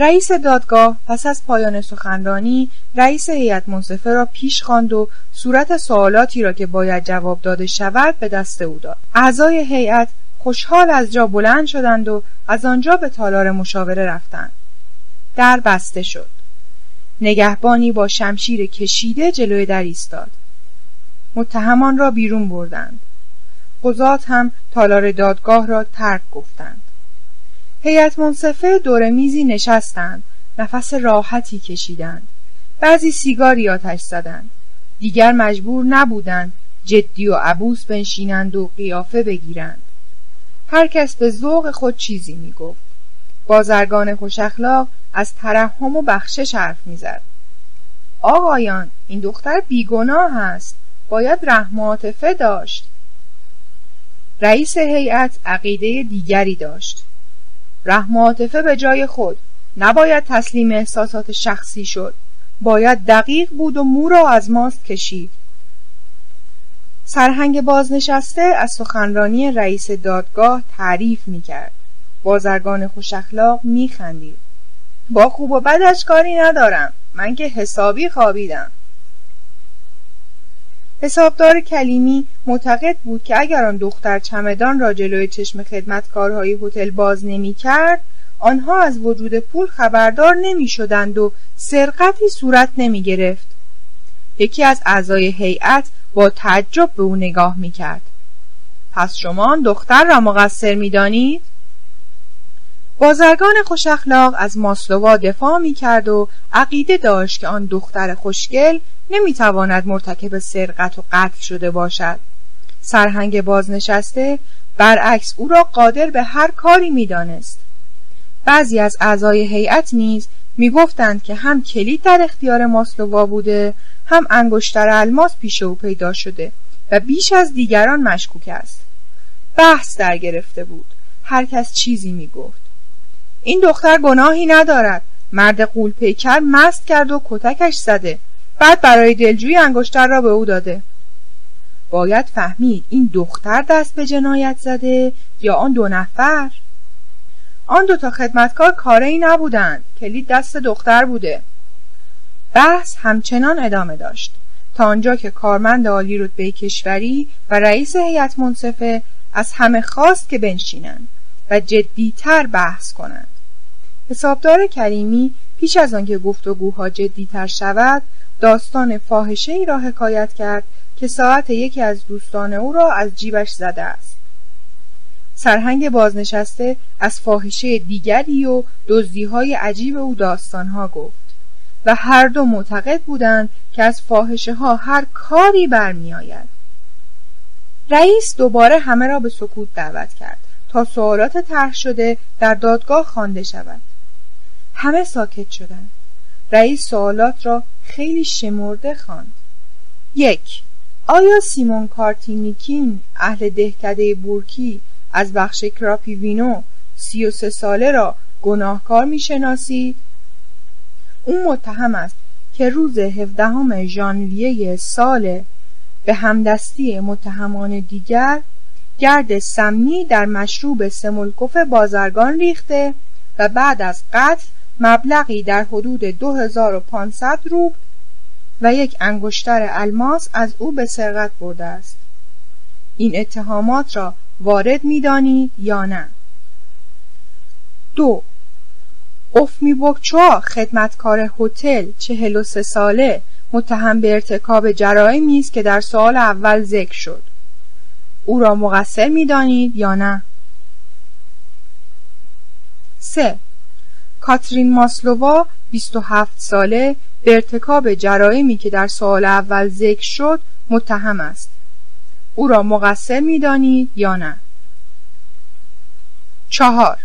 رئیس دادگاه پس از پایان سخنرانی رئیس هیئت منصفه را پیش خواند و صورت سوالاتی را که باید جواب داده شود به دست او داد. اعضای هیئت خوشحال از جا بلند شدند و از آنجا به تالار مشاوره رفتند. در بسته شد. نگهبانی با شمشیر کشیده جلوی در ایستاد. متهمان را بیرون بردند. قضات هم تالار دادگاه را ترک گفتند. هیئت منصفه دور میزی نشستند، نفس راحتی کشیدند. بعضی سیگاری آتش زدند. دیگر مجبور نبودند جدی و عبوس بنشینند و قیافه بگیرند. هر کس به ذوق خود چیزی میگفت. بازرگان خوش اخلاق از ترحم و بخشش حرف میزد. آقایان، این دختر بیگناه است. باید رحم و عاطفه داشت. رئیس هیئت عقیده دیگری داشت. رحم و عاطفه به جای خود، نباید تسلیم احساسات شخصی شد. باید دقیق بود و مو را از ماست کشید. سرهنگ بازنشسته از سخنرانی رئیس دادگاه تعریف میکرد. بازرگان خوش اخلاق میخندید. با خوب و بدش کاری ندارم، من که حسابی خوابیدم. حسابدار کلیمی معتقد بود که اگر آن دختر چمدان را جلوی چشم خدمتکارهای هتل باز نمی کرد، آنها از وجود پول خبردار نمی شدند و سرقتی صورت نمی گرفت. یکی از اعضای هیئت با تعجب به او نگاه می کرد. پس شما آن دختر را مقصر می دانید؟ بازرگان خوش اخلاق از ماسلوا دفاع می کرد و عقیده داشت که آن دختر خوشگل نمی تواند مرتکب سرقت و قتل شده باشد. سرهنگ بازنشسته برعکس او را قادر به هر کاری می دانست. بعضی از اعضای هیئت نیز می گفتند که هم کلید در اختیار ماسلوا بوده، هم انگشتر الماس پیش او پیدا شده و بیش از دیگران مشکوک است. بحث در گرفته بود. هر کس چیزی می گفت. این دختر گناهی ندارد. مرد قول پیکر مست کرد و کتکش زده. بعد برای دلجویی انگشتر را به او داده. باید فهمید این دختر دست به جنایت زده یا آن دو نفر. آن دو تا خدمتکار کاری نبودند. کلید دست دختر بوده. بحث همچنان ادامه داشت تا آنجا که کارمند عالی رتبه کشوری و رئیس هیئت منصفه از همه خواست که بنشینند و جدی‌تر بحث کنند. حسابدار کریمی پیش از آنکه گفتگوها جدی‌تر شود، داستان فاحشه‌ای را حکایت کرد که ساعت یکی از دوستان او را از جیبش زده است. سرهنگ بازنشسته از فاحشه دیگری و دزدی‌های عجیب او داستان‌ها گفت و هر دو معتقد بودند که از فاحشه‌ها هر کاری برمی‌آید. رئیس دوباره همه را به سکوت دعوت کرد تا سوالات طرح شده در دادگاه خوانده شود. همه ساکت شدند. رئیس سوالات را خیلی شمرده خواند. 1. آیا سیمون کارتینیکین اهل دهکده بورکی از بخش کراپیوینو 33 ساله را گناهکار می‌شناسید؟ او متهم است که روز 17 ژانویه سال به همدستی متهمان دیگر گرد سمی در مشروب سمولکوف بازرگان ریخته و بعد از قتل مبلغی در حدود 2500 روبل و یک انگشتر الماس از او به سرقت برده است. این اتهامات را وارد می‌دانید یا نه؟ 2. اوفمی بوکچوا خدمتکار هتل 43 ساله متهم به ارتکاب جرائمی است که در سوال اول ذکر شد. او را مقصر می‌دانید یا نه؟ 3. کاترین ماسلوا 27 ساله به ارتکاب جرائمی که در سوال اول ذکر شد متهم است. او را مقصر می‌دانید یا نه؟ 4.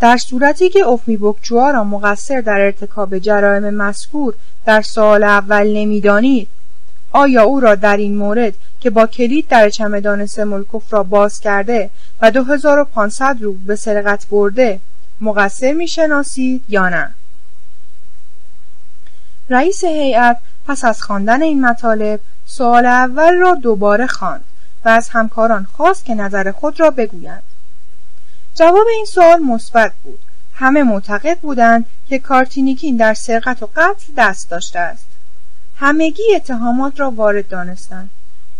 در صورتی که اوفمی بوکچوا را مقصر در ارتکاب جرایم مذکور در سوال اول نمی‌دانید، آیا او را در این مورد که با کلید در چمدان سمولکوف را باز کرده و 2500 روبل به سرقت برده مقصر می‌شناسید یا نه؟ رئیس هیئت پس از خواندن این مطالب سوال اول را دوباره خواند و از همکاران خواست که نظر خود را بگویند. جواب این سوال مثبت بود. همه معتقد بودند که کارتینیکین در سرقت و قتل دست داشته است. همگی اتهامات را وارد دانستند،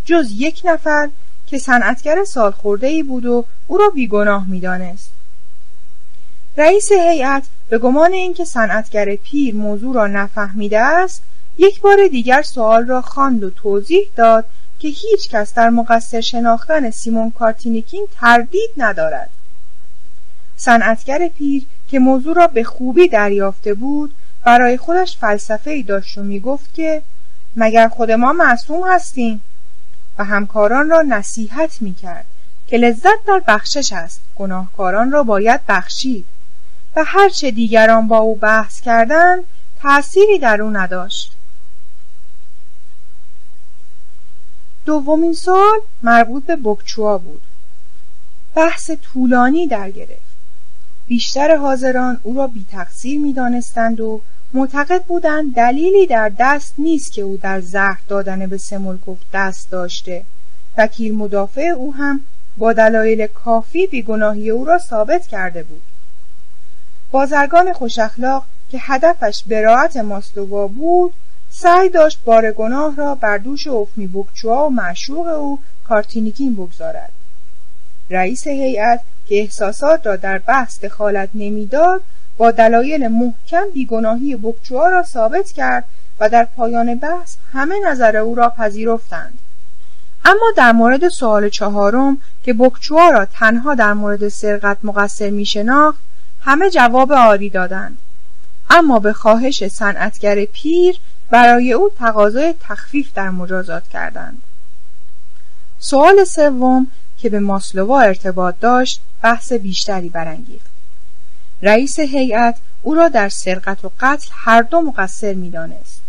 جز یک نفر که صنعتگر سالخورده‌ای بود و او را بیگناه می‌دانست. رئیس هیئت به گمان اینکه صنعتگر پیر موضوع را نفهمیده است، یک بار دیگر سوال را خواند و توضیح داد که هیچ کس در مقصر شناختن سیمون کارتینیکین تردید ندارد. صنعتگر پیر که موضوع را به خوبی دریافته بود، برای خودش فلسفه‌ای داشت و می‌گفت که مگر خود ما معصوم هستیم؟ و همکاران را نصیحت می‌کرد که لذت در بخشش است، گناهکاران را باید بخشید. و هرچه دیگران با او بحث کردند، تأثیری در او نداشت. دومین سال مربوط به بکچوا بود. بحث طولانی در گرفت. بیشتر حاضران او را بی تقصیر می دانستند و معتقد بودند دلیلی در دست نیست که او در زهر دادن به سمولکوف دست داشته. وکیل مدافع او هم با دلایل کافی بیگناهی او را ثابت کرده بود. بازرگان خوش اخلاق که هدفش براءت ماسلووا بود، سعی داشت بار گناه را بر دوش اوفمی بکچوا و معشوق او کارتینیکین بگذارد. رئیس هیئت که احساسات را در بحث دخالت نمی‌داد، با دلایل محکم بیگناهی بکچوا را ثابت کرد و در پایان بحث همه نظر او را پذیرفتند. اما در مورد سوال چهارم که بکچوا را تنها در مورد سرقت مقصر می‌شناخت، همه جواب آری دادند. اما به خواهش صنعتگر پیر برای او تقاضای تخفیف در مجازات کردند. سوال سوم که به ماسلووا ارتباط داشت، بحث بیشتری برانگیخت. رئیس هیئت او را در سرقت و قتل هر دو مقصر می‌دانست.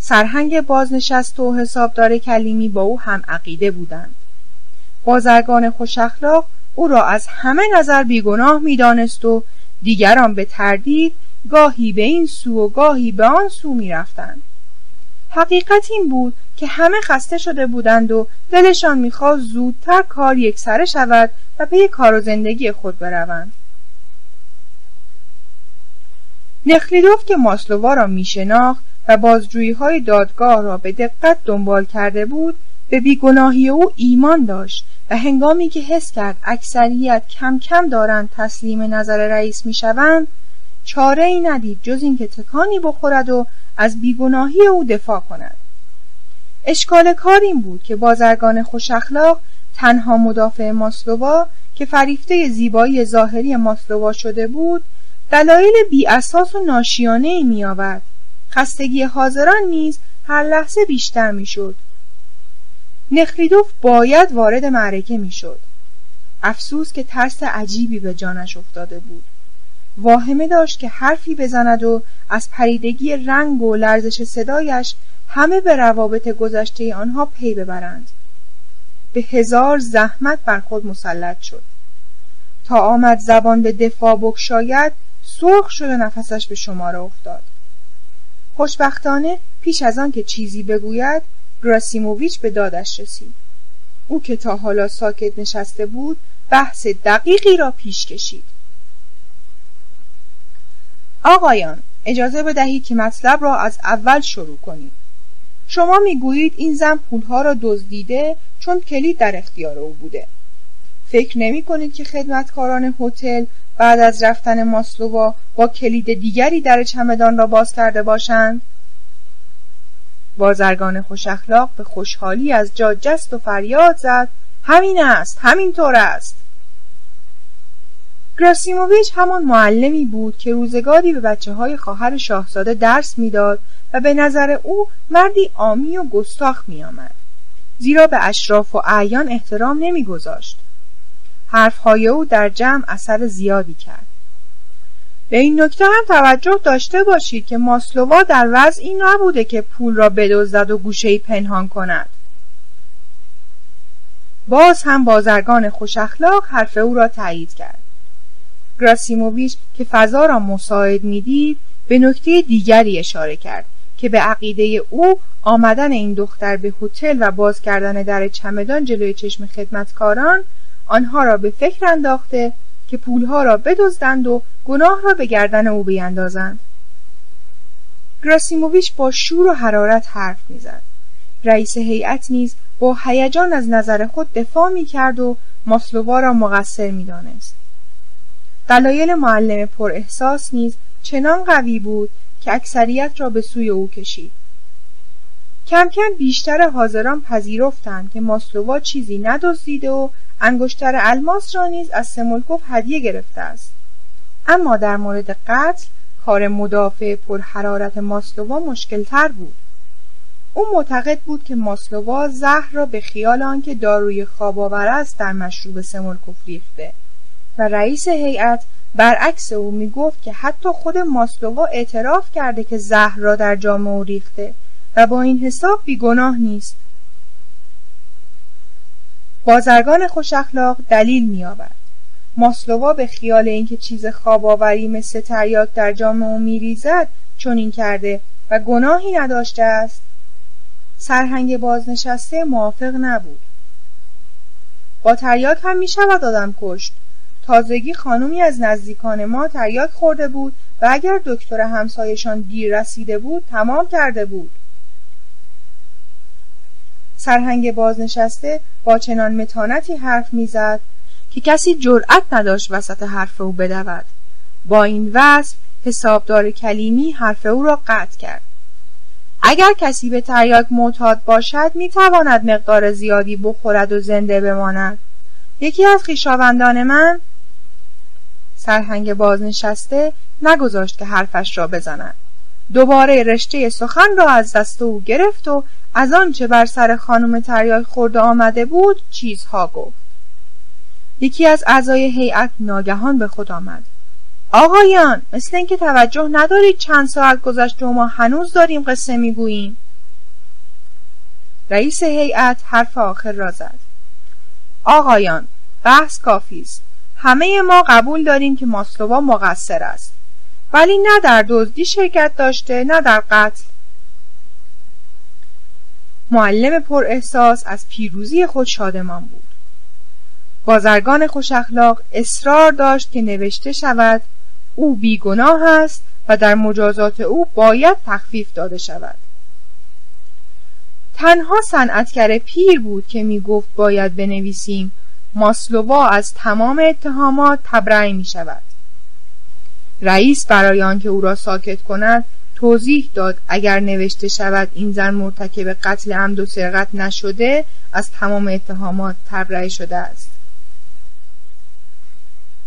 سرهنگ بازنشسته و حسابدار کلیمی با او هم عقیده بودند. بازرگان خوش اخلاق او را از همه نظر بیگناه می‌دانست و دیگران به تردید گاهی به این سو و گاهی به آن سو می‌رفتند. حقیقت این بود که همه خسته شده بودند و دلشان می‌خواست زودتر کار یکسره شود و پی کار و زندگی خود بروند. نخلیدوف که ماسلووا را می‌شناخت و بازجویی‌های دادگاه را به دقت دنبال کرده بود، به بیگناهی او ایمان داشت و هنگامی که حس کرد اکثریت کم کم دارند تسلیم نظر رئیس می‌شوند، چاره‌ای ندید جز اینکه تکانی بخورد و از بیگناهی او دفاع کند. اشکال کار این بود که بازرگان خوش اخلاق، تنها مدافع ماسلووا که فریفته زیبایی ظاهری ماسلووا شده بود، دلایل بی اساس و ناشیانه‌ای می‌آورد. خستگی حاضران نیز هر لحظه بیشتر می‌شد. نخلیدوف باید وارد معرکه می‌شد. افسوس که ترس عجیبی به جانش افتاده بود. واهمه داشت که حرفی بزند و از پریدگی رنگ و لرزش صدایش همه به روابط گذشته آنها پی ببرند. به هزار زحمت بر خود مسلط شد. تا آمد زبان به دفاع بگشاید، سرخ شد و نفسش به شمار افتاد. خوشبختانه پیش از آن که چیزی بگوید، گراسیموویچ به دادش رسید. او که تا حالا ساکت نشسته بود، بحث دقیقی را پیش کشید. آقایان، اجازه بدهید که مطلب را از اول شروع کنیم. شما میگویید این زن پولها را دزدیده چون کلید در اختیار او بوده. فکر نمی کنید که خدمتکاران هتل بعد از رفتن ماسلووا با کلید دیگری در چمدان را باز کرده باشند؟ بازرگان خوش اخلاق به خوشحالی از جا جست و فریاد زد: همین است، همین طور است. گراسیموویچ همان معلمی بود که روزگاری به بچه‌های خواهر شاهزاده درس می‌داد و به نظر او مردی عامی و گستاخ می‌آمد، زیرا به اشراف و اعیان احترام نمی‌گذاشت. حرف‌های او در جمع اثر زیادی کرد. به این نکته هم توجه داشته باشید که ماسلووا در وضعی نبوده که پول را بدزدد و گوشه‌ای پنهان کند. باز هم بازرگان خوش اخلاق حرف او را تایید کرد. گراسیموویچ که فضا را مساعد می‌دید، به نکته دیگری اشاره کرد که به عقیده او آمدن این دختر به هتل و باز کردن در چمدان جلوی چشم خدمتکاران آنها را به فکر انداخته که پولها را بدزدند و گناه را به گردن او بیندازند. گراسیموویچ با شور و حرارت حرف میزد. رئیس هیئت نیز با هیجان از نظر خود دفاع میکرد و ماسلووا را مقصر میدانست. دلایل معلم پر احساس نیز چنان قوی بود که اکثریت را به سوی او کشید. کم کم بیشتر حاضران پذیرفتند که ماسلووا چیزی ندزدیده و انگشتر الماس را نیز از سمولکوف هدیه گرفته است. اما در مورد قتل کار مدافع پرحرارت ماسلووا مشکل‌تر بود. او معتقد بود که ماسلووا زهر را به خیال آنکه داروی خواب‌آور است در مشروب سمولکوف ریخته و رئیس هیئت برعکس او میگفت که حتی خود ماسلووا اعتراف کرده که زهر را در جام او ریخته و با این حساب بیگناه نیست. بازرگان خوش اخلاق دلیل می‌آورد. ماسلووا به خیال اینکه چیز خواب‌آوری مثل تریاک در جام او می‌ریزد چنین کرده و گناهی نداشته است. سرهنگ بازنشسته موافق نبود. با تریاک هم می‌شود آدم کشت. تازگی خانومی از نزدیکان ما تریاک خورده بود و اگر دکتر همسایشان دیر رسیده بود تمام کرده بود. سرهنگ بازنشسته با چنان متانتی حرف میزد که کسی جرأت نداشت وسط حرف او بدود. با این وصف حسابدار کلیمی حرف او را قطع کرد. اگر کسی به تریاک معتاد باشد میتواند مقدار زیادی بخورد و زنده بماند. یکی از خویشاوندان من، سرهنگ بازنشسته نگذاشت که حرفش را بزند. دوباره رشته سخن را از دست او گرفت و از آن چه بر سر خانم تریاک خورده آمده بود چیزها گفت. یکی از اعضای هیئت ناگهان به خود آمد. آقایان، مثل اینکه توجه ندارید چند ساعت گذشت و ما هنوز داریم قصه میگوییم. رئیس هیئت حرف آخر را زد. آقایان، بحث کافی است. همه ما قبول داریم که ماسلووا مقصر است، ولی نه در دزدی شرکت داشته نه در قتل. معلم پر احساس از پیروزی خود شادمان بود. بازرگان خوش اخلاق اصرار داشت که نوشته شود او بیگناه است و در مجازات او باید تخفیف داده شود. تنها صنعتگر پیر بود که می گفت باید بنویسیم ماسلووا از تمام اتهامات تبرئه می شود. رئیس برای آنکه او را ساکت کند توضیح داد اگر نوشته شود این زن مرتکب قتل عمد و سرقت نشده از تمام اتهامات تبرئه شده است.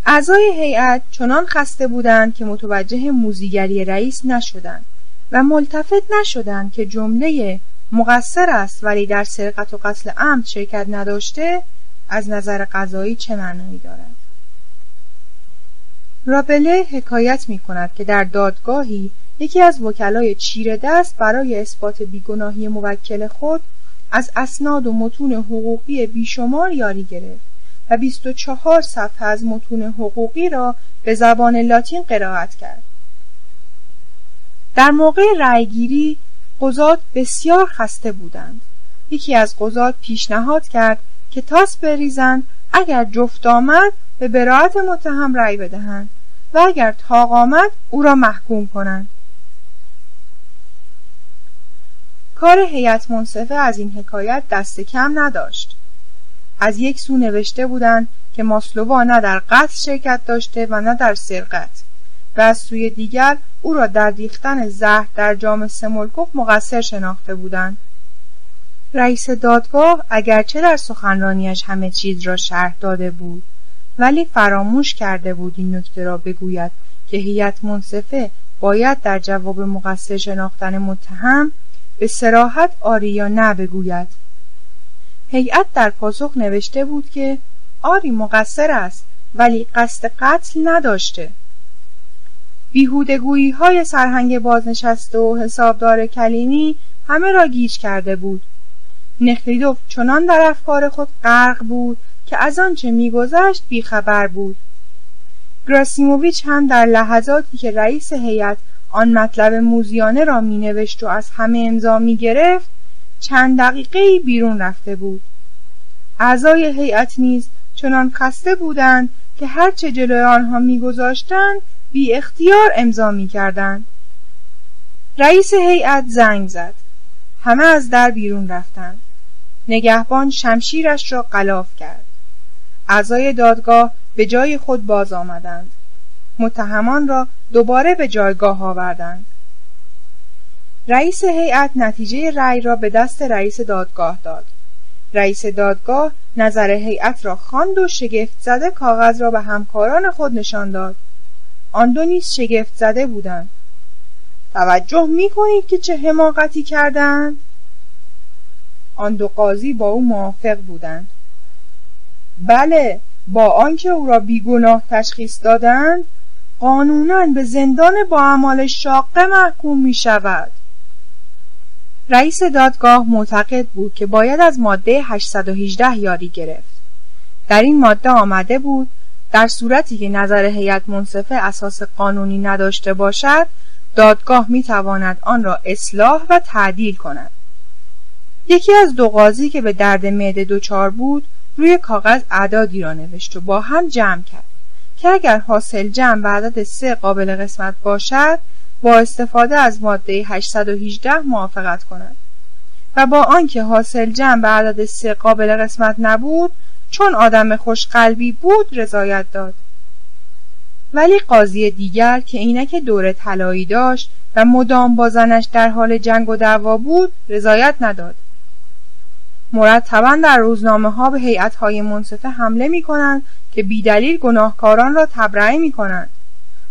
اعضای هیئت چنان خسته بودند که متوجه موذیگری رئیس نشدند و ملتفت نشدند که جمله مقصر است ولی در سرقت و قتل عمد شرکت نداشته از نظر قضایی چه معنایی دارد. رابله حکایت می کند که در دادگاهی یکی از وکلای چیره دست برای اثبات بیگناهی موکل خود از اسناد و متون حقوقی بیشمار یاری گرفت و 24 صفحه از متون حقوقی را به زبان لاتین قرائت کرد. در موقع رأیگیری قضات بسیار خسته بودند. یکی از قضات پیشنهاد کرد که تاس بریزند اگر جفت آمد به برائت متهم رأی بدهند و اگر تاق آمد او را محکوم کنند. کار هیئت منصفه از این حکایت دست کم نداشت. از یک سو نوشته بودند که ماسلووا نه در قتل شرکت داشته و نه در سرقت و از سوی دیگر او را در ریختن زهر در جام سمولکوف مقصر شناخته بودند. رئیس دادگاه اگرچه در سخنرانیش همه چیز را شرح داده بود ولی فراموش کرده بود این نکته را بگوید که هیئت منصفه باید در جواب مقصر شناختن متهم به صراحت آری یا نه بگوید. هیئت در پاسخ نوشته بود که آری مقصر است ولی قصد قتل نداشته. بیهودگویی های سرهنگ بازنشسته و حسابدار کلیمی همه را گیج کرده بود. نخلیدوف چنان در افکار خود غرق بود که از آنچه می‌گذشت بیخبر بود. گراسیموویچ هم در لحظاتی که رئیس هیئت آن مطلب موذیانه را مینوشت و از همه امضا می‌گرفت چند دقیقه‌ای بیرون رفته بود. اعضای هیئت نیز چنان خسته بودند که هر چه جلوی آنها می‌گذاشتند بی اختیار امضا می کردند. رئیس هیئت زنگ زد. همه از در بیرون رفتند. نگهبان شمشیرش را غلاف کرد. اعضای دادگاه به جای خود باز آمدند. متهمان را دوباره به جایگاه آوردند. رئیس هیئت نتیجه رأی را به دست رئیس دادگاه داد. رئیس دادگاه نظر هیئت را خواند و شگفت زده کاغذ را به همکاران خود نشان داد. آن دو نیز شگفت زده بودند. توجه می‌کنید که چه حماقتی کردند؟ آن دو قاضی با او موافق بودند. بله، با آنکه او را بیگناه تشخیص دادند، قانوناً به زندان با اعمال شاقه محکوم می شود. رئیس دادگاه معتقد بود که باید از ماده 818 یاری گرفت. در این ماده آمده بود در صورتی که نظر هیئت منصفه اساس قانونی نداشته باشد، دادگاه می تواند آن را اصلاح و تعدیل کند. یکی از دو قاضی که به درد معده دچار بود، روی کاغذ اعدادی را نوشت و با هم جمع کرد که اگر حاصل جمع به عدد 3 قابل قسمت باشد، با استفاده از ماده 818 موافقت کند و با آنکه حاصل جمع به عدد 3 قابل قسمت نبود، چون آدم خوشقلبی بود رضایت داد. ولی قاضی دیگر که اینکه دور طلایی داشت و مدام با زنش در حال جنگ و دعوا بود رضایت نداد. مرتبا در روزنامه ها به هیئت های منصفه حمله می کنند که بیدلیل گناهکاران را تبرئه می کنند.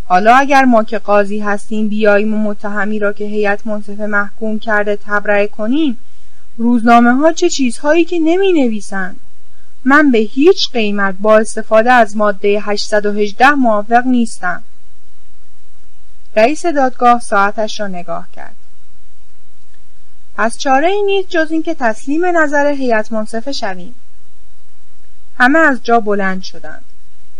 حالا اگر ما که قاضی هستیم بیاییم و متهمی را که هیئت منصفه محکوم کرده تبرئه کنیم، روزنامه ها چه چیزهایی که نمی نویسند. من به هیچ قیمت با استفاده از ماده 818 موافق نیستم. رئیس دادگاه ساعتش را نگاه کرد. پس چاره‌ای نیست جز اینکه تسلیم نظر هیئت منصفه شویم. همه از جا بلند شدند.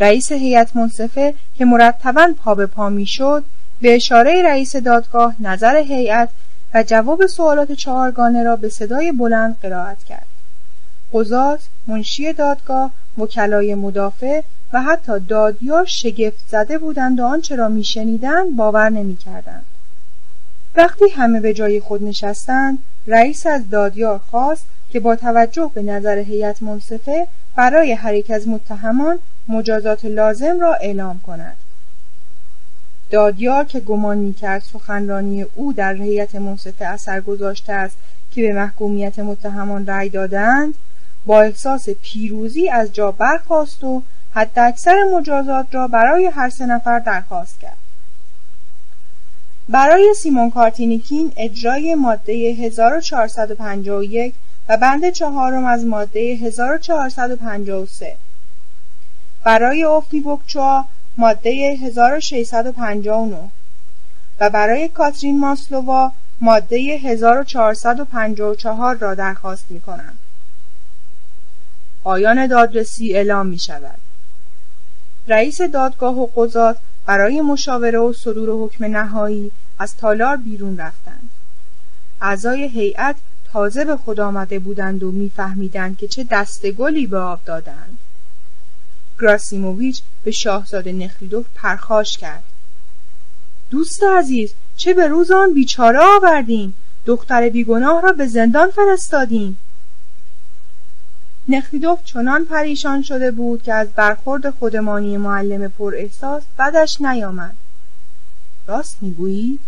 رئیس هیئت منصفه که مرتباً پا به پا می‌شد، به اشاره رئیس دادگاه نظر هیئت و جواب سوالات چهارگانه را به صدای بلند قرائت کرد. قضات، منشی دادگاه، وکلای مدافع و حتی دادیار شگفت زده بودند و آنچه را می‌شنیدند باور نمی‌کردند. وقتی همه به جای خود نشستند، رئیس از دادیار خواست که با توجه به نظر هیئت منصفه برای هر یک از متهمان مجازات لازم را اعلام کند. دادیار که گمان می‌کرد سخنرانی او در هیئت منصفه اثر گذاشته است که به محکومیت متهمان رأی دادند، با احساس پیروزی از جا برخاست و حداکثر مجازات را برای هر سه نفر درخواست کرد. برای سیمون کارتینیکین اجرای ماده 1451 و بند 4 از ماده 1453، برای اوفیبوکچوا ماده 1659 و برای کاترین ماسلووا ماده 1454 را درخواست می کنم. پایان دادرسی اعلام می شود. رئیس دادگاه و قضات برای مشاوره و صدور حکم نهایی از تالار بیرون رفتند. اعضای هیئت تازه به خود آمده بودند و می‌فهمیدند که چه دستگلی به آب دادند. گراسیموویچ به شاهزاده نخلیدوف پرخاش کرد. دوست عزیز، چه به روز آن بیچاره آوردیم! دختر بیگناه را به زندان فرستادیم! نخلیدوف چنان پریشان شده بود که از برخورد خودمانی معلم پر احساس بدش نیامد. راست میگویی؟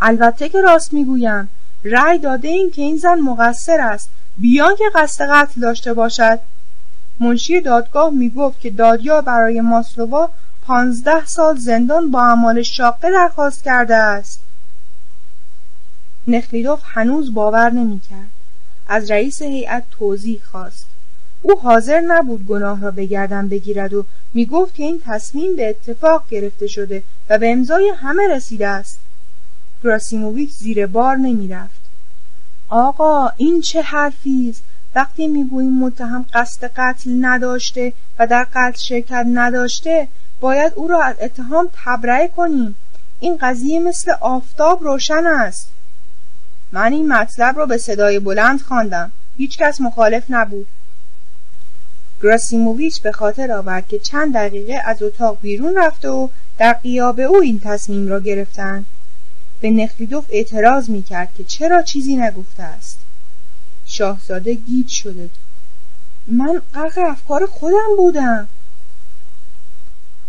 البته که راست میگویم. رأی داده این که این زن مقصر است، بیان که قصد قتل داشته باشد. منشی دادگاه میگفت که دادیا برای ماسلووا 15 سال زندان با اعمال شاقه درخواست کرده است. نخلیدوف هنوز باور نمیکرد. از رئیس هیئت توضیح خواست. او حاضر نبود گناه را به گردن بگیرد و میگفت که این تصمیم به اتفاق گرفته شده و به امضای همه رسیده است. گراسیموویچ زیر بار نمیرفت. آقا، این چه حرفی است؟ وقتی میگوییم متهم قصد قتل نداشته و در قتل شرکت نداشته، باید او را از اتهام تبرئه کنیم. این قضیه مثل آفتاب روشن است. من این مطلب را به صدای بلند خواندم. هیچ کس مخالف نبود. گراسیموویچ به خاطر آورد که چند دقیقه از اتاق بیرون رفته و در غیاب او این تصمیم را گرفتند. به نخلیدوف اعتراض می‌کرد که چرا چیزی نگفته است. شاهزاده گیج شده. من غرق افکار خودم بودم.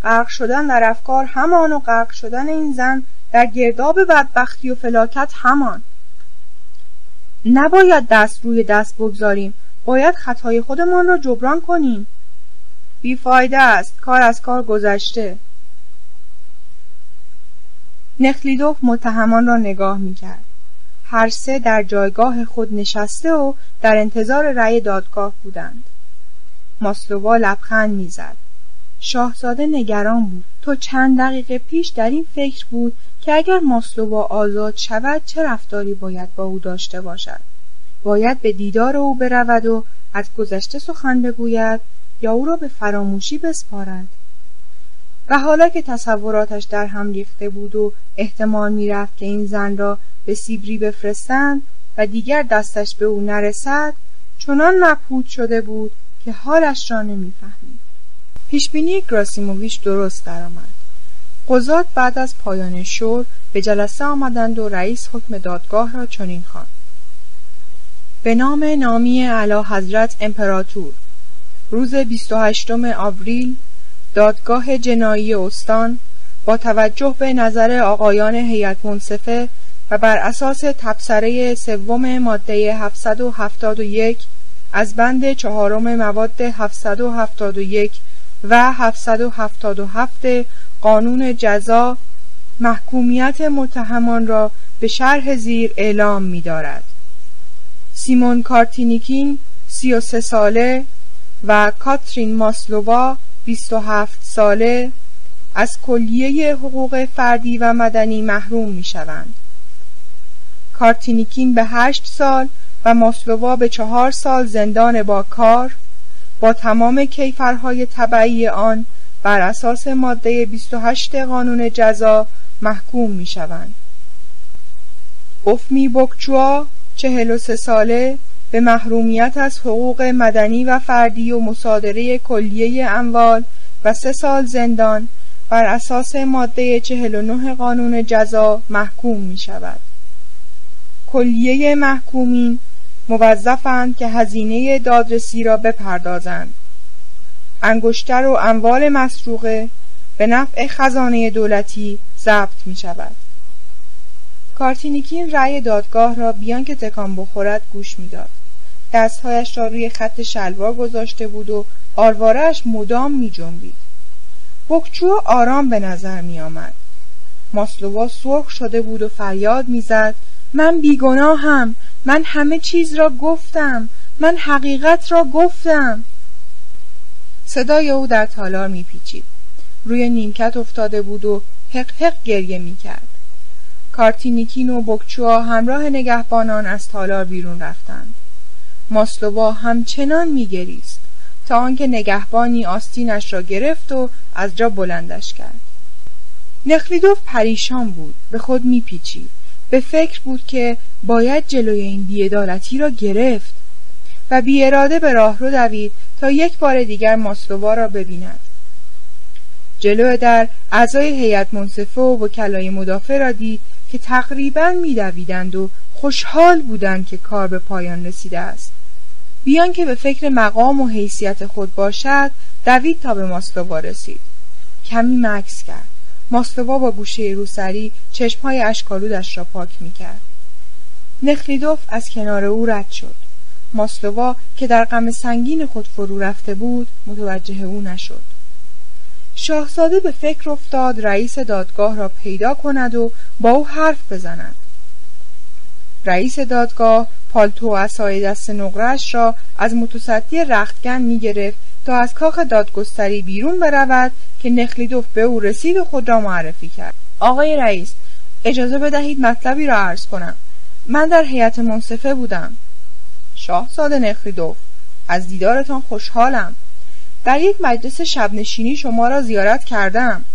غرق شدن در افکار همان و غرق شدن این زن در گرداب بدبختی و فلاکت همان. نباید دست روی دست بگذاریم. باید خطای خودمان را جبران کنیم. بیفایده است. کار از کار گذشته. نخلیدوف متهمان را نگاه می‌کرد. هر سه در جایگاه خود نشسته و در انتظار رأی دادگاه بودند. ماسلووا لبخند می‌زد. شاهزاده نگران بود. تا چند دقیقه پیش در این فکر بود که اگر ماسلووا آزاد شود چه رفتاری باید با او داشته باشد. باید به دیدار او برود و از گذشته سخن بگوید یا او را به فراموشی بسپارد. و حالا که تصوراتش در هم ریخته بود و احتمال می‌رفت که این زن را به سیبری بفرستند و دیگر دستش به او نرسد، چنان مبهوت شده بود که حالش را نمی‌فهمید. پیشبینی گراسیموویچ درست درآمد. قضات بعد از پایان شور به جلسه آمدند و رئیس حکم دادگاه را چنین خواند: به نام نامی اعلی حضرت امپراتور، روز 28 آوریل دادگاه جنایی استان با توجه به نظر آقایان هیئت منصفه و بر اساس تبصره سوم ماده 771 از بند چهارم مواد 771 و 777 قانون جزا محکومیت متهمان را به شرح زیر اعلام می‌دارد: سیمون کارتینیکین 33 ساله و کاترین ماسلووا 27 ساله از کلیه حقوق فردی و مدنی محروم می‌شوند. کارتینیکین به 8 سال و ماسلووا به 4 سال زندان با کار با تمام کیفرهای تبعی آن بر اساس ماده 28 قانون جزا محکوم می‌شوند. اوفمی بوکچوا 43 ساله به محرومیت از حقوق مدنی و فردی و مصادره کلیه اموال و 3 سال زندان بر اساس ماده 49 قانون جزا محکوم می شود. کلیه محکومین موظفند که هزینه دادرسی را بپردازند. انگشتر و اموال مسروقه به نفع خزانه دولتی ضبط می شود. کارتینیکین رأی دادگاه را بیان که تکان بخورد گوش می داد. دستهایش را روی خط شلوار گذاشته بود و آرواره‌اش مدام می جنبید. بوکچو آرام به نظر می آمد. ماسلووا سرخ شده بود و فریاد می زد: من بیگناهم، من همه چیز را گفتم، من حقیقت را گفتم. صدای او در تالار می پیچید. روی نیمکت افتاده بود و حق حق گریه می کرد. کارتینیکین و بوکچوها همراه نگهبانان از تالار بیرون رفتند. ماسلووا همچنان می‌گریست تا آنکه نگهبانی آستینش را گرفت و از جا بلندش کرد. نخلیدوف پریشان بود، به خود می‌پیچید. به فکر بود که باید جلوی این بی‌عدالتی را گرفت و بی‌اراده به راهرو دوید تا یک بار دیگر ماسلووا را ببیند. جلو در اعضای هیئت منصفه و وکلای مدافع را دید که تقریباً می‌دویدند و خوشحال بودند که کار به پایان رسیده است. بیان که به فکر مقام و حیثیت خود باشد، دوید تا به ماسلووا رسید. کمی مکث کرد. ماسلووا با گوشه روسری چشم‌های اشک‌آلودش را پاک می‌کرد. نخلیدوف از کنار او رد شد. ماسلووا که در غم سنگین خود فرو رفته بود، متوجه او نشد. شاهزاده به فکر افتاد رئیس دادگاه را پیدا کند و با او حرف بزند. رئیس دادگاه پالتو و عصای دست نقره‌اش را از متصدی رختکن می‌گرفت تا از کاخ دادگستری بیرون برود که نخلیدوف به او رسید و خود را معرفی کرد. آقای رئیس، اجازه بدهید مطلبی را عرض کنم. من در هیئت منصفه بودم. شاهزاده نخلیدوف، از دیدارتان خوشحالم. در یک مجلس شبنشینی شما را زیارت کردم.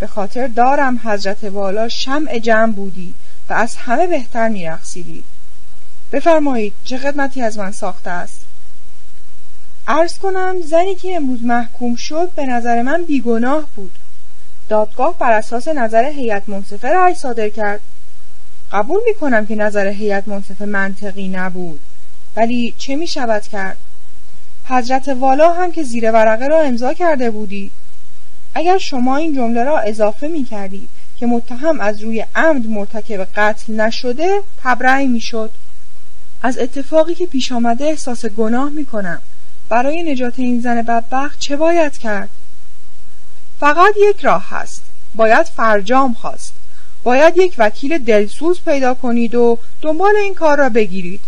به خاطر دارم حضرت والا شمع جمع بودی و از همه بهتر می‌رقصیدی. بفرمایید چه خدمتی از من ساخته است؟ عرض کنم زنی که امروز محکوم شد به نظر من بیگناه بود. دادگاه بر اساس نظر هیئت منصفه رأی صادر کرد. قبول میکنم که نظر هیئت منصفه منطقی نبود، ولی چه میشود کرد؟ حضرت والا هم که زیر ورقه را امضا کرده بودی. اگر شما این جمله را اضافه میکردی که متهم از روی عمد مرتکب قتل نشده، تبرئه میشد. از اتفاقی که پیش آمده احساس گناه میکنم. برای نجات این زن بدبخت چه باید کرد؟ فقط یک راه هست. باید فرجام خواست. باید یک وکیل دلسوز پیدا کنید و دنبال این کار را بگیرید.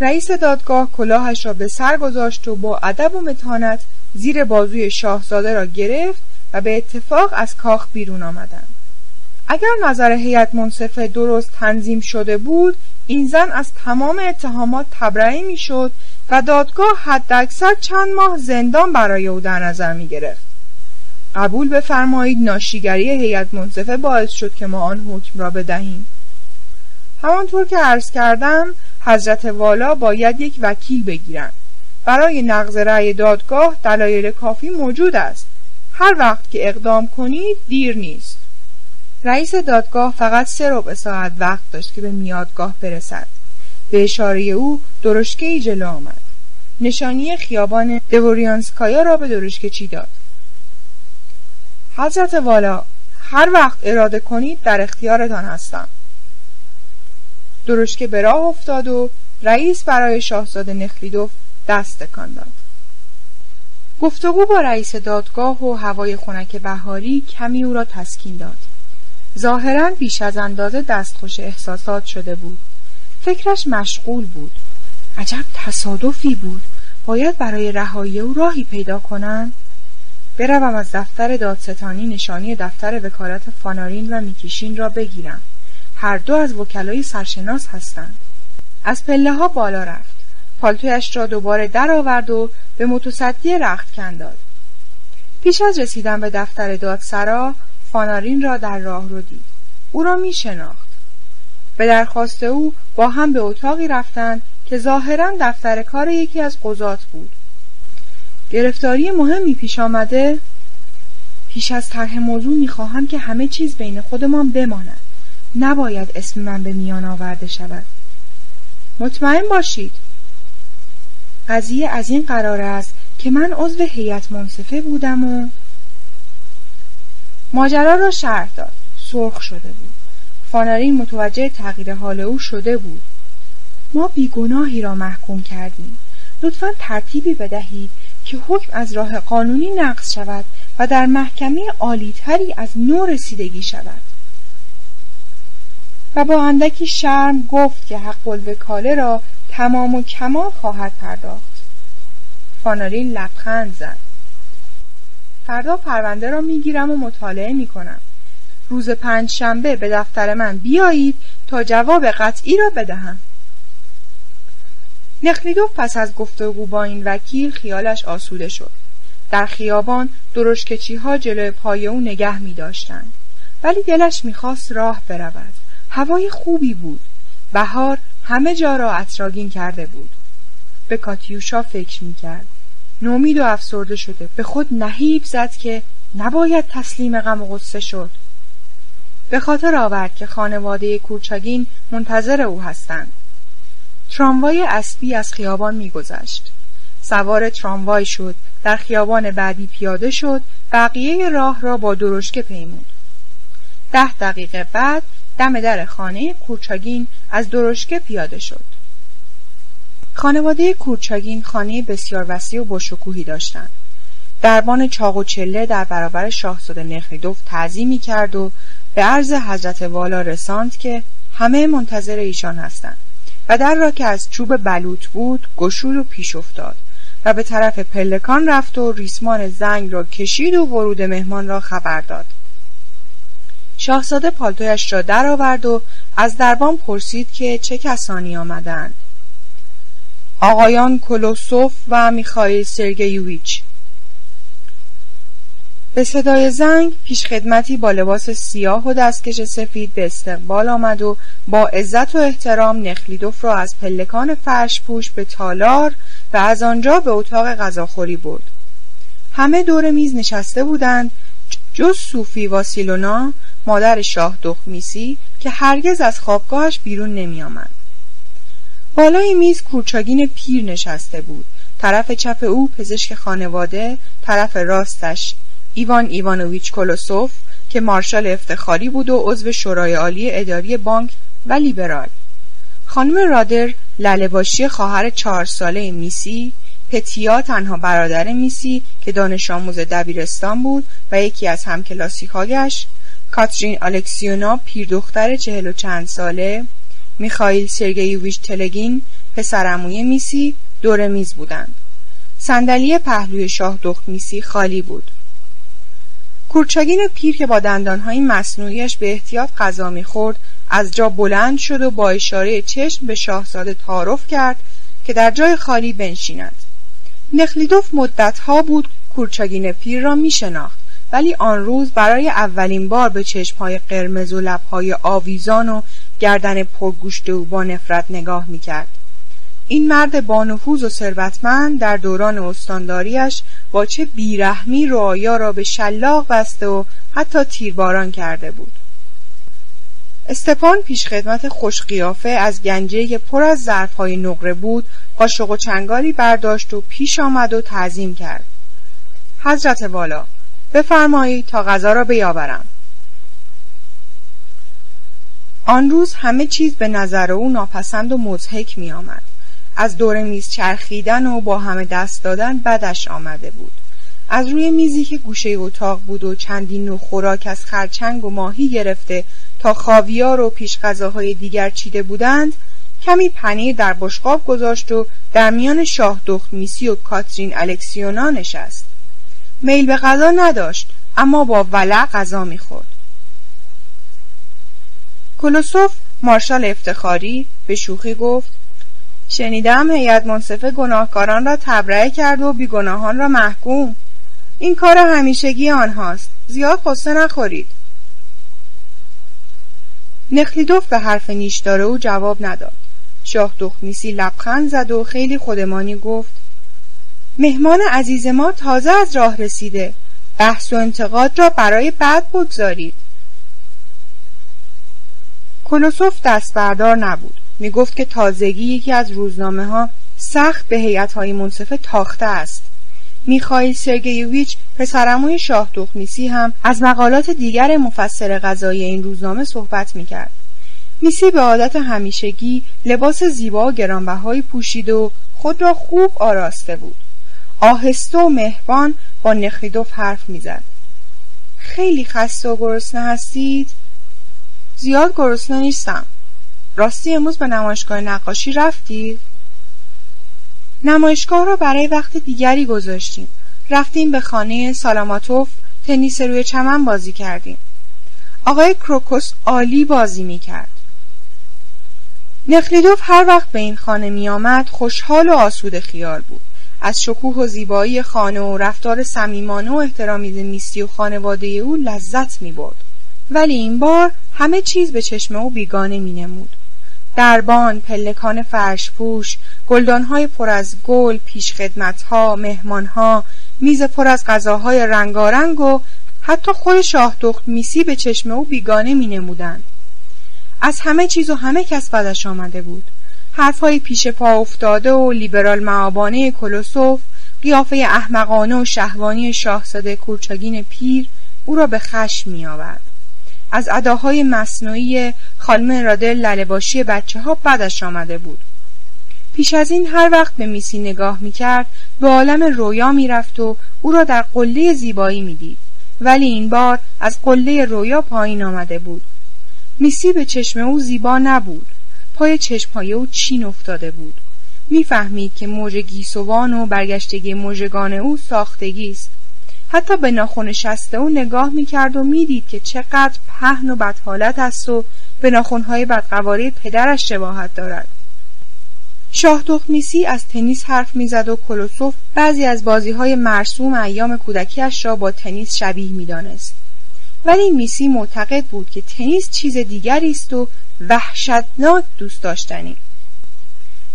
رئیس دادگاه کلاهش را به سر گذاشت و با ادب و متانت زیر بازوی شاهزاده را گرفت و به اتفاق از کاخ بیرون آمدند. اگر نظر هیئت منصفه درست تنظیم شده بود، این زن از تمام اتهامات تبرئه میشد و دادگاه حداکثر چند ماه زندان برای او در نظر می گرفت. قبول بفرمایید ناشیگری هیئت منصفه باعث شد که ما آن حکم را بدهیم. همانطور که عرض کردم، حضرت والا باید یک وکیل بگیرند. برای نقض رأی دادگاه دلایل کافی موجود است. هر وقت که اقدام کنید دیر نیست. رئیس دادگاه فقط 3/4 ساعت وقت داشت که به میادگاه برسد. به اشاره او درشکه‌ای جلو آمد. نشانی خیابان دوریانسکایا را به درشکه چی داد. حضرت والا، هر وقت اراده کنید در اختیارتان هستم. درشکه به راه افتاد و رئیس برای شاهزاده نخلیدوف دست تکان داد. گفتگو با رئیس دادگاه و هوای خنک بهاری کمی او را تسکین داد. ظاهراً بیش از اندازه دستخوش احساسات شده بود. فکرش مشغول بود. عجب تصادفی بود. باید برای رهایی او راهی پیدا کنند. بروم از دفتر دادستانی نشانی دفتر وکالت فانارین و میکیشین را بگیرم. هر دو از وکلای سرشناس هستند. از پله ها بالا رفت. پالتویش را دوباره در آورد و به متصدی رختکن داد. پیش از رسیدن به دفتر دادسرا، فانارین را در راه رو دید. او را می شناخت. به درخواست او با هم به اتاقی رفتند که ظاهراً دفتر کار یکی از قضات بود. گرفتاری مهمی پیش آمده؟ پیش از طرح موضوع می خواهم که همه چیز بین خودمان بماند. نباید اسم من به میان آورده شود. مطمئن باشید. قضیه از این قرار است که من عضو هیئت منصفه بودم و ماجرا را شرح داد. سرخ شده بود. فانارین متوجه تغییر حال او شده بود. ما بیگناهی را محکوم کردیم. لطفاً ترتیبی بدهید که حکم از راه قانونی نقض شود و در محکمه عالی‌تری از نو رسیدگی شود. و با اندکی شرم گفت که حق الوکاله را تمام و کمال خواهد پرداخت. فانارین لبخند زد. فردا پرونده را میگیرم و مطالعه میکنم. روز 5 شنبه به دفتر من بیایید تا جواب قطعی را بدهم. نخلیدوف پس از گفتگو با این وکیل خیالش آسوده شد. در خیابان درشکه‌چی‌ها جلوی پای او نگه می‌داشتند، ولی دلش می‌خواست راه برود. هوای خوبی بود. بهار همه جا را عطرآگین کرده بود. به کاتیوشا فکر می‌کرد. نومید و افسرده شده به خود نهیب زد که نباید تسلیم غم و غصه شد. به خاطر آورد که خانواده کورچاگین منتظر او هستند. تراموای اسبی از خیابان میگذشت. سوار تراموای شد، در خیابان بعدی پیاده شد، بقیه راه را با درشکه پیمود. 10 دقیقه بعد دم در خانه کورچاگین از درشکه پیاده شد. خانواده کورچاگین خانه بسیار وسیع و باشکوهی داشتند. دربان چاق و چله در برابر شاهزاده نخلیدوف تعظیمی کرد و به عرض حضرت والا رساند که همه منتظر ایشان هستند و در را که از چوب بلوط بود گشود و پیش افتاد و به طرف پلکان رفت و ریسمان زنگ را کشید و ورود مهمان را خبر داد. شاهزاده پالتویش را در آورد و از دربان پرسید که چه کسانی آمدند. آقایان کلوسوف و میخائیل سرگیویچ. به صدای زنگ پیشخدمتی با لباس سیاه و دستکش سفید به استقبال آمد و با عزت و احترام نخلیدوف را از پلکان فرش پوش به تالار و از آنجا به اتاق غذاخوری برد. همه دور میز نشسته بودند جز صوفی واسیلونا، مادر شاه دخمیسی که هرگز از خوابگاهش بیرون نمی آمد. بالای میز کورچاگین پیر نشسته بود. طرف چپ او پزشک خانواده، طرف راستش ایوان ایوانویچ کولوسوف که مارشال افتخاری بود و عضو شورای عالی اداری بانک و لیبرال. خانم رادر، لاله‌باشی خواهر 4 ساله میسی، پتیا تنها برادر میسی که دانش آموز دبیرستان بود و یکی از همکلاسی‌هایش، کاترین الکسیونا پیردختر 40 و چند ساله، میخائیل سرگیویچ تلگین پسرعموی میسی دور میز بودند. صندلی پهلوی شاه دخمیسی خالی بود. کورچاگین پیر که با دندانهای مصنوعیش به احتیاط غذا می‌خورد، از جا بلند شد و با اشاره چشم به شاهزاده تعارف کرد که در جای خالی بنشیند. نخلیدوف مدت‌ها بود کورچاگین پیر را می‌شناخت، ولی آن روز برای اولین بار به چشم‌های قرمز و لب‌های آویزان و گردن پرگوشت او با نفرت نگاه می‌کرد. این مرد با نفوذ و ثروتمند در دوران استانداریش با چه بیرحمی رعایا را به شلاق بسته و حتی تیرباران کرده بود. استپان پیشخدمت خوشقیافه از گنجه‌ای که پر از ظرف‌های نقره بود، قاشق و چنگالی برداشت و پیش آمد و تعظیم کرد. حضرت والا، بفرمایید تا غذا را بیاورم. آن روز همه چیز به نظر او ناپسند و مضحک می آمد. از دور میز چرخیدن و با همه دست دادن بدش آمده بود. از روی میزی که گوشه اتاق بود و چندین نوع خوراک از خرچنگ و ماهی گرفته تا خاویار و پیش غذاهای دیگر چیده بودند، کمی پنیر در بشقاب گذاشت و در میان شاه دخمیسی و کاترین الکسیونا نشست. میل به غذا نداشت، اما با ولع غذا میخورد. کولوسوف، مارشال افتخاری، به شوخی گفت: شنیدم هیئت منصفه گناهکاران را تبرئه کرد و بیگناهان را محکوم. این کار همیشگی آنهاست. زیاد قصه نخورید. نخلیدوف به حرف نیشدار او جواب نداد. شاه دخمیسی لبخند زد و خیلی خودمانی گفت: مهمان عزیز ما تازه از راه رسیده. بحث و انتقاد را برای بعد بگذارید. کولوسوف دست بردار نبود. می گفت که تازگی یکی از روزنامه ها سخت به هیئت‌های منصفه تاخته است. میخائیل سرگیویچ پسرعموی شاه دخمیسی هم از مقالات دیگر مفسر قضایی این روزنامه صحبت می کرد. میسی به عادت همیشگی لباس زیبا و گرانبهایی پوشید و خود را خوب آراسته بود. آهسته و مهربان با نخلیدوف حرف می زد. خیلی خسته و گرسنه هستید؟ زیاد گرسنه نیستم. راستی امروز به نمایشگاه نقاشی رفتید؟ نمایشگاه را برای وقت دیگری گذاشتیم. رفتیم به خانه سالاماتوف، تنیس روی چمن بازی کردیم. آقای کروکوس عالی بازی میکرد. نخلیدوف هر وقت به این خانه میآمد خوشحال و آسوده خیال بود. از شکوه و زیبایی خانه و رفتار صمیمانه و احترامیز میسی و خانواده او لذت میبرد. ولی این بار همه چیز به چشم او بیگانه مینمود. دربان، پلکان فرش‌پوش، گلدان‌های پر از گل، پیشخدمت‌ها، مهمان‌ها، میز پر از غذاهای رنگارنگ و حتی خود شاه دخمیسی به چشم او بیگانه مینمودند. از همه چیز و همه کس بدش آمده بود. حرف‌های پیش پا افتاده و لیبرال معابانه کولوسوف، قیافه احمقانه و شهوانی شاهزاده کورچاگین پیر او را به خشم می‌آورد. از اداهای مصنوعی خانم رادر لاله‌باشی بچه‌ها بدش آمده بود. پیش از این هر وقت به میسی نگاه می‌کرد، به عالم رویا می‌رفت و او را در قله زیبایی می‌دید. ولی این بار از قله رویا پایین آمده بود. میسی به چشم او زیبا نبود. پای چشم‌های او چین افتاده بود. می‌فهمید که موج گیسوان و برگشتگی مژگان او ساختگی است. حتی به ناخن شسته او نگاه میکرد و میدید که چقدر پهن و بدحالت است و به ناخنهای بدقواره پدرش شباهت دارد. شاه تخمیسی از تنیس حرف میزد و کلوسوف بعضی از بازی‌های مرسوم ایام کودکیش را با تنیس شبیه می‌دانست. ولی میسی معتقد بود که تنیس چیز دیگری است و وحشتناک دوست داشتنی.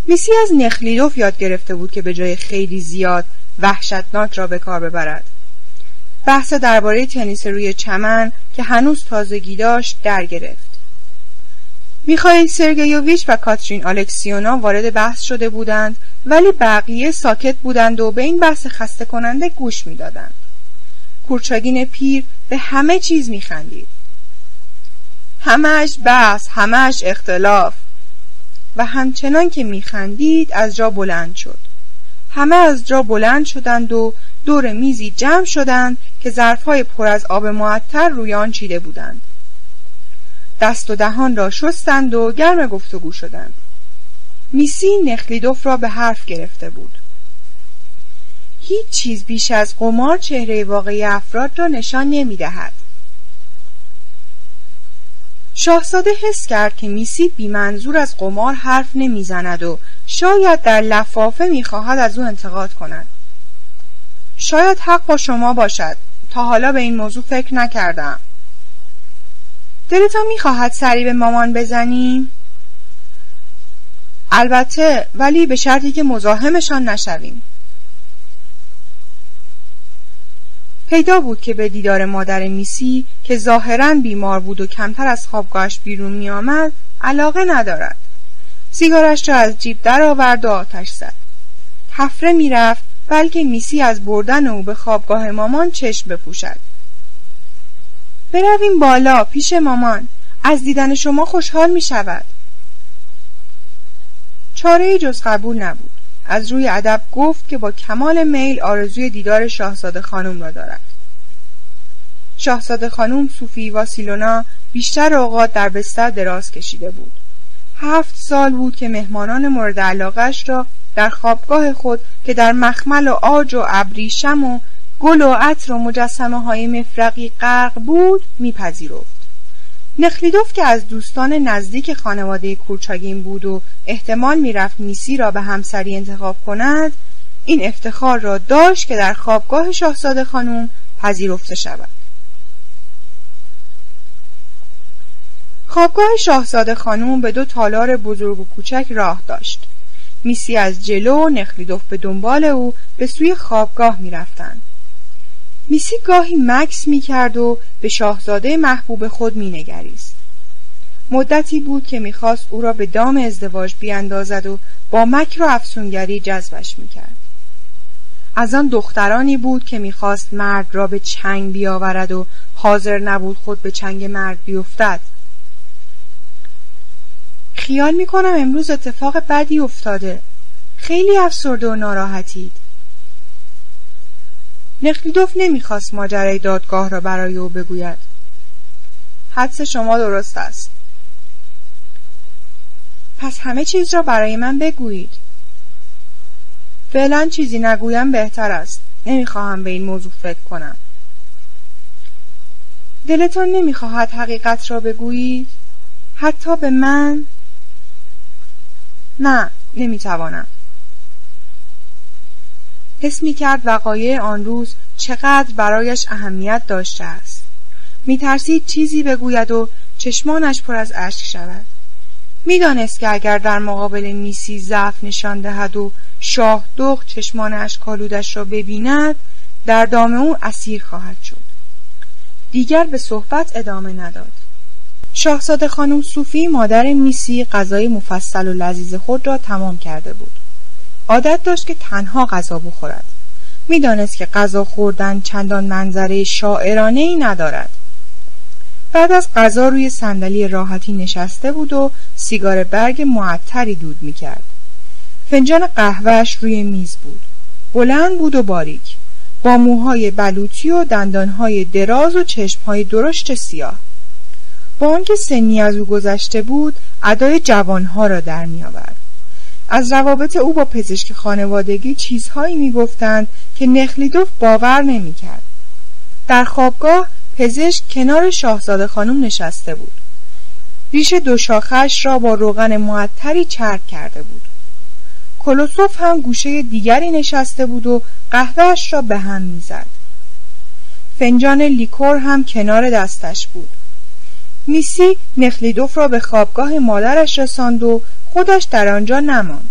میسی از نخلیلوف یاد گرفته بود که به جای خیلی زیاد وحشتناک را به کار ببرد. بحث درباره تنیس روی چمن که هنوز تازگی داشت در گرفت. میخائیل سرگیوویچ و کاترین الکسیونا وارد بحث شده بودند، ولی بقیه ساکت بودند و به این بحث خسته کننده گوش میدادند. کورچاگین پیر به همه چیز میخندید. همش بحث، همش اختلاف. و همچنان که میخندید از جا بلند شد. همه از جا بلند شدند و دور میزی جمع شدند که ظرفهای پر از آب معطر روی آن چیده بودند. دست و دهان را شستند و گرم گفتگو شدند. میسی نخلیدوف را به حرف گرفته بود. هیچ چیز بیش از قمار چهره واقعی افراد را نشان نمی دهد. شاهزاده حس کرد که میسی بی‌منظور از قمار حرف نمی زند و شاید در لفافه می خواهد از او انتقاد کند. شاید حق با شما باشد. تا حالا به این موضوع فکر نکردم. دلتا میخواهد سری به مامان بزنیم؟ البته، ولی به شرطی که مزاحمشان نشویم. پیدا بود که به دیدار مادر میسی که ظاهراً بیمار بود و کمتر از خوابگاهش بیرون میآمد علاقه ندارد. سیگارش را از جیب درآورد و آتش زد. تفره میرفت بلکه میسی از بردن او به خوابگاه مامان چشم بپوشد. برویم بالا پیش مامان. از دیدن شما خوشحال می شود. چاره‌ای جز قبول نبود. از روی ادب گفت که با کمال میل آرزوی دیدار شاهزاده خانم را دارد. شاهزاده خانم صوفی واسیلونا بیشتر اوقات در بستر دراز کشیده بود. 7 سال بود که مهمانان مورد علاقه‌اش را در خوابگاه خود که در مخمل و عاج و ابریشم و گل و عطر و مجسمه‌های مفرقی غرق بود میپذیرفت. نخلیدوف که از دوستان نزدیک خانواده کورچاگین بود و احتمال میرفت میسی را به همسری انتخاب کند، این افتخار را داشت که در خوابگاه شاهزاده خانم پذیرفته شود. خوابگاه شاهزاده خانم به 2 تالار بزرگ و کوچک راه داشت. میسی از جلو و نخلیدوف به دنبال او به سوی خوابگاه میرفتند. میسی گاهی مکث می‌کرد و به شاهزاده محبوب خود می‌نگریست. مدتی بود که می‌خواست او را به دام ازدواج بیاندازد و با مکر و افسونگری جذبش می‌کرد. از آن دخترانی بود که می‌خواست مرد را به چنگ بیاورد و حاضر نبود خود به چنگ مرد بیفتد. خیال می‌کنم امروز اتفاق بدی افتاده. خیلی افسرده و ناراحتید. نخلیدوف نمیخواست ماجرای دادگاه را برای او بگوید. حدس شما درست است. پس همه چیز را برای من بگویید. فعلا چیزی نگویم بهتر است. نمیخواهم به این موضوع فکر کنم. دلتان نمیخواهد حقیقت را بگویید؟ حتی به من؟ نه، نمیتوانم. حس می کرد وقایع آن روز چقدر برایش اهمیت داشته است. می ترسید چیزی بگوید و چشمانش پر از اشک شود. می دانست که اگر در مقابل میسی ضعف نشان دهد و شاه دخ چشمان اشک‌آلودش را ببیند، در دام او اسیر خواهد شد. دیگر به صحبت ادامه نداد. شاهزاده خانم صوفی مادر میسی غذای مفصل و لذیذ خود را تمام کرده بود. عادت داشت که تنها غذا بخورد. میدانست که غذا خوردن چندان منظره شاعرانه‌ای ندارد. بعد از غذا روی صندلی راحتی نشسته بود و سیگار برگ معطری دود می‌کرد. فنجان قهوه‌اش روی میز بود. بلند بود و باریک، با موهای بلوطی و دندان‌های دراز و چشم‌های درشت سیاه. با آنکه سنی از او گذشته بود، ادای جوان‌ها را در می‌آورد. از روابط او با پزشک خانوادگی چیزهایی میگفتند که نخلیدوف باور نمیکرد. در خوابگاه پزشک کنار شاهزاده خانم نشسته بود. ریش 2 شاخه‌اش را با روغن معطری چرک کرده بود. کولوسوف هم گوشه دیگری نشسته بود و قهوه‌اش را به هم می‌زد. فنجان لیکور هم کنار دستش بود. میسی نخلیدوف را به خوابگاه مادرش رساند و خودش در آنجا نماند.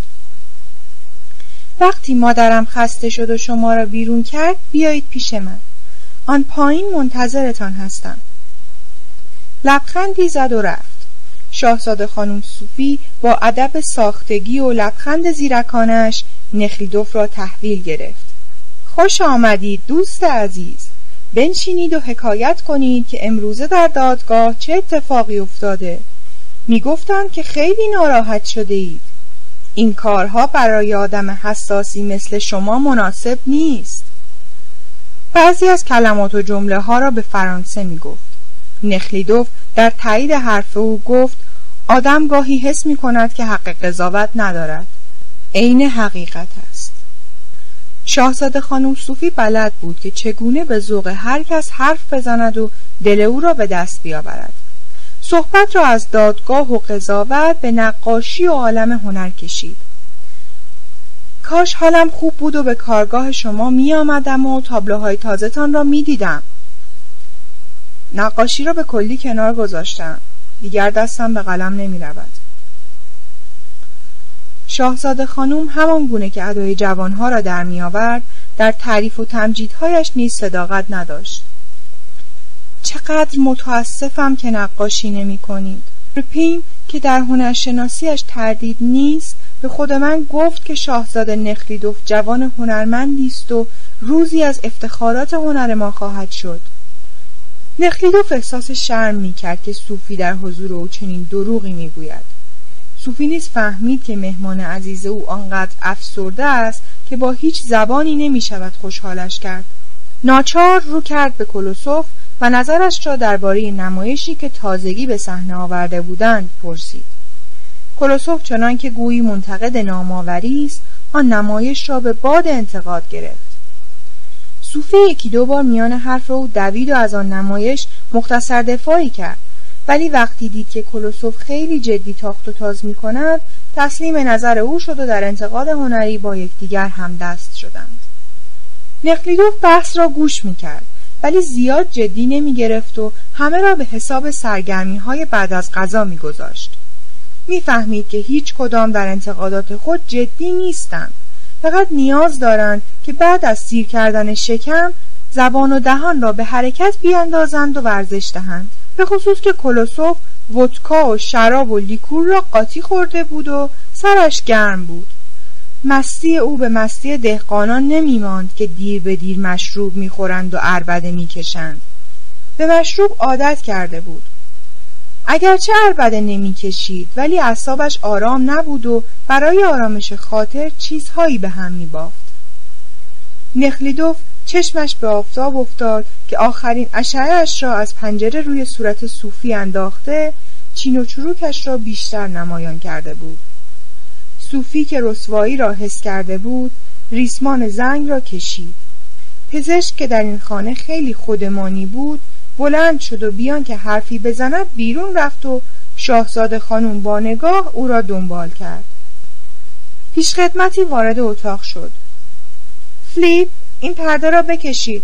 وقتی مادرم خسته شد و شما را بیرون کرد، بیایید پیش من. آن پایین منتظرتان هستم. لبخندی زد و رفت. شاهزاده خانم صوفی با ادب ساختگی و لبخند زیرکانش نخلیدوف را تحویل گرفت. خوش آمدید دوست عزیز. بنشینید و حکایت کنید که امروزه در دادگاه چه اتفاقی افتاده. می گفتند که خیلی ناراحت شده اید. این کارها برای آدم حساسی مثل شما مناسب نیست. بعضی از کلمات و جمله ها را به فرانسه می گفت. نخلیدوف در تایید حرف او گفت آدم گاهی حس می کند که حق قضاوت ندارد. عین حقیقت است. شاهزاده خانم صوفی بلد بود که چگونه به ذوق هر کس حرف بزند و دل او را به دست بیاورد. صحبت را از دادگاه و قضاوت به نقاشی و عالم هنر کشید. کاش حالم خوب بود و به کارگاه شما می آمدم و تابلوهای تازه تان را می دیدم. نقاشی را به کلی کنار گذاشتم. دیگر دستم به قلم نمی رود. شاهزاده خانم همان گونه که ادای جوانها را در می آورد، در تعریف و تمجیدهایش نیز صداقت نداشت. چقدر متاسفم که نقاشی نمی کنید. رپین که در هنرشناسیش تردید نیست، به خود من گفت که شاهزاده نخلیدوف جوان هنرمندی است و روزی از افتخارات هنر ما خواهد شد. نخلیدوف احساس شرم می کرد که صوفی در حضور او چنین دروغی می گوید. صوفی نیز فهمید که مهمان عزیز او آنقدر افسرده است که با هیچ زبانی نمی شود خوشحالش کرد. ناچار رو کرد به کولوسوف و نظرش را درباره نمایشی که تازگی به صحنه آورده بودند پرسید. کولوسوف چنان که گویی منتقد ناماوری است، آن نمایش را به باد انتقاد گرفت. صوفی یکی دو بار میان حرف او دوید و از آن نمایش مختصر دفاعی کرد، ولی وقتی دید که کولوسوف خیلی جدی تاخت و تاز می کند، تسلیم نظر او شد و در انتقاد هنری با یکدیگر همدست شدند. نخلیدوف بحث را گوش می کرد، ولی زیاد جدی نمی گرفت و همه را به حساب سرگرمی های بعد از غذا می گذاشت. می فهمید که هیچ کدام در انتقادات خود جدی نیستند، فقط نیاز دارند که بعد از سیر کردن شکم زبان و دهان را به حرکت بیاندازند و ورزش دهند. به خصوص که کولوسوف ودکا و شراب و لیکور را قاطی خورده بود و سرش گرم بود. مستی او به مستی دهقانان نمی ماند که دیر به دیر مشروب می خورند و عربده می کشند. به مشروب عادت کرده بود. اگرچه عربده نمی کشید، ولی اعصابش آرام نبود و برای آرامش خاطر چیزهایی به هم می بافت. نخلیدوف چشمش به آفتاب افتاد که آخرین اشعه‌اش را از پنجره روی صورت صوفی انداخته، چین و چروکش را بیشتر نمایان کرده بود. صوفی که رسوایی را حس کرده بود، ریسمان زنگ را کشید. پزشک که در این خانه خیلی خودمانی بود، بلند شد و بیان که حرفی بزند بیرون رفت و شاهزاده خانم با نگاه او را دنبال کرد. پیشخدمتی وارد اتاق شد. فلیپ، این پرده را بکشید.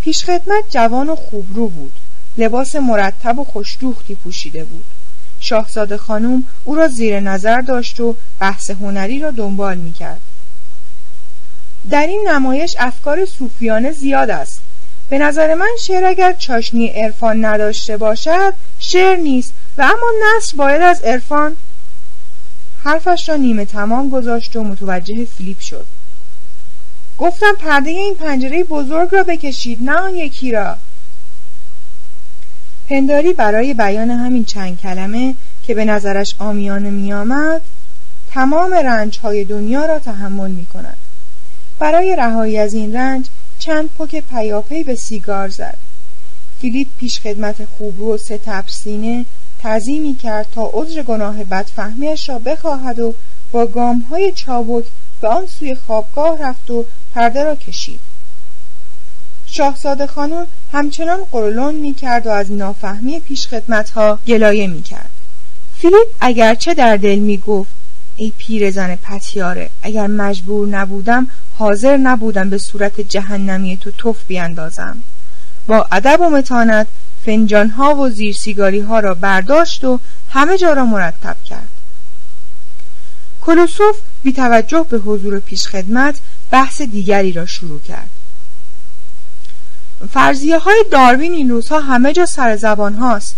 پیشخدمت جوان و خوبرو بود. لباس مرتب و خوشدوختی پوشیده بود. شاهزاده خانم او را زیر نظر داشت و بحث هنری را دنبال می کرد. در این نمایش افکار صوفیانه زیاد است. به نظر من شعر اگر چاشنی عرفان نداشته باشد شعر نیست، و اما نثر باید از عرفان. حرفش را نیمه تمام گذاشت و متوجه فلیپ شد. گفتم پرده این پنجره بزرگ را بکشید، نه آن یکی را. پنداری برای بیان همین چند کلمه که به نظرش عامیانه می آمد تمام رنج‌های دنیا را تحمل می کند. برای رهایی از این رنج چند پک پیاپی به سیگار زد. فیلیپ پیشخدمت خوبرو و ستبسینه تعظیمی کرد تا عذر گناه بدفهمیش را بخواهد و با گام‌های چابک به آن سوی خوابگاه رفت و پرده را کشید. شاهزاده خانم همچنان قرولون می کرد و از نافهمی پیشخدمت‌ها گلایه می کرد. فیلیپ اگرچه در دل می گفت ای پیرزن پتیاره، اگر مجبور نبودم حاضر نبودم به صورت جهنمی تو تف بیاندازم. با ادب و متانت فنجان ها و زیر سیگاری ها را برداشت و همه جا را مرتب کرد. کلوسوف بی توجه به حضور پیشخدمت بحث دیگری را شروع کرد. فرضیه های داروین این روزها همه جا سر زبان هاست.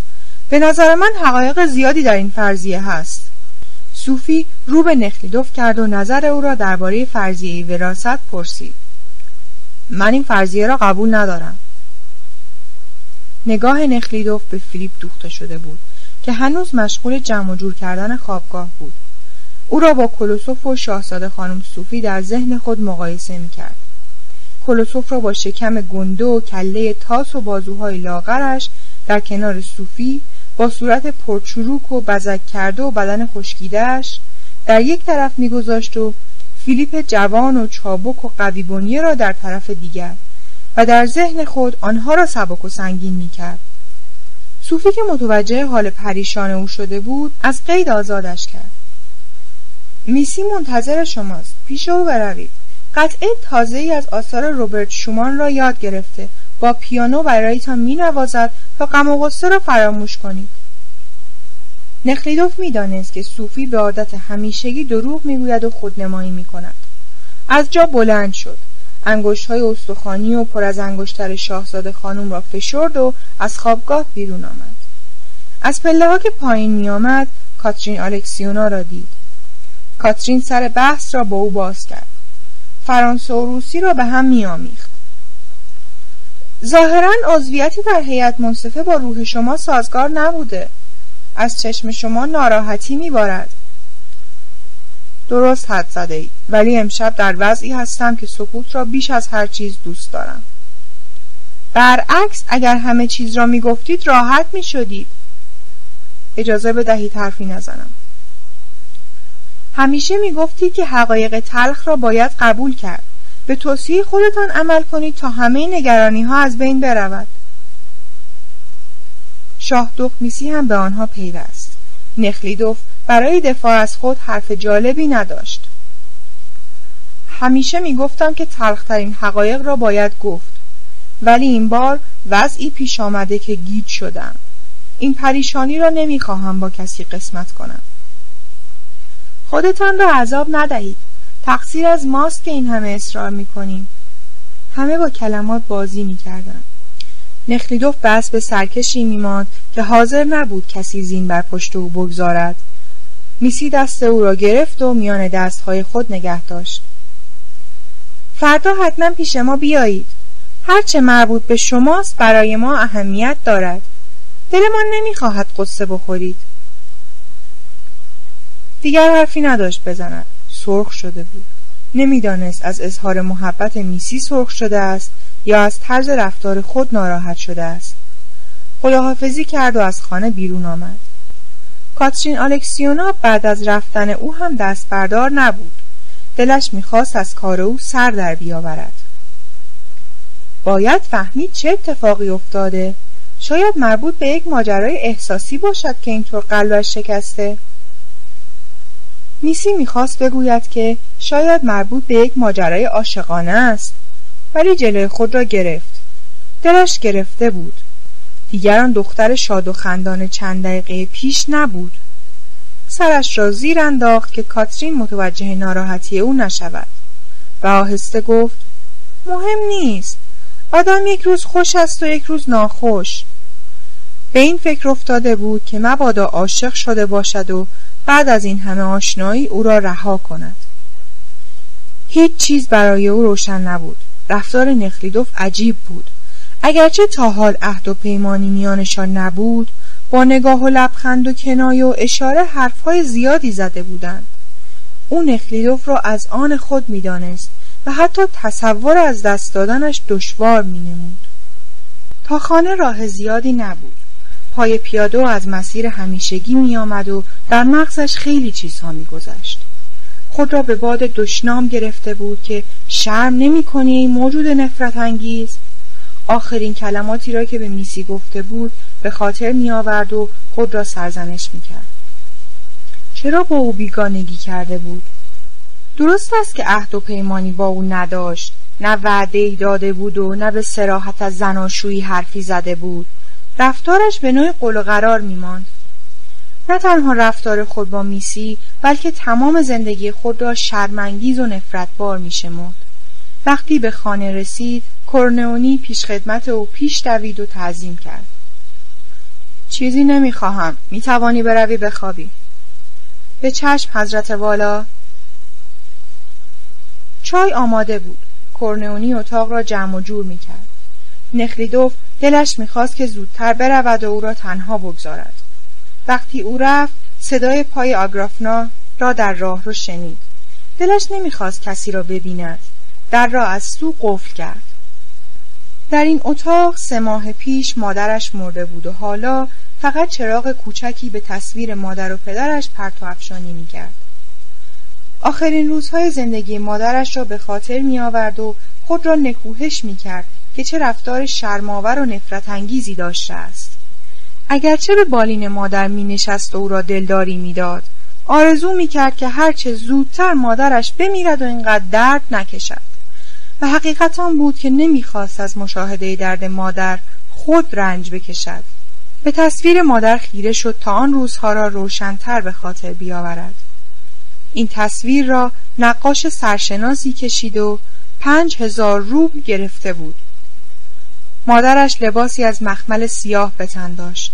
به نظر من حقایق زیادی در این فرضیه هست. صوفی رو به نخلیدوف کرد و نظر او را درباره فرضیه وراثت پرسید. من این فرضیه را قبول ندارم. نگاه نخلیدوف به فیلیپ دوخته شده بود که هنوز مشغول جمع و جور کردن خوابگاه بود. او را با کلوسوف و شاهزاده خانم صوفی در ذهن خود مقایسه می‌کرد. کلوسوف را با شکم گنده و کله تاس و بازوهای لاغرش در کنار صوفی با صورت پرچروک و بزک کرده و بدن خشکیده‌اش در یک طرف می‌گذاشت و فیلیپ جوان و چابک و قوی بنیه را در طرف دیگر و در ذهن خود آنها را سبک و سنگین می‌کرد. صوفی که متوجه حال پریشان او شده بود از قید آزادش کرد. میسی منتظر شماست، پیش او بروید. قطعه تازه‌ای از آثار روبرت شومان را یاد گرفته، با پیانو برایتان می‌نوازد تا غم و غصه را فراموش کنید. نخلیدوف می‌دانست که صوفی به عادت همیشگی دروغ می‌گوید و خودنمایی می‌کند. از جا بلند شد، انگشت‌های استخوانی و پر از انگشتر شاهزاده خانم را فشرد و از خوابگاه بیرون آمد. از پله‌ها که پایین می‌آمد، کاترین الکسیونا را دید. کاترین سر بحث را با او باز کرد. فرانسه و روسی را به هم می‌آمیخت. ظاهراً عضویتی در هیئت منصفه با روح شما سازگار نبوده. از چشم شما ناراحتی می‌بارد. درست حد زده ای، ولی امشب در وضعی هستم که سکوت را بیش از هر چیز دوست دارم. برعکس اگر همه چیز را می‌گفتید راحت می‌شدید. اجازه بدهید حرفی نزنم. همیشه می‌گفتید که حقایق تلخ را باید قبول کرد. به توصیه خودتان عمل کنید تا همه نگرانی‌ها از بین برود. شاه دخمیسی هم به آنها پیوست. نخلیدوف برای دفاع از خود حرف جالبی نداشت. همیشه می‌گفتم که تلخ‌ترین حقایق را باید گفت. ولی این بار وضعی پیش آمده که گیج شدم. این پریشانی را نمی‌خواهم با کسی قسمت کنم. خودتان را عذاب ندهید. تقصیر از ماست که این همه اصرار می‌کنیم. همه با کلمات بازی می‌کردند. نخلیدوف بس به سرکشی می‌ماند که حاضر نبود کسی زین بر پشت او بگذارد. میسی دست او را گرفت و میان دست‌های خود نگه داشت. فردا حتما پیش ما بیایید. هر چه مربوط به شماست برای ما اهمیت دارد. دلمان نمی‌خواهد قصه بخورید. دیگر حرفی نداشت بزند. سرخ شده بود. نمیدانست از اظهار محبت میسی سرخ شده است یا از طرز رفتار خود ناراحت شده است. خداحافظی کرد و از خانه بیرون آمد. کاترین الکسیونا بعد از رفتن او هم دست بردار نبود. دلش میخواست از کار او سر در بیاورد. باید فهمید چه اتفاقی افتاده. شاید مربوط به یک ماجرای احساسی باشد که اینطور قلبش شکسته. میسی میخواست بگوید که شاید مربوط به یک ماجرای عاشقانه است، ولی جلوی خود را گرفت. دلش گرفته بود. دیگر آن دختر شاد و خندان چند دقیقه پیش نبود. سرش را زیر انداخت که کاترین متوجه ناراحتی او نشود و آهسته گفت: مهم نیست. آدم یک روز خوش است و یک روز ناخوش. به این فکر افتاده بود که مبادا عاشق شده باشد و بعد از این همه آشنایی او را رها کند. هیچ چیز برای او روشن نبود. رفتار نخلیدوف عجیب بود. اگرچه تا حال عهد و پیمانی میانشان نبود، با نگاه و لبخند و کنایه و اشاره حرفهای زیادی زده بودند. او نخلیدوف را از آن خود می‌دانست و حتی تصور از دست دادنش دشوار می‌نمود. تا خانه راه زیادی نبود. پای پیاده و از مسیر همیشگی می آمد و در مغزش خیلی چیزها می گذشت. خود را به باد دشنام گرفته بود که شرم نمی کنی ای موجود نفرت انگیز. آخرین کلماتی را که به میسی گفته بود به خاطر می آورد و خود را سرزنش می کرد. چرا با او بیگانگی کرده بود؟ درست است که عهد و پیمانی با او نداشت، نه وعده‌ای داده بود و نه به صراحت از زناشویی حرفی زده بود. رفتارش به نوع قول و قرار می‌ماند. نه تنها رفتار خود با میسی، بلکه تمام زندگی خود را شرم‌انگیز و نفرتبار می‌شمرد. وقتی به خانه رسید، کرنئونی پیش خدمت او پیش دوید و تعظیم کرد. چیزی نمی‌خواهم، می‌توانی بروی بخوابی. به چشم حضرت والا. چای آماده بود. کرنئونی اتاق را جمع و جور می‌کرد. نخلیدوف دلش می‌خواست که زودتر برود و او را تنها بگذارد. وقتی او رفت، صدای پای آگرافنا را در راه رو شنید. دلش نمی‌خواست کسی را ببیند. در را از سو قفل کرد. در این اتاق 3 ماه پیش مادرش مرده بود و حالا فقط چراغ کوچکی به تصویر مادر و پدرش پرتو افشانی می‌کرد. آخرین روزهای زندگی مادرش را به خاطر می‌آورد و خود را نکوهش می‌کرد که چه رفتار شرم‌آور و نفرت انگیزی داشته است. اگرچه به بالین مادر می‌نشست و او را دلداری می‌داد، آرزو می‌کرد که هرچه زودتر مادرش بمیرد و اینقدر درد نکشد. و حقیقت آن بود که نمی‌خواست از مشاهده درد مادر خود رنج بکشد. به تصویر مادر خیره شد تا آن روزها را روشن‌تر به خاطر بیاورد. این تصویر را نقاش سرشناسی کشید و 5000 روبل گرفته بود. مادرش لباسی از مخمل سیاه به تن داشت.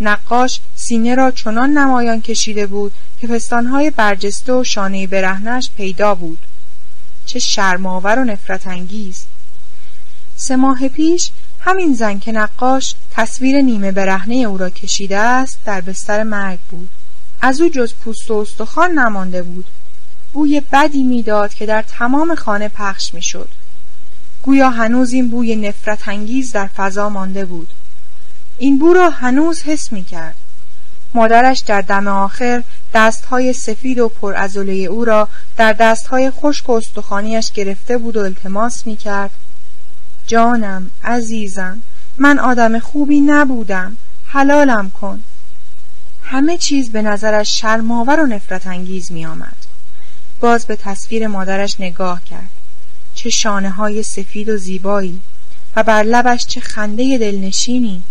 نقاش سینه را چنان نمایان کشیده بود که پستانهای برجسته و شانه برهنه‌اش پیدا بود. چه شرم‌آور و نفرت انگیز! 3 ماه پیش همین زن که نقاش تصویر نیمه برهنه او را کشیده است در بستر مرگ بود. از او جز پوست و استخوان نمانده بود. بوی بدی میداد که در تمام خانه پخش میشد. گویا هنوز این بوی نفرت انگیز در فضا مانده بود. این بو را هنوز حس میکرد. مادرش در دم آخر دستهای سفید و پرعضله او را در دستهای خشک و استخوانیش گرفته بود و التماس میکرد: جانم، عزیزم، من آدم خوبی نبودم، حلالم کن. همه چیز به نظرش شرم‌آور و نفرت انگیز می آمد. باز به تصویر مادرش نگاه کرد. چه شانه های سفید و زیبایی و بر لبش چه خنده دلنشینی!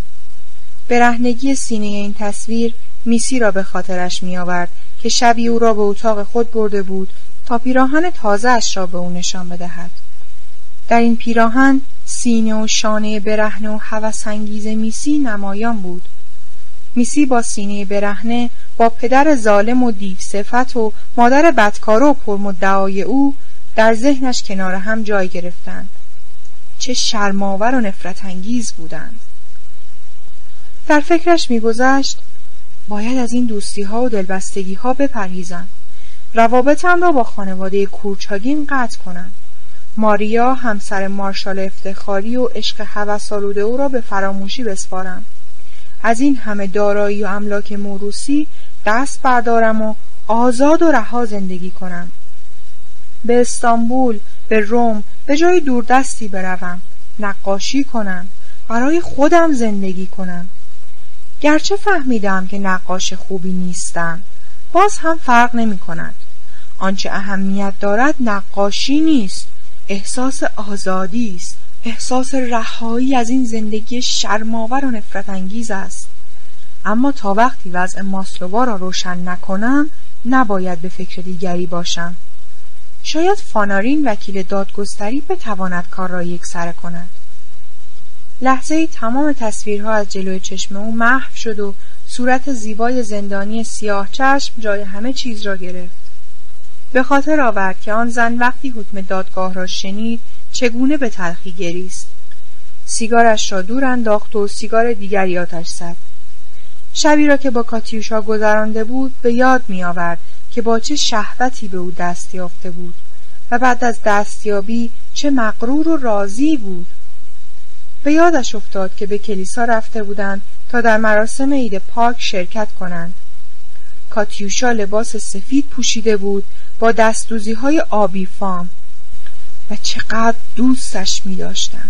برهنگی سینه این تصویر میسی را به خاطرش می آورد که شبی او را به اتاق خود برده بود تا پیراهن تازه اش را به او نشان بدهد. در این پیراهن سینه و شانه برهنه و هوس انگیز میسی نمایان بود. میسی با سینه برهنه، با پدر ظالم و دیو صفت و مادر بدکار و پرمدعای او در ذهنش کنار هم جای گرفتند. چه شرم‌آور و نفرت انگیز بودند! در فکرش می‌گذشت: باید از این دوستی‌ها و دلبستگی‌ها بپرهیزم. روابطم را با خانواده کورچاگین قطع کنم. ماریا همسر مارشال افتخاری و عشق هوس‌آلود او را به فراموشی بسپارم. از این همه دارایی و املاک موروثی دست بردارم و آزاد و رها زندگی کنم. به استانبول، به روم، به جای دوردستی بروم، نقاشی کنم، برای خودم زندگی کنم. گرچه فهمیدم که نقاش خوبی نیستم، باز هم فرق نمی کند. آنچه اهمیت دارد نقاشی نیست، احساس آزادی است. احساس رهایی از این زندگی شرم‌آور و نفرت انگیز است. اما تا وقتی وضع ماسلووا را روشن نکنم، نباید به فکر دیگری باشم. شاید فانارین وکیل دادگستری بتواند کار را یکسره کند. لحظه‌ای تمام تصویرها از جلوی چشم او محو شد و صورت زیبای زندانی سیاه چشم جای همه چیز را گرفت. به خاطر آورد که آن زن وقتی حکم دادگاه را شنید چگونه به تلخی گریست. سیگارش را دور انداخت و سیگار دیگری آتش زد. شبی را که با کاتیوشا گذرانده بود به یاد می آورد که با چه شهوتی به او دست یافته بود و بعد از دستیابی چه مغرور و راضی بود. به یادش افتاد که به کلیسا رفته بودند تا در مراسم عید پاک شرکت کنند. کاتیوشا لباس سفید پوشیده بود با دست‌دوزی‌های آبی فام و چقدر دوستش می داشتن.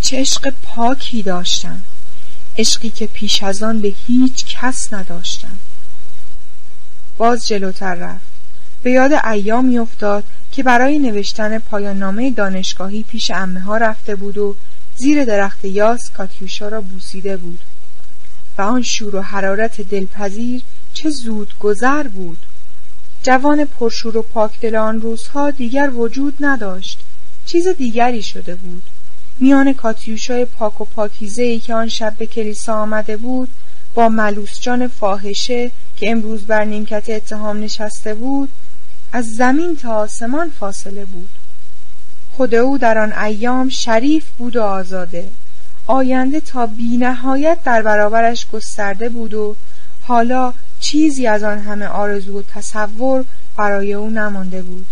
چه عشق پاکی داشتن، عشقی که پیش از آن به هیچ کس نداشتن. باز جلوتر رفت. به یاد ایامی افتاد که برای نوشتن پایان نامه دانشگاهی پیش عمه‌ها رفته بود و زیر درخت یاس کاتیوشا را بوسیده بود. و آن شور و حرارت دلپذیر چه زود گذر بود. جوان پرشور و پاکدل آن روزها دیگر وجود نداشت. چیز دیگری شده بود. میان کاتیوشای پاک و پاکیزه‌ای که آن شب به کلیسا آمده بود با ملوسجان فاحشه که امروز بر نیمکت اتهام نشسته بود، از زمین تا آسمان فاصله بود. خود او در آن ایام شریف بود و آزاده. آینده تا بی نهایت در برابرش گسترده بود و حالا چیزی از آن همه آرزو و تصور برای او نمانده بود.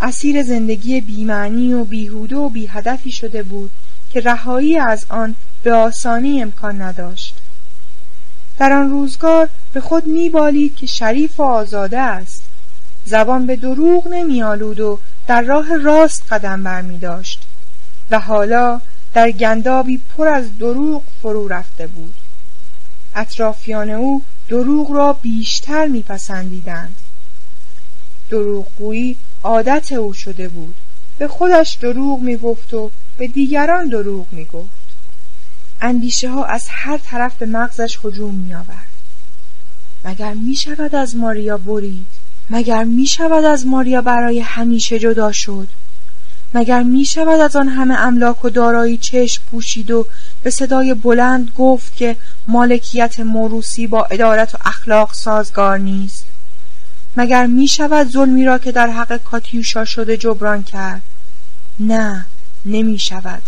اسیر زندگی بی‌معنی و بیهوده و بی‌هدفی شده بود که رهایی از آن به آسانی امکان نداشت. در آن روزگار به خود می‌بالید که شریف و آزاده است. زبان به دروغ نمی‌آلود و در راه راست قدم برمی‌داشت و حالا در گندابی پر از دروغ فرو رفته بود. اطرافیان او دروغ را بیشتر می‌پسندیدند. دروغگویی عادت او شده بود. به خودش دروغ می‌گفت و به دیگران دروغ می‌گفت. اندیشه‌ها از هر طرف به مغزش هجوم می‌آورد. مگر می‌شود از ماریا برید؟ مگر می‌شود از ماریا برای همیشه جدا شد؟ مگر می‌شود از آن همه املاک و دارایی چشم پوشید و به صدای بلند گفت که مالکیت موروثی با عدالت و اخلاق سازگار نیست؟ مگر می‌شود ظلمی را که در حق کاتیوشا شده جبران کرد؟ نه، نمی‌شود.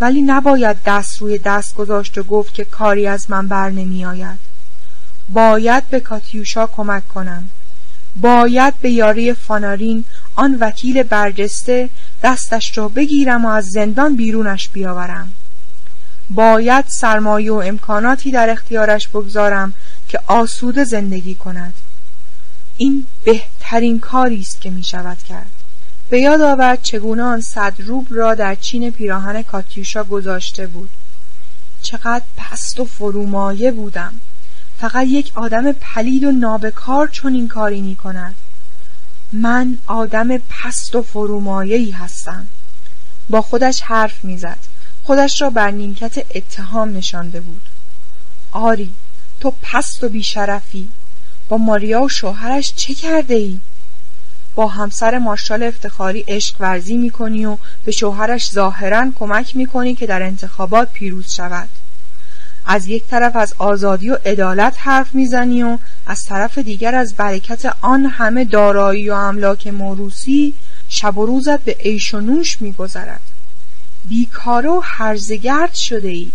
ولی نباید دست روی دست گذاشت و گفت که کاری از من بر نمی‌آید. باید به کاتیوشا کمک کنم. باید به یاری فانارین، آن وکیل برجسته، دستش را بگیرم و از زندان بیرونش بیاورم. باید سرمایه و امکاناتی در اختیارش بگذارم که آسوده زندگی کند. این بهترین کاری است که می شود کرد. به یاد آورد چگونه آن 100 روبل را در چین پیراهن کاتیوشا گذاشته بود. چقدر پست و فرومایه بودم. فقط یک آدم پلید و نابکار چنین کاری می کند. من آدم پست و فرومایه‌ای هستم. با خودش حرف می زد. خودش را بر نیمکت اتهام نشانده بود. آری، تو پست و بیشرفی. با ماریا و شوهرش چه کرده ای؟ با همسر مارشال افتخاری عشق ورزی می کنی و به شوهرش ظاهراً کمک می کنی که در انتخابات پیروز شود. از یک طرف از آزادی و عدالت حرف می زنی و از طرف دیگر از برکت آن همه دارایی و املاک موروثی شب و روزت به عیش و نوش می گذرد. بیکار و هرزگرد شده ای.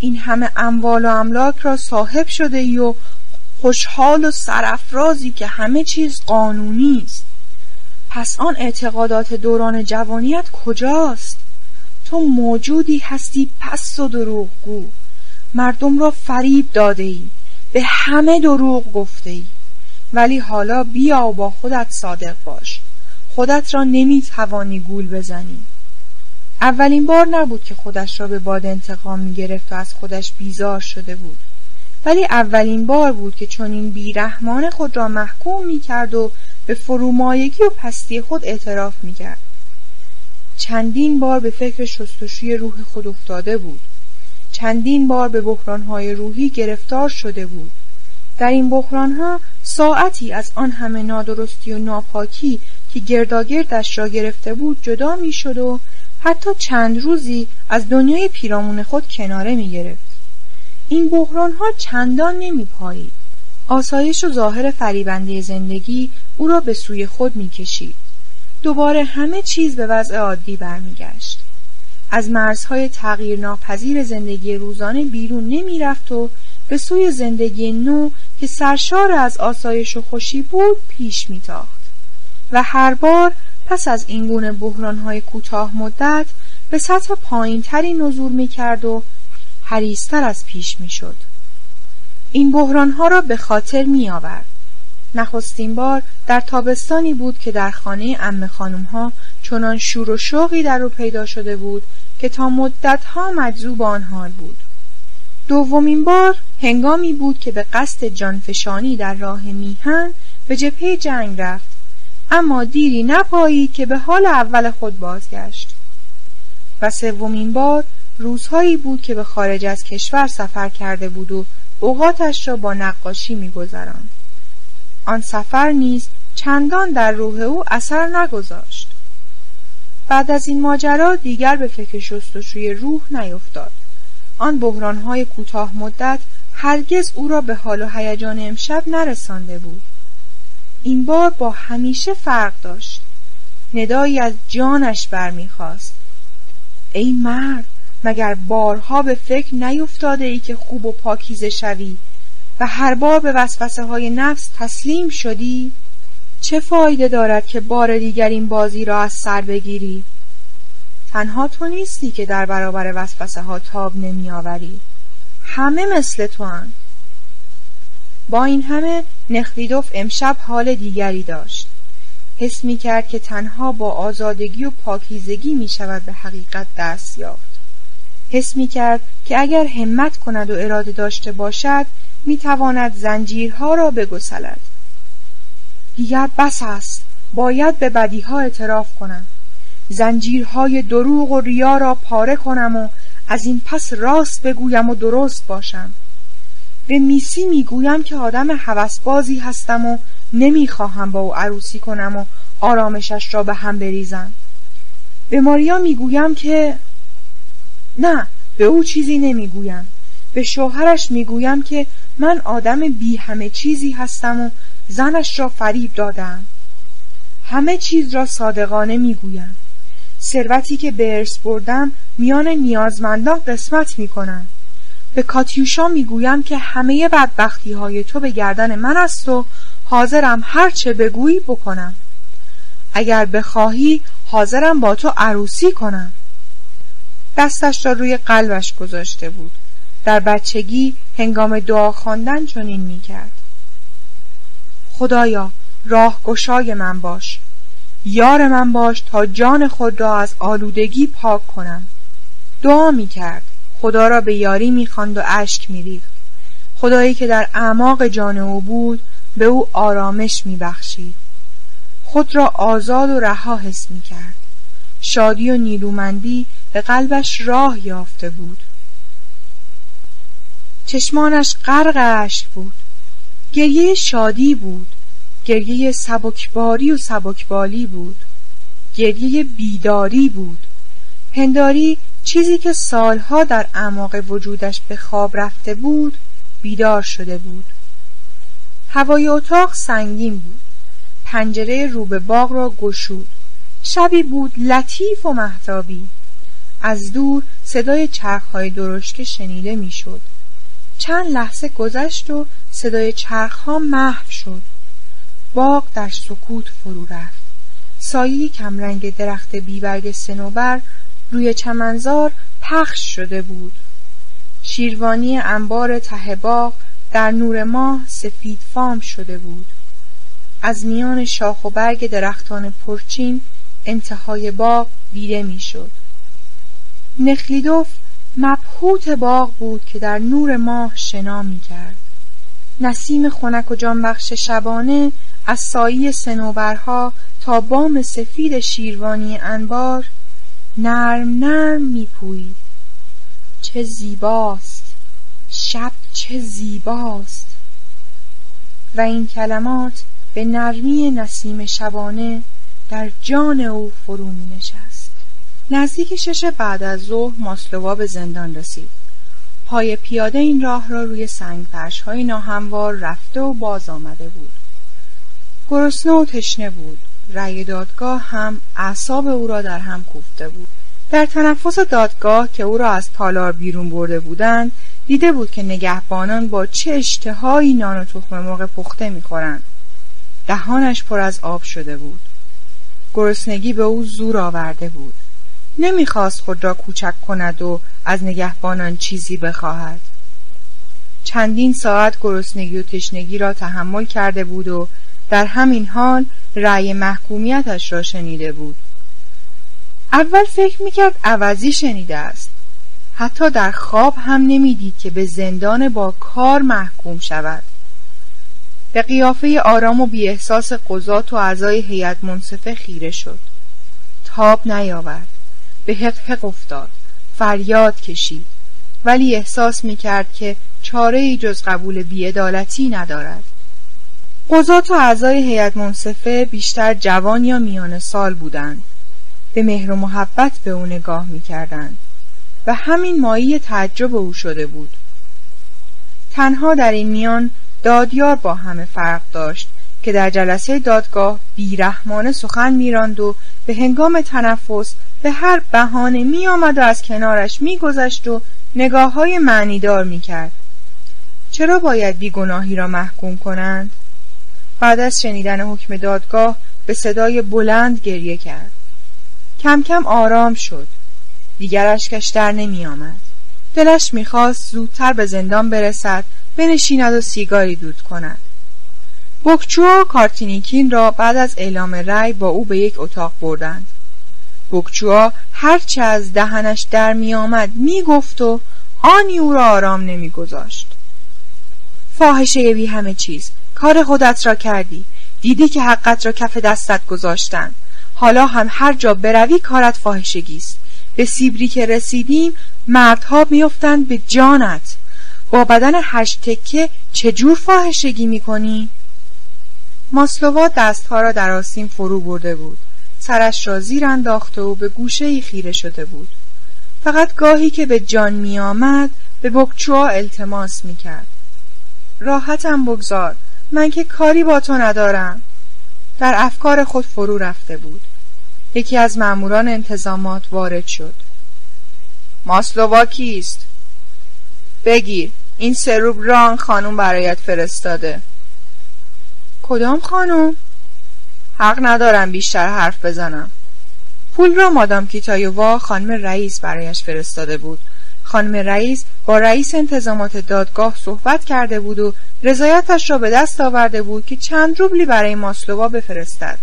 این همه اموال و املاک را صاحب شده ای و خوشحال و سرافرازی که همه چیز قانونی است. پس آن اعتقادات دوران جوانیت کجاست؟ تو موجودی هستی پست و دروغگو. مردم را فریب داده ای. به همه دروغ گفته ای. ولی حالا بیا و با خودت صادق باش. خودت را نمی توانی گول بزنی. اولین بار نبود که خودش را به باد انتقام می گرفت و از خودش بیزار شده بود. ولی اولین بار بود که چنین بیرحمان خود را محکوم می کرد و به فرومایگی و پستی خود اعتراف می کرد. چندین بار به فکر شستشوی روح خود افتاده بود. چندین بار به بحران‌های روحی گرفتار شده بود. در این بحران‌ها ساعتی از آن همه نادرستی و ناپاکی که گرداگردش را گرفته بود جدا می‌شد و حتی چند روزی از دنیای پیرامون خود کناره می‌گرفت. این بحران‌ها چندان نمی‌پایید. آسایش و ظاهر فریبنده زندگی او را به سوی خود می‌کشید. دوباره همه چیز به وضع عادی برمیگشت. از مرزهای تغییر ناپذیر زندگی روزانه بیرون نمی رفت و به سوی زندگی نو که سرشار از آسایش و خوشی بود پیش می تاخت. و هر بار پس از این گونه بحرانهای کوتاه مدت به سطح پایین تری نزول می کرد و حریص‌تر از پیش می شد. این بحرانها را به خاطر می آورد. نخستین بار در تابستانی بود که در خانه عمه خانم‌ها چنان شور و شوقی در او پیدا شده بود که تا مدت‌ها مجذوب آن حال بود. دومین بار هنگامی بود که به قصد جانفشانی در راه میهن به جبهه جنگ رفت، اما دیری نپایید که به حال اول خود بازگشت. و سومین بار روزهایی بود که به خارج از کشور سفر کرده بود و اوقاتش را با نقاشی می‌گذراند. آن سفر نیز چندان در روح او اثر نگذاشت. بعد از این ماجرا دیگر به فکر شستشوی روح نیفتاد. آن بحران‌های کوتاه مدت هرگز او را به حال و هیجان امشب نرسانده بود. این بار با همیشه فرق داشت. ندایی از جانش برمیخواست. ای مرد، مگر بارها به فکر نیفتاده ای که خوب و پاکیزه شوی و هر بار به وسوسه های نفس تسلیم شدی؟ چه فایده دارد که بار دیگر این بازی را از سر بگیری؟ تنها تو نیستی که در برابر وسوسه ها تاب نمی آوری. همه مثل تو هستند. با این همه نخریدوف امشب حال دیگری داشت. حس می کرد که تنها با آزادگی و پاکیزگی می شود به حقیقت دست یافت. حس می کرد که اگر همت کند و اراده داشته باشد می تواند زنجیرها را بگسلد. دیگر بس است. باید به بدیها اعتراف کنم. زنجیرهای دروغ و ریا را پاره کنم و از این پس راست بگویم و درست باشم. به میسی میگویم که آدم هوسبازی هستم و نمیخواهم با او عروسی کنم و آرامشش را به هم بریزم. به ماریا میگویم که نه، به او چیزی نمیگویم. به شوهرش میگویم که من آدم بی همه چیزی هستم و زنش را فریب دادم. همه چیز را صادقانه میگویم. ثروتی که به ارث بردم میان نیازمندان قسمت میکنم. به کاتیوشا میگویم که همه بدبختی های تو به گردن من است و حاضرم هر چه بگویی بکنم. اگر بخواهی حاضرم با تو عروسی کنم. دستش را روی قلبش گذاشته بود. در بچگی هنگام دعا خواندن چنین میکرد: خدایا راهگشای من باش، یار من باش تا جان خود را از آلودگی پاک کنم. دعا میکرد، خدا را به یاری می‌خواند و اشک می‌ریخت. خدایی که در اعماق جان او بود به او آرامش می‌بخشید. خود را آزاد و رها حس می‌کرد. شادی و نیرومندی به قلبش راه یافته بود. چشمانش غرق اشک بود. گریه شادی بود. گریه سبکباری و سبکبالی بود. گریه بیداری بود. پنداری چیزی که سالها در اعماق وجودش به خواب رفته بود بیدار شده بود. هوای اتاق سنگین بود. پنجره روبه باغ را گشود. شبی بود لطیف و مهتابی. از دور صدای چرخ‌های درشکه شنیده میشد. چند لحظه گذشت و صدای چرخ‌ها محو شد. باغ در سکوت فرو رفت. سایه کمرنگ درخت بیبرگ صنوبر روی چمنزار پخش شده بود. شیروانی انبار ته باغ در نور ماه سفید فام شده بود. از میان شاخ و برگ درختان پرچین انتهای باغ دیده میشد. نخلیدوف مبهوت باغ بود که در نور ماه شنا میکرد. نسیم خنک و جانبخش شبانه از سایه صنوبرها تا بام سفید شیروانی انبار نرم نرم میپوید. چه زیباست شب، چه زیباست. و این کلمات به نرمی نسیم شبانه در جان او فرو می نشست. نزدیک 6 بعد از ظهر ماسلووا به زندان رسید. پای پیاده این راه را روی سنگ فرش های ناهموار رفته و باز آمده بود. گرسنه و تشنه بود. رأی دادگاه هم اعصاب او را در هم کوفته بود. در تنفس دادگاه که او را از تالار بیرون برده بودند، دیده بود که نگهبانان با چه اشتهایی نان و تخم مرغ پخته می‌خورند. دهانش پر از آب شده بود. گرسنگی به او زور آورده بود. نمی‌خواست خود را کوچک کند و از نگهبانان چیزی بخواهد. چندین ساعت گرسنگی و تشنگی را تحمل کرده بود و در همین حال رأی محکومیتش را شنیده بود. اول فکر میکرد عوضی شنیده است. حتی در خواب هم نمیدید که به زندان با کار محکوم شود. به قیافه آرام و بی احساس قضات و اعضای هیئت منصفه خیره شد. تاب نیاورد. به حقحق افتاد. فریاد کشید. ولی احساس میکرد که چاره‌ای جز قبول بی‌عدالتی ندارد. قضات و اعضای هیئت منصفه بیشتر جوان یا میانه سال بودند. به مهر و محبت به او نگاه میکردند و همین مایه تعجب او شده بود. تنها در این میان دادیار با همه فرق داشت که در جلسه دادگاه بیرحمانه سخن می‌راند و به هنگام تنفس به هر بهانه می‌آمد و از کنارش می‌گذشت و نگاه‌های معنیدار می‌کرد. چرا باید بیگناهی را محکوم کنند؟ بعد از شنیدن حکم دادگاه به صدای بلند گریه کرد. کم کم آرام شد. دیگر اشکش در نمی آمد. دلش می خواست زودتر به زندان برسد، بنشیند و سیگاری دود کند. بکچو و کارتینیکین را بعد از اعلام رأی با او به یک اتاق بردند. بکچو هرچه از دهنش در می آمد می گفت و آنی او را آرام نمی گذاشت. فاحشه بی همه چیز، کار خودت را کردی، دیدی که حقت را کف دستت گذاشتن، حالا هم هر جا بروی کارت فاحشگیست. به سیبری که رسیدیم مردها میافتند به جانت. با بدن هشتکه چجور فاحشگی میکنی؟ ماسلووا دستها را در آستین فرو برده بود. سرش را زیر انداخته و به گوشه‌ای خیره شده بود. فقط گاهی که به جان میآمد به بکچوآ التماس میکرد. راحتم بگذار، من که کاری با تو ندارم. در افکار خود فرو رفته بود. یکی از ماموران انتظامات وارد شد. ماسلووا کیست؟ بگیر، این سروب را آن خانم برایت فرستاده. کدام خانم؟ حق ندارم بیشتر حرف بزنم. پول را مادام کیتایووا خانم رئیس برایش فرستاده بود. خانم رئیس با رئیس انتظامات دادگاه صحبت کرده بود و رضایتش را به دست آورده بود که چند روبلی برای ماسلووا بفرستد.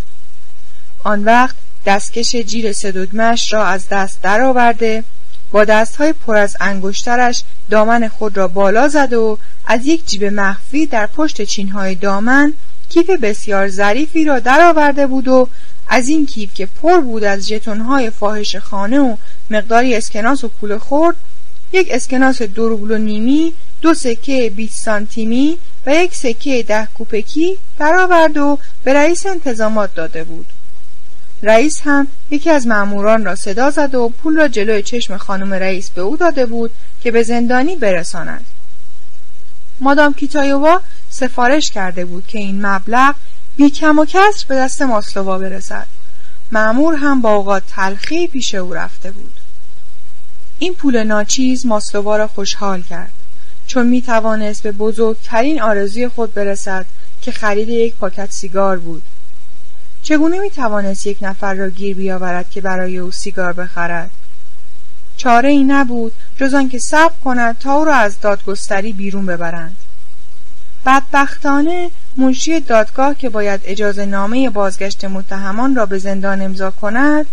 آن وقت دستکش جیب صدودمش را از دست درآورده، با دستهای پر از انگشترش دامن خود را بالا زد و از یک جیب مخفی در پشت چینهای دامن کیف بسیار ظریفی را درآورده بود و از این کیف که پر بود از ژتون‌های فاحشه‌خانه و مقداری اسکناس و پول خرد، یک اسکناس 2 روبل و نیمی، 2 سکه 20 سانتیمی و یک سکه 10 کوپکی درآورد و به رئیس انتظامات داده بود. رئیس هم یکی از ماموران را صدا زد و پول را جلوی چشم خانم رئیس به او داده بود که به زندانی برساند. مادام کیتایووا سفارش کرده بود که این مبلغ بی کم و کسر به دست ماسلووا برسد. مامور هم با اوقات تلخی پیش او رفته بود. این پول ناچیز ماسلووا را خوشحال کرد، چون می توانست به بزرگترین آرزوی خود برسد که خرید یک پاکت سیگار بود. چگونه می توانست یک نفر را گیر بیاورد که برای او سیگار بخرد؟ چاره ای نبود جز آنکه صبر کند تا او را از دادگستری بیرون ببرند. بدبختانه منشی دادگاه که باید اجازه نامه بازگشت متهمان را به زندان امضا کند،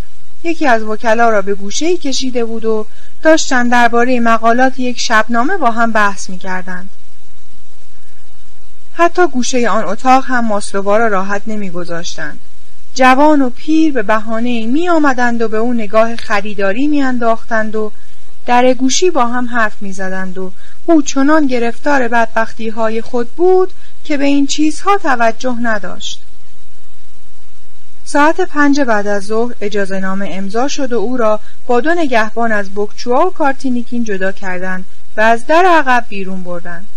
یکی از وکلا را به گوشه‌ای کشیده بود و داشتند درباره مقالات یک شبنامه با هم بحث می‌کردند. حتی گوشه آن اتاق هم ماسلووا را راحت نمی‌گذاشتند. جوان و پیر به بهانه‌ای می‌آمدند و به او نگاه خریداری می‌انداختند و در گوشی با هم حرف می‌زدند و او چنان گرفتار بدبختی‌های خود بود که به این چیزها توجه نداشت. ساعت 5 بعد از ظهر اجازه نامه امضا شد و او را با 2 نگهبان از بکچوآ و کارتینیکین جدا کردند و از در عقب بیرون بردند.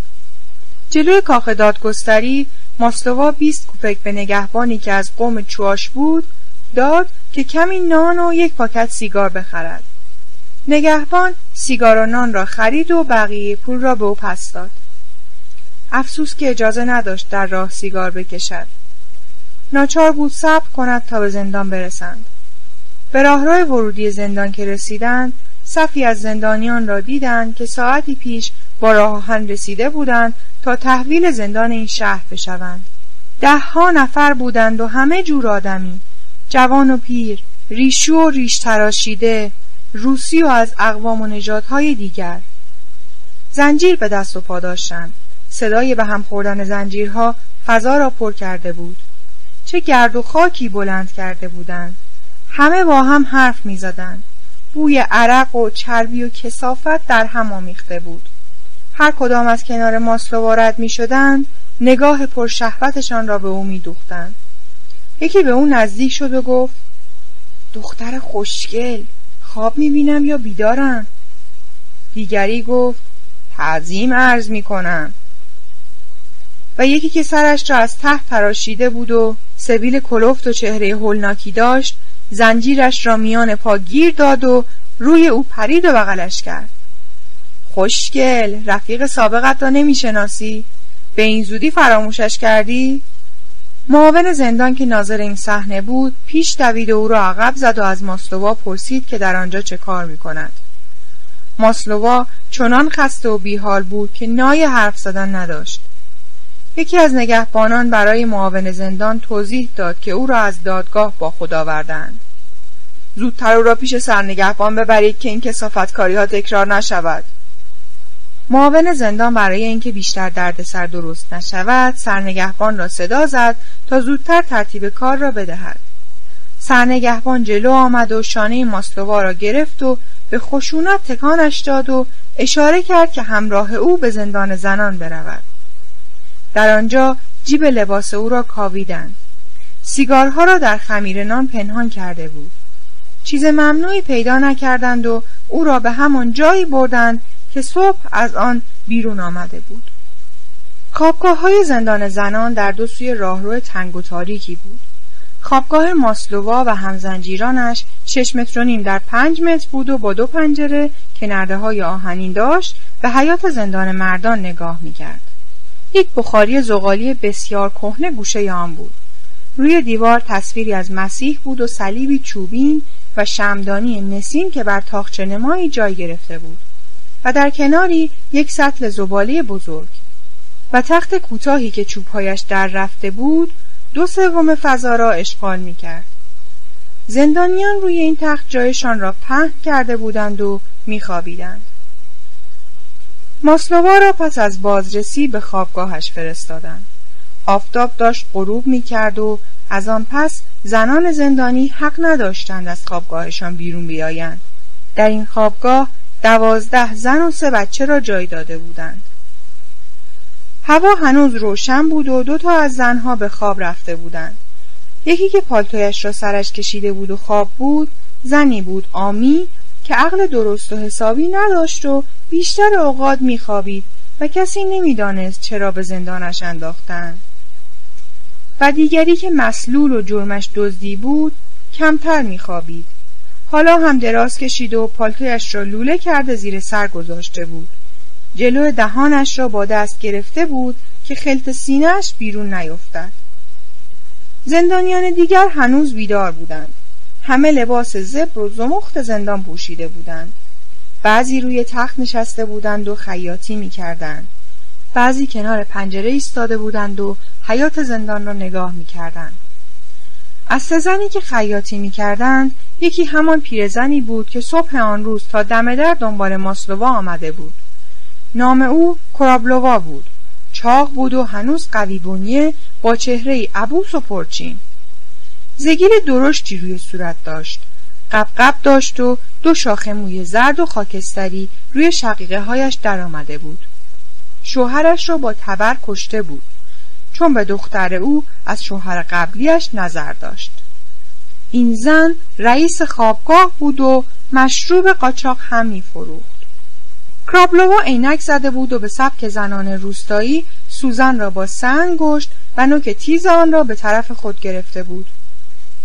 جلوی کاخ دادگستری ماسلووا 20 کوپک به نگهبانی که از قوم چواش بود داد که کمی نان و یک پاکت سیگار بخرد. نگهبان سیگار و نان را خرید و بقیه پول را به او پس داد. افسوس که اجازه نداشت در راه سیگار بکشد. ناچار بود صبر کند تا به زندان برسند. به راهروی ورودی زندان که رسیدند، صفی از زندانیان را دیدند که ساعتی پیش با راه آهن رسیده بودند تا تحویل زندان این شهر بشوند. 10 نفر بودند و همه جور آدمی، جوان و پیر، ریشو و ریش تراشیده، روسی و از اقوام و نژادهای دیگر. زنجیر به دست و پا داشتند. صدای به هم خوردن زنجیرها فضا را پر کرده بود. چه گرد و خاکی بلند کرده بودند. همه با هم حرف می زدند. بوی عرق و چربی و کثافت در هم آمیخته بود. هر کدام از کنار ماسلو وارد می شدند، نگاه پرشهوتشان را به او می دوختند. یکی به او نزدیک شد و گفت: دختر خوشگل، خواب می بینم یا بیدارم؟ دیگری گفت: تعظیم عرض می کنم. و یکی که سرش را از ته تراشیده بود و سبیل کلفت و چهره هولناکی داشت، زنجیرش را میان پا گیر داد و روی او پرید و بغلش کرد. خوشگل، رفیق سابقت را نمی شناسی؟ به این زودی فراموشش کردی؟ معاون زندان که ناظر این صحنه بود پیش دوید و او را عقب زد و از ماسلووا پرسید که در آنجا چه کار می کند. ماسلووا چنان خسته و بیحال بود که نای حرف زدن نداشت. یکی از نگهبانان برای معاون زندان توضیح داد که او را از دادگاه با خود آوردند. زودتر او را پیش سرنگهبان ببرید که این کثافتکاری ها تکرار نشود. معاون زندان برای اینکه بیشتر دردسر درست نشود، سرنگهبان را صدا زد تا زودتر ترتیب کار را بدهد. سرنگهبان جلو آمد و شانه ماسلووا را گرفت و به خشونت تکانش داد و اشاره کرد که همراه او به زندان زنان برود. در آنجا جیب لباس او را کاویدند. سیگارها را در خمیر نان پنهان کرده بود. چیز ممنوعی پیدا نکردند و او را به همان جایی بردند که صبح از آن بیرون آمده بود. خوابگاه‌های زندان زنان در دو سوی راهرو تنگ و تاریکی بود. خوابگاه ماسلووا و همزنجیرانش 6.5 متر در 5 متر بود و با 2 پنجره که نرده‌های آهنین داشت به حیات زندان مردان نگاه می‌کرد. یک بخاری زغالی بسیار کهنه گوشه آن بود. روی دیوار تصویری از مسیح بود و صلیبی چوبین و شمعدانی نسیم که بر طاقچه‌نمایی جای گرفته بود و در کناری یک سطل زباله بزرگ و تخت کوتاهی که چوبهایش در رفته بود 2/3 فضا را اشغال می‌کرد. زندانیان روی این تخت جایشان را پهن کرده بودند و می‌خوابیدند. ماسلووا را پس از بازرسی به خوابگاهش فرستادند. آفتاب داشت غروب می‌کرد و از آن پس زنان زندانی حق نداشتند از خوابگاهشان بیرون بیایند. در این خوابگاه 12 زن و 3 بچه را جای داده بودند. هوا هنوز روشن بود و 2 تا از زنها به خواب رفته بودند. یکی که پالتویش را سرش کشیده بود و خواب بود، زنی بود آمی که عقل درست و حسابی نداشت و بیشتر اوقات می‌خوابید و کسی نمی‌دانست چرا به زندانش انداختند. و دیگری که مسلول و جرمش دزدی بود، کمتر می‌خوابید. حالا هم دراز کشید و پالتویش را لوله کرده زیر سر گذاشته بود. جلو دهانش را با دست گرفته بود که خلط سینه‌اش بیرون نیفتد. زندانیان دیگر هنوز بیدار بودند. همه لباس زبر و زمخت زندان پوشیده بودند. بعضی روی تخت نشسته بودند و خیاطی می‌کردند. بعضی کنار پنجره ایستاده بودند و حیات زندان را نگاه می‌کردند. از 3 زنی که خیاطی می‌کردند، یکی همان پیرزنی بود که صبح آن روز تا دم در دنبال ماسلووا آمده بود. نام او کرابلووا بود. چاق بود و هنوز قوی بنیه، با چهره‌ای عبوس و پرچین. زگیل درشتی روی صورت داشت. قبقب داشت و 2 شاخه موی زرد و خاکستری روی شقیقه هایش در آمده بود. شوهرش را با تبر کشته بود، چون به دختر او از شوهر قبلیش نظر داشت. این زن رئیس خوابگاه بود و مشروب قاچاق هم می‌فروخت. کرابلووا عینک زده بود و به سبک زنان روستایی سوزن را با سنگ گشت و نوک تیز آن را به طرف خود گرفته بود.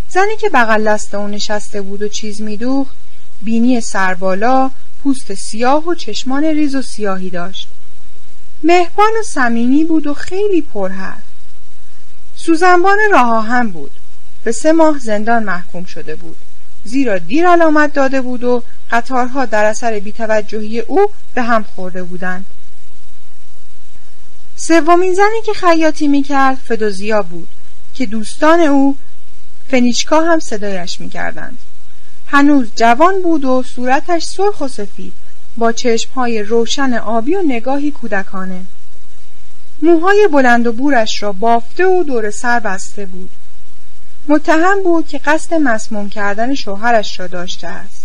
زنی که بغل دست او نشسته بود و چیز می‌دوخت، بینی سربالا، پوست سیاه و چشمان ریز و سیاهی داشت. مهربان و صمیمی بود و خیلی پرحرف. سوزنبان راه آهن بود. به 3 ماه زندان محکوم شده بود، زیرا دیر علامت داده بود و قطارها در اثر بی‌توجهی او به هم خورده بودند. 3مین زنی که خیاطی می‌کرد فدوزیا بود که دوستان او فنیچکا هم صدایش می‌کردند. هنوز جوان بود و صورتش سرخ و سفید، با چشمهای روشن آبی و نگاهی کودکانه. موهای بلند و بورش را بافته و دور سر بسته بود. متهم بود که قصد مسموم کردن شوهرش را داشته است.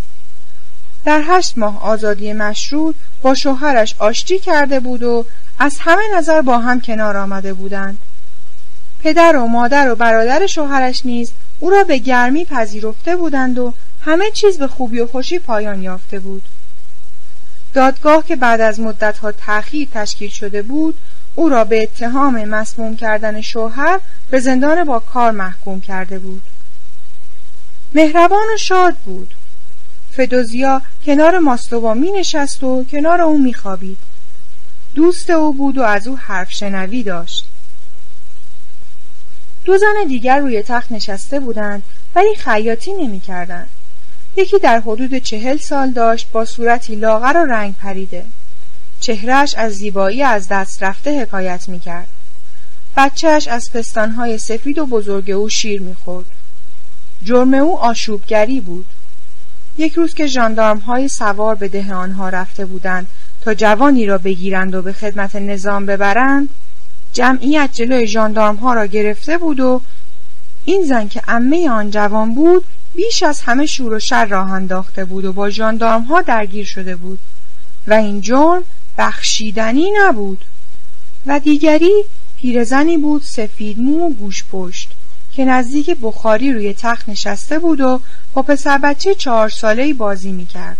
در 8 ماه آزادی مشروط با شوهرش آشتی کرده بود و از همه نظر با هم کنار آمده بودند. پدر و مادر و برادر شوهرش نیز او را به گرمی پذیرفته بودند و همه چیز به خوبی و خوشی پایان یافته بود. دادگاه که بعد از مدت‌ها تأخیر تشکیل شده بود، او را به اتهام مسموم کردن شوهر به زندان با کار محکوم کرده بود. مهربان و شاد بود. فدوزیا کنار ماسلووا می نشست و کنار او می خوابید. دوست او بود و از او حرف شنوی داشت. 2 زن دیگر روی تخت نشسته بودند ولی خیاطی نمی کردند. یکی در حدود 40 سال داشت، با صورتی لاغر و رنگ پریده. چهرهش از زیبایی از دست رفته حکایت می کرد. بچهش از پستانهای سفید و بزرگ او شیر می خورد. جرم او آشوبگری بود. یک روز که ژاندارم‌های سوار به ده آنها رفته بودند تا جوانی را بگیرند و به خدمت نظام ببرند، جمعیت جلوی ژاندارم‌ها را گرفته بود و این زن که عمه آن جوان بود بیش از همه شور و شر راه انداخته بود و با ژاندارم‌ها درگیر شده بود و این جرم بخشیدنی نبود. و دیگری پیرزنی بود سفید مو و گوش پشت که نزدیک بخاری روی تخت نشسته بود و با پسر بچه 4 ساله‌ای بازی میکرد.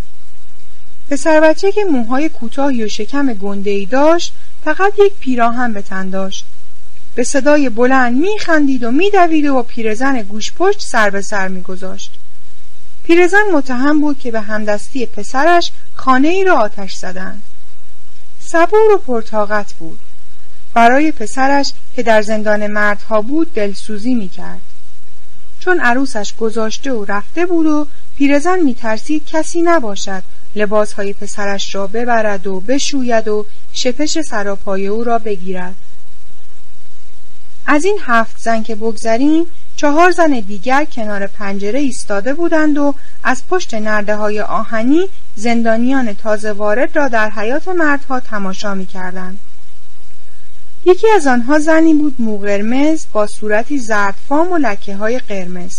پسر بچه که موهای کوتاهی و شکم گنده‌ای داشت، فقط یک پیراهن به تن داشت. به صدای بلند میخندید و میدوید و با پیرزن گوش پشت سر به سر میگذاشت. پیرزن متهم بود که به همدستی پسرش خانه‌ای را آتش زدند. صبور و پرطاقت بود. برای پسرش که در زندان مردها بود دلسوزی میکرد. چون عروسش گذاشته و رفته بود و پیرزن میترسید کسی نباشد لباسهای پسرش را ببرد و بشوید و شپش سراپای او را بگیرد. از این 7 زن که بگذریم، 4 زن دیگر کنار پنجره ایستاده بودند و از پشت نرده‌های آهنی زندانیان تازه وارد را در حیات مردها تماشا می‌کردند. یکی از آنها زنی بود مو قرمز با صورتی زردفام و لکه‌های قرمز.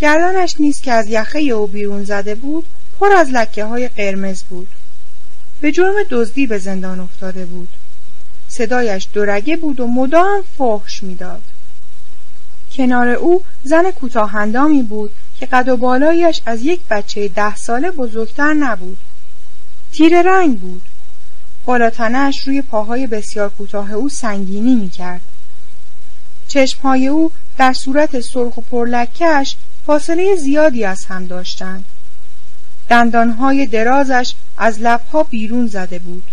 گردنش نیز که از یخه او بیرون زده بود پر از لکه‌های قرمز بود. به جرم دزدی به زندان افتاده بود. صدایش دورگه بود و مدام فحش می‌داد. کنار او زن کوتاه‌اندامی بود که قد و بالایش از یک بچه 10 ساله بزرگتر نبود. تیره رنگ بود. بالاتنش روی پاهای بسیار کوتاه او سنگینی می‌کرد. چشم‌های او در صورت سرخ و پرلکه‌اش فاصله زیادی از هم داشتند. دندان‌های درازش از لب‌ها بیرون زده بود.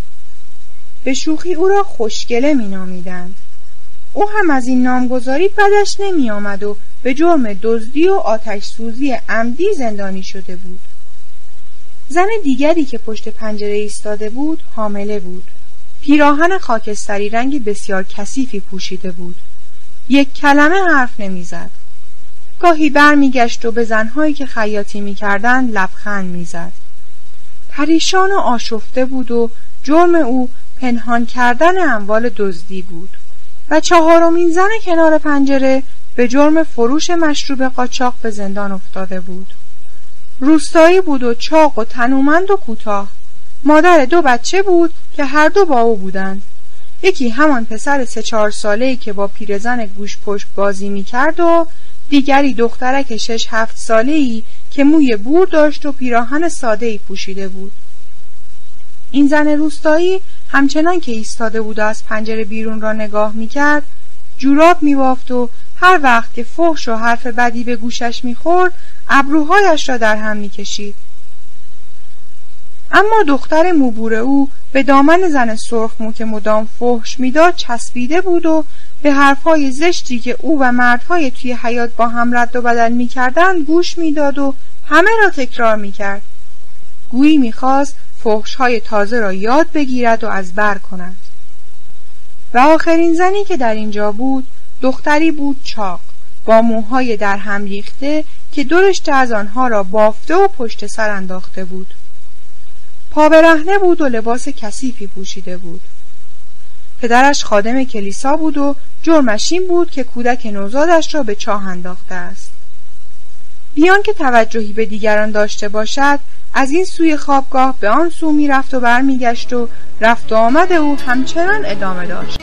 به شوخی او را خوشگله می‌نامیدند. او هم از این نامگذاری بدش نمی آمد و به جرم دزدی و آتش سوزی عمدی زندانی شده بود. زن دیگری که پشت پنجره ایستاده بود حامله بود. پیراهن خاکستری رنگ بسیار کثیفی پوشیده بود. یک کلمه حرف نمی زد. گاهی بر می گشت و به زنهایی که خیاطی می کردن لبخند می زد. پریشان و آشفته بود و جرم او پنهان کردن اموال دزدی بود. و 4مین زن کنار پنجره به جرم فروش مشروب قاچاق به زندان افتاده بود. روستایی بود و چاق و تنومند و کوتاه. مادر 2 بچه بود که هر 2 با او بودند. یکی همان پسر 3-4 ساله‌ای که با پیرزن گوش پشت بازی می‌کرد و دیگری دخترک 6-7 ساله‌ای که موی بور داشت و پیراهن ساده‌ای پوشیده بود. این زن روستایی همچنان که ایستاده بود و از پنجره بیرون را نگاه می‌کرد، جوراب می‌بافت و هر وقت که فحش و حرف بدی به گوشش می‌خورد، ابروهایش را در هم می‌کشید. اما دختر موبور او به دامن زن سرخمو که مدام فحش می‌داد چسبیده بود و به حرف‌های زشتی که او و مردهای توی حیاط با هم رد و بدل می‌کردند گوش می‌داد و همه را تکرار می‌کرد. گویی می‌خواست فحش‌های تازه را یاد بگیرد و از بر کند. و آخرین زنی که در اینجا بود دختری بود چاق با موهای در هم ریخته که دو رشته از آنها را بافته و پشت سر انداخته بود. پا برهنه بود و لباس کثیفی پوشیده بود. پدرش خادم کلیسا بود و جرمش این بود که کودک نوزادش را به چاه انداخته است. بیان که توجهی به دیگران داشته باشد، از این سوی خوابگاه به آن سو می رفت و بر می گشت و رفت و آمد او همچنان ادامه داشت.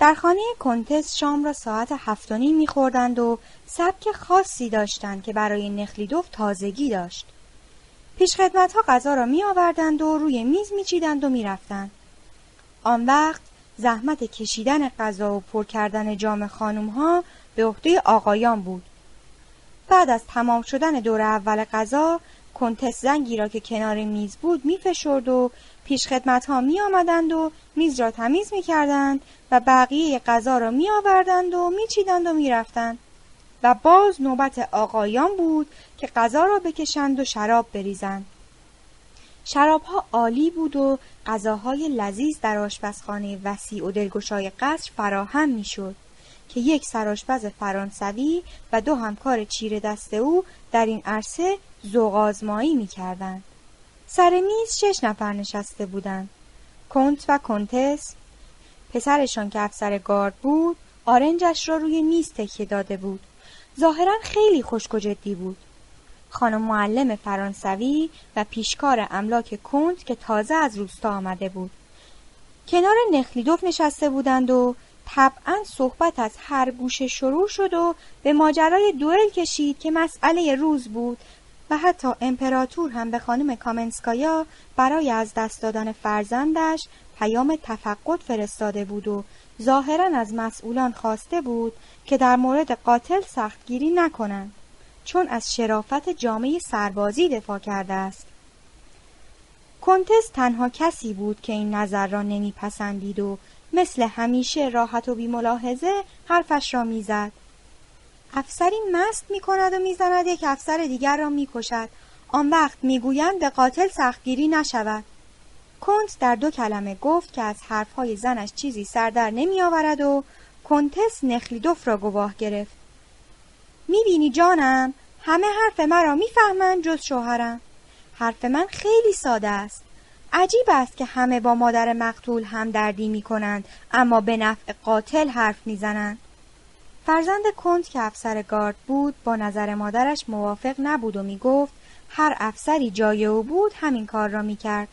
در خانه کنتس شام را ساعت 7:30 می‌خوردند و سبک خاصی داشتند که برای نخلیدوف تازگی داشت. پیشخدمت‌ها غذا را می‌آوردند و روی میز می‌چیدند و می‌رفتند. آن وقت زحمت کشیدن غذا و پر کردن جام خانم‌ها به عهده آقایان بود. بعد از تمام شدن دور اول غذا، کنتس زنگی را که کنار میز بود می‌فشرد و پیشخدمت‌ها می‌آمدند و میز را تمیز می‌کردند و بقیه غذا را می‌آوردند و می‌چیدند و می‌رفتند و باز نوبت آقایان بود که غذا را بکشند و شراب بریزند. شراب‌ها عالی بود و غذاهای لذیذ در آشپزخانه وسیع و دلگشای قصر فراهم می‌شد که یک سرآشپز فرانسوی و دو همکار چیره دست او در این عرصه ذوق آزمایی می‌کردند. سر میز 6 نفر نشسته بودند: کنت و کنتس، پسرشان که افسر گارد بود، آرنجش را روی میز تکیه داده بود. ظاهراً خیلی خشک و جدی بود. خانم معلم فرانسوی و پیشکار املاک کنت که تازه از روستا آمده بود. کنار نخلیدوف نشسته بودند و طبعاً صحبت از هر گوشه شروع شد و به ماجرای دوئل کشید که مسئله روز بود و حتی امپراتور هم به خانم کامنسکایا برای از دست دادن فرزندش پیام تفقد فرستاده بود و ظاهراً از مسئولان خواسته بود که در مورد قاتل سختگیری نکنند چون از شرافت جامعه سربازی دفاع کرده است. کنتس تنها کسی بود که این نظر را نمیپسندید و مثل همیشه راحت و بی‌ملاحظه حرفش را میزد. افسری مست میکند و میزند، یک افسر دیگر را میکشد. آن وقت میگویند به قاتل سختگیری نشود. کنت در دو کلمه گفت که از حرفهای زنش چیزی سردر نمی آورد و کنتس نخلیدوف را گواه گرفت. میبینی جانم، همه حرف مرا میفهمند جز شوهرم. حرف من خیلی ساده است. عجیب است که همه با مادر مقتول همدردی میکنند اما به نفع قاتل حرف میزنند. فرزند کنت که افسر گارد بود با نظر مادرش موافق نبود و میگفت هر افسری جای او بود همین کار را میکرد.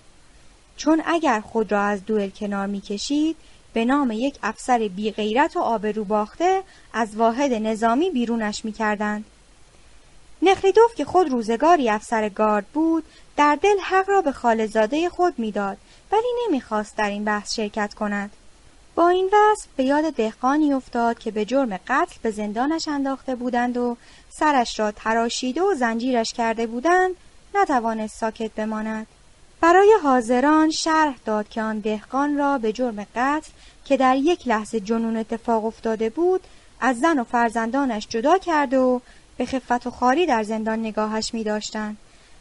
چون اگر خود را از دوئل کنار میکشید به نام یک افسر بی غیرت و آبرو باخته از واحد نظامی بیرونش میکردند. نخلیدوف که خود روزگاری افسر گارد بود در دل حق را به خاله‌زاده خود میداد ولی نمیخواست در این بحث شرکت کند. با این وصف به یاد دهقانی افتاد که به جرم قتل به زندانش انداخته بودند و سرش را تراشیده و زنجیرش کرده بودند. نتوانست ساکت بماند. برای حاضران شرح داد که آن دهقان را به جرم قتل که در یک لحظه جنون اتفاق افتاده بود از زن و فرزندانش جدا کرد و به خفت و خاری در زندان نگاهش می داشتند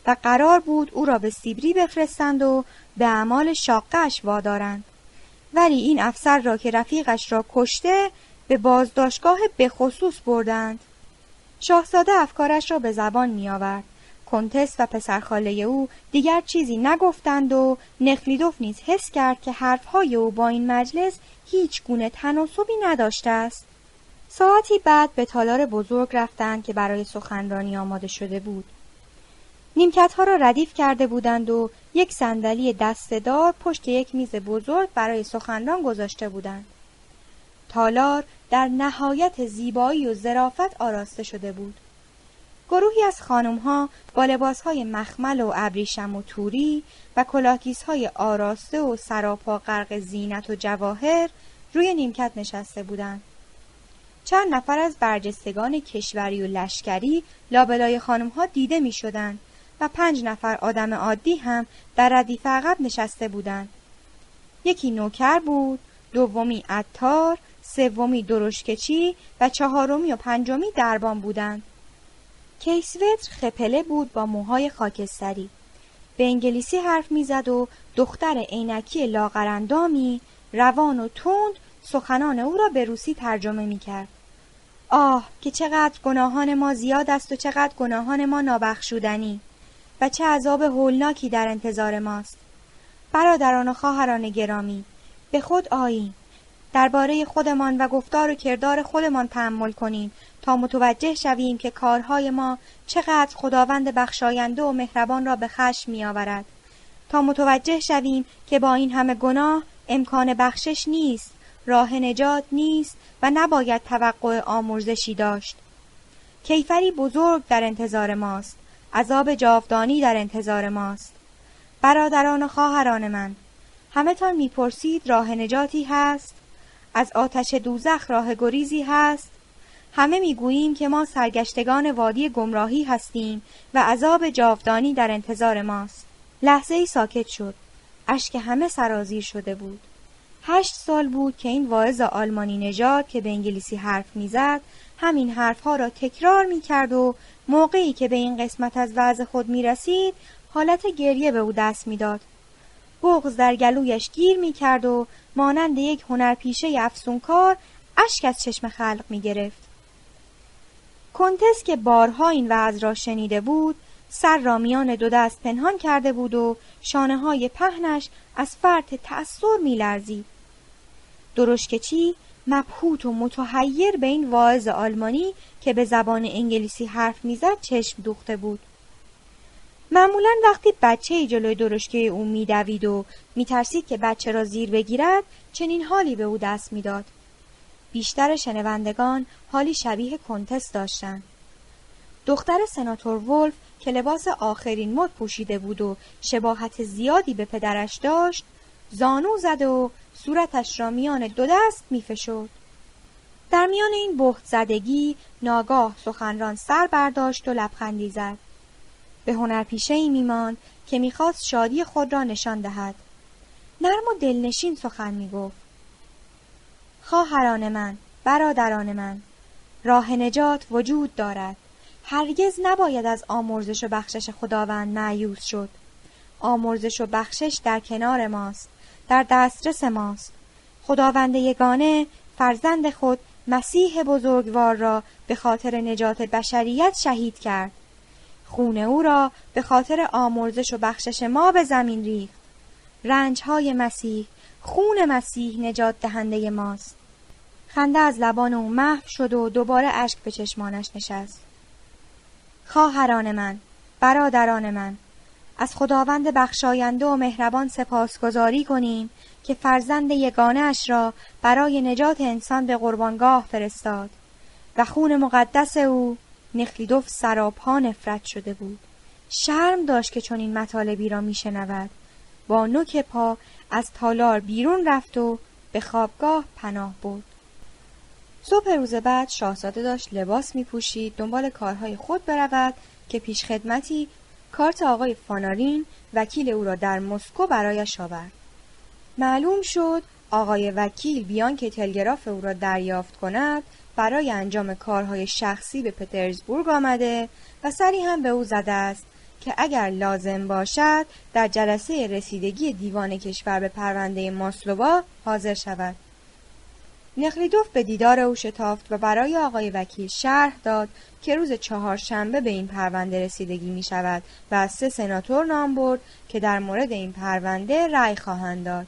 و قرار بود او را به سیبری بفرستند و به اعمال شاقش وادارند. ولی این افسر را که رفیقش را کشته به بازداشتگاه به خصوص بردند. شاهزاده افکارش را به زبان می آورد. کنتس و پسرخاله او دیگر چیزی نگفتند و نخلیدوف نیز حس کرد که حرفهای او با این مجلس هیچ گونه تناسبی نداشته است. ساعتی بعد به تالار بزرگ رفتند که برای سخنرانی آماده شده بود. نیمکت‌ها را ردیف کرده بودند و یک صندلی دسته‌دار پشت یک میز بزرگ برای سخنران گذاشته بودند. تالار در نهایت زیبایی و ظرافت آراسته شده بود. گروهی از خانم‌ها با لباس‌های مخمل و ابریشم و توری و کلاهگیس‌های آراسته و سراپا غرق زینت و جواهر روی نیمکت نشسته بودند. چند نفر از برجستگان کشوری و لشکری لابلای خانم‌ها دیده می‌شدند و 5 نفر آدم عادی هم در ردیف عقب نشسته بودند. یکی نوکر بود، دومی عطار، سومی درشکچی و چهارمی و پنجمی دربان بودند. کیسوتر خپله بود با موهای خاکستری. به انگلیسی حرف میزد و دختر عینکی لاغرندامی روان و تند سخنان او را به روسی ترجمه میکرد. آه که چقدر گناهان ما زیاد است و چقدر گناهان ما نابخشودنی و چه عذاب هولناکی در انتظار ماست. برادران و خواهران گرامی، به خود آییم. درباره خودمان و گفتار و کردار خودمان تأمل کنیم تا متوجه شویم که کارهای ما چقدر خداوند بخشاینده و مهربان را به خشم می آورد. تا متوجه شویم که با این همه گناه امکان بخشش نیست، راه نجات نیست و نباید توقع آمرزشی داشت. کیفری بزرگ در انتظار ماست، عذاب جاودانی در انتظار ماست. برادران و خواهران من، همتان میپرسید راه نجاتی هست؟ از آتش دوزخ راه گریزی هست؟ همه میگوییم که ما سرگشتگان وادی گمراهی هستیم و عذاب جاودانی در انتظار ماست. لحظه ای ساکت شد. اشک همه سرازیر شده بود. 8 سال بود که این واعظ آلمانی نژاد که به انگلیسی حرف میزد همین حرفها را تکرار میکرد و موقعی که به این قسمت از وعظ خود میرسید حالت گریه به او دست میداد. بغض در گلویش گیر میکرد و مانند یک هنرپیشه افسونکار اشک از چشم خلق میگرفت. کنتس که بارها این وعظ را شنیده بود سر را میان دو دست پنهان کرده بود و شانه‌های پهنش از فرط تأثر میلرزید. درشکچی مبهوت و متحیر به این واعظ آلمانی که به زبان انگلیسی حرف میزد چشم دوخته بود. معمولا وقتی بچه‌ای جلوی درشکه او میدوید و میترسید که بچه را زیر بگیرد چنین حالی به او دست میداد. بیشتر شنوندگان حالی شبیه کنتس داشتند. دختر سناتور ولف که لباس آخرین مد پوشیده بود و شباهت زیادی به پدرش داشت زانو زد و صورتش را میان دو دست میفشد. در میان این بهت زدگی ناگاه سخنران سر برداشت و لبخندی زد. به هنرپیشه‌ای میماند که میخواست شادی خود را نشان دهد. نرم و دلنشین سخن میگفت. خواهران من، برادران من، راه نجات وجود دارد. هرگز نباید از آمرزش و بخشش خداوند مایوس شد. آمرزش و بخشش در کنار ماست، در دسترس ماست. خداوند یگانه فرزند خود مسیح بزرگوار را به خاطر نجات بشریت شهید کرد. خون او را به خاطر آمرزش و بخشش ما به زمین ریخت. رنجهای مسیح، خون مسیح نجات دهنده ماست. خنده از لبان او محو شد و دوباره اشک به چشمانش نشست. خواهران من، برادران من، از خداوند بخشاینده و مهربان سپاسگزاری کنیم که فرزند یگانه اش را برای نجات انسان به قربانگاه فرستاد و خون مقدس او نخلیدوف سراپا نفرت شده بود. شرم داشت که چنین مطالبی را میشنود. با نوک پا از تالار بیرون رفت و به خوابگاه پناه برد. صبح روز بعد شاهزاده داشت لباس میپوشید دنبال کارهای خود برود که پیش خدمتی کارت آقای فانارین وکیل او را در مسکو برایش آورد. معلوم شد آقای وکیل بیان که تلگراف او را دریافت کند برای انجام کارهای شخصی به پترزبورگ آمده و سری هم به او زده است که اگر لازم باشد در جلسه رسیدگی دیوان کشور به پرونده ماسلووا حاضر شود. نخلیدوف به دیدار او شتافت و برای آقای وکیل شرح داد که روز چهارشنبه به این پرونده رسیدگی می شود و از 3 سناتور نام برد که در مورد این پرونده رأی خواهند داد.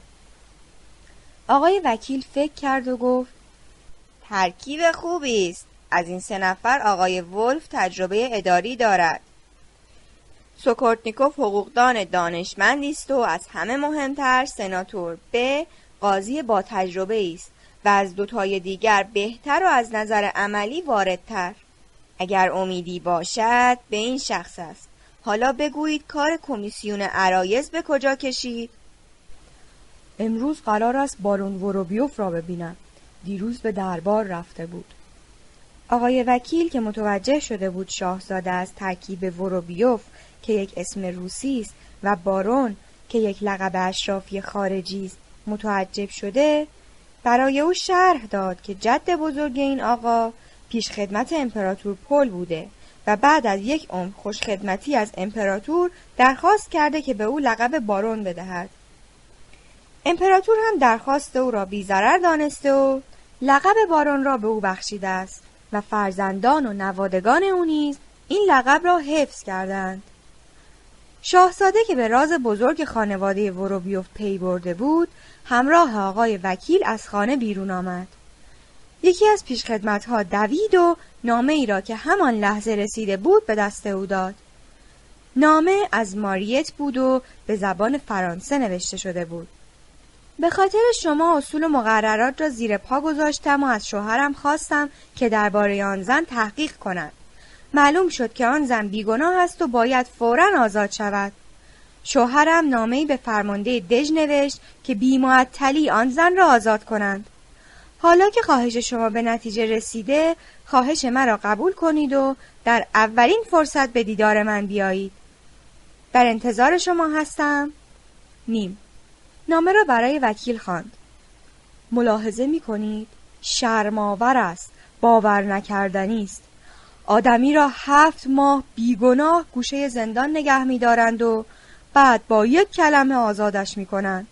آقای وکیل فکر کرد و گفت ترکیب خوبی است. از این 3 نفر آقای ولف تجربه اداری دارد. سوکورتنیکوف حقوقدان دانشمندی است و از همه مهمتر سناتور ب قاضی با تجربه است و از 2 تای دیگر بهتر و از نظر عملی واردتر. اگر امیدی باشد به این شخص است. حالا بگویید کار کمیسیون عرایض به کجا کشید؟ امروز قرار است بارون وروبیوف را ببینم. دیروز به دربار رفته بود. آقای وکیل که متوجه شده بود شاهزاده از ترکیب وروبیوف که یک اسم روسی است و بارون که یک لقب اشرافی خارجی است متعجب شده، برای او شرح داد که جد بزرگ این آقا پیش خدمت امپراتور پل بوده و بعد از یک عمر خوشخدمتی از امپراتور درخواست کرده که به او لقب بارون بدهد. امپراتور هم درخواست او را بی‌ضرر دانسته و لقب بارون را به او بخشیده است و فرزندان و نوادگان او نیز این لقب را حفظ کردند. شاهزاده که به راز بزرگ خانواده وروبیوف پی برده بود، همراه آقای وکیل از خانه بیرون آمد. یکی از پیشخدمت‌ها دوید و نامه ای را که همان لحظه رسیده بود به دست او داد. نامه از ماریت بود و به زبان فرانسه نوشته شده بود. به خاطر شما اصول و مقررات را زیر پا گذاشتم و از شوهرم خواستم که درباره آن زن تحقیق کند. معلوم شد که آن زن بیگناه است و باید فوراً آزاد شود. شوهرم نامه‌ای به فرمانده دژ نوشت که بی‌معطلی آن زن را آزاد کنند. حالا که خواهش شما به نتیجه رسیده، خواهش مرا قبول کنید و در اولین فرصت به دیدار من بیایید. در انتظار شما هستم. نیم. نامه را برای وکیل خواند. ملاحظه می‌کنید؟ شرم‌آور است، باور نکردنی است. آدمی را 7 ماه بیگناه گوشه زندان نگه می‌دارند و بعد با یک کلمه آزادش می‌کنند.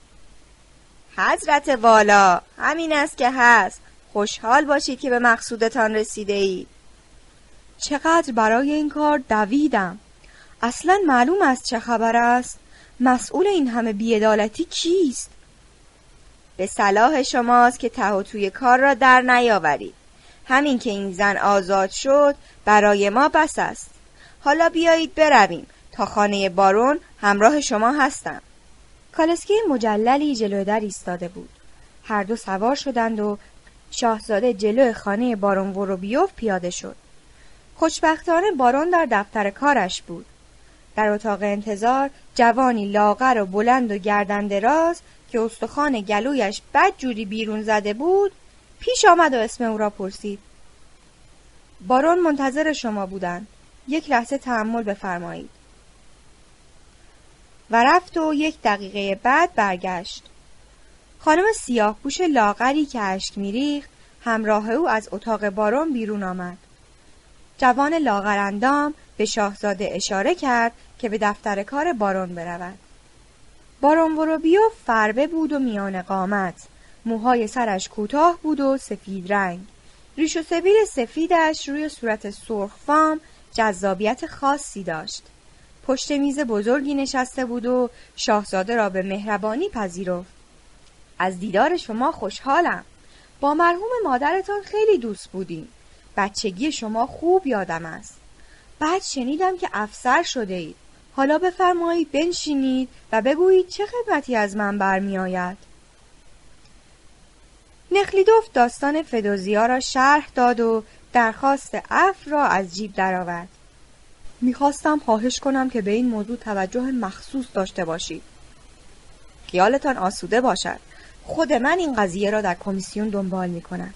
حضرت والا، همین است که هست. خوشحال باشید که به مقصودتان رسیده اید. چقدر برای این کار دویدم. اصلاً معلوم است چه خبر است. مسئول این همه بی‌عدالتی کیست؟ به صلاح شماست که ته و توی کار را در نیاورید. همین که این زن آزاد شد برای ما بس است. حالا بیایید برویم. تا خانه بارون همراه شما هستم. کالسکه مجللی جلو در ایستاده بود. هر دو سوار شدند و شاهزاده جلو خانه بارون وروبیوف پیاده شد. خوشبختانه بارون در دفتر کارش بود. در اتاق انتظار جوانی لاغر و بلند و گردن دراز که استخوان گلویش بدجوری بیرون زده بود پیش آمد و اسم او را پرسید. بارون منتظر شما بودند. یک لحظه تأمل بفرمایید. و رفت و 1 دقیقه بعد برگشت. خانم سیاه‌پوش لاغری که اشک می‌ریخت همراه او از اتاق بارون بیرون آمد. جوان لاغرندام به شاهزاده اشاره کرد که به دفتر کار بارون برود. بارون وروبیو فربه بود و میان قامت، موهای سرش کوتاه بود و سفید رنگ. ریش و سبیل سفیدش روی صورت سرخ فام جذابیت خاصی داشت. پشت میز بزرگی نشسته بود و شاهزاده را به مهربانی پذیرفت. از دیدار شما خوشحالم. با مرحوم مادرتان خیلی دوست بودیم. بچگی شما خوب یادم است. بعد شنیدم که افسر شده اید. حالا بفرمایید بنشینید و بگویید چه خدمتی از من برمی آید. نخلیدوف داستان فدوزیا را شرح داد و درخواست عفو را از جیب درآورد. میخواستم خواهش کنم که به این موضوع توجه مخصوص داشته باشید. خیالتان آسوده باشد. خود من این قضیه را در کمیسیون دنبال میکنم.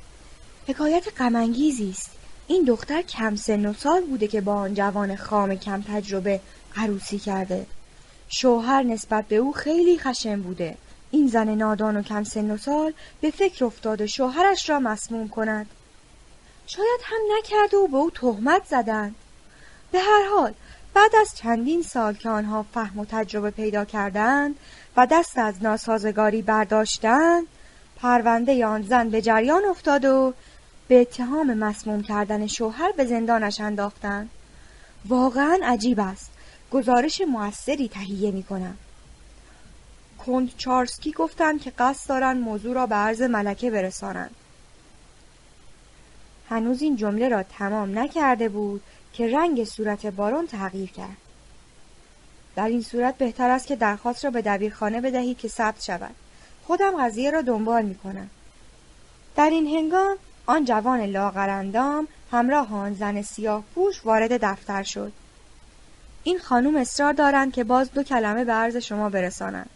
حکایت غم‌انگیزی است. این دختر کم سن و سال بوده که با آن جوان خام کم تجربه عروسی کرده. شوهر نسبت به او خیلی خشن بوده. این زن نادان و کم سن و سال به فکر افتاده شوهرش را مسموم کند. شاید هم نکرده و به او تهمت زدند. به هر حال بعد از چندین سال که آنها فهم و تجربه پیدا کردند و دست از ناسازگاری برداشتند، پرونده آن زن به جریان افتاد و به اتهام مسموم کردن شوهر به زندانش انداختند. واقعا عجیب است. گزارش موثری تهیه می‌کنم. کند چارسکی گفتند که قصد دارند موضوع را به عرض ملکه برسانند. هنوز این جمله را تمام نکرده بود که رنگ صورت بارون تغییر کرد. در این صورت بهتر است که درخواست را به دبیرخانه بدهید که ثبت شود. خودم قضیه را دنبال می‌کنم. در این هنگام آن جوان لاغرندام همراه آن زن سیاه‌پوش وارد دفتر شد. این خانم اصرار دارند که باز دو کلمه به عرض شما برسانند.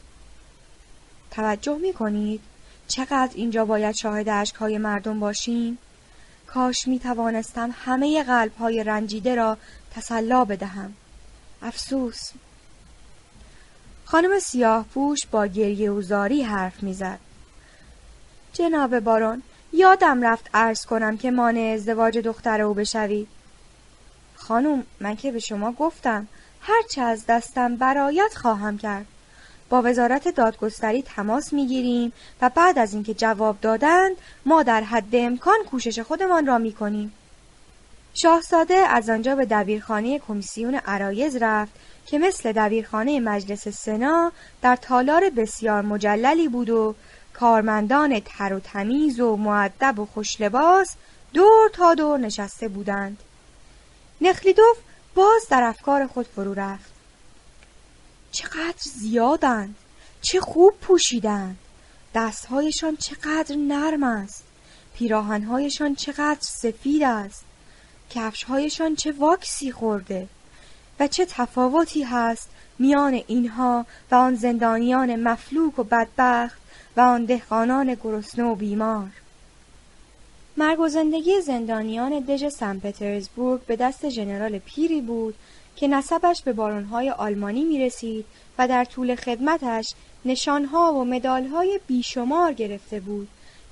توجه می‌کنید چقدر اینجا باید شاهد اشک‌های مردم باشیم؟ کاش می‌توانستم همه قلب‌های رنجیده را تسلا بدهم. افسوس. خانم سیاه‌پوش با گریه و زاری حرف می‌زد. جناب بارون، یادم رفت عرض کنم که مانع ازدواج دختر او بشوید. خانم، من که به شما گفتم هرچه از دستم برایت خواهم کرد. با وزارت دادگستری تماس میگیریم و بعد از اینکه جواب دادند ما در حد امکان کوشش خودمان را میکنیم. شاهزاده از آنجا به دبیرخانه کمیسیون عرایض رفت که مثل دبیرخانه مجلس سنا در تالار بسیار مجللی بود و کارمندان تر و تمیز و مؤدب و خوشلباس دور تا دور نشسته بودند. نخلیدوف باز در افکار خود فرو رفت. چقدر زیادند، چه خوب پوشیدند، دستهایشان چقدر نرم است، پیراهنهایشان چقدر سفید است، کفشهایشان چه واکسی خورده و چه تفاوتی هست میان اینها و آن زندانیان مفلوک و بدبخت و آن دهقانان گرسنه و بیمار. مرگ و زندگی زندانیان دژ سن پترزبورگ به دست ژنرال پیری بود که نسبش به بارونهای آلمانی می رسید و در طول خدمتش نشانها و مدالهای بیشمار گرفته بود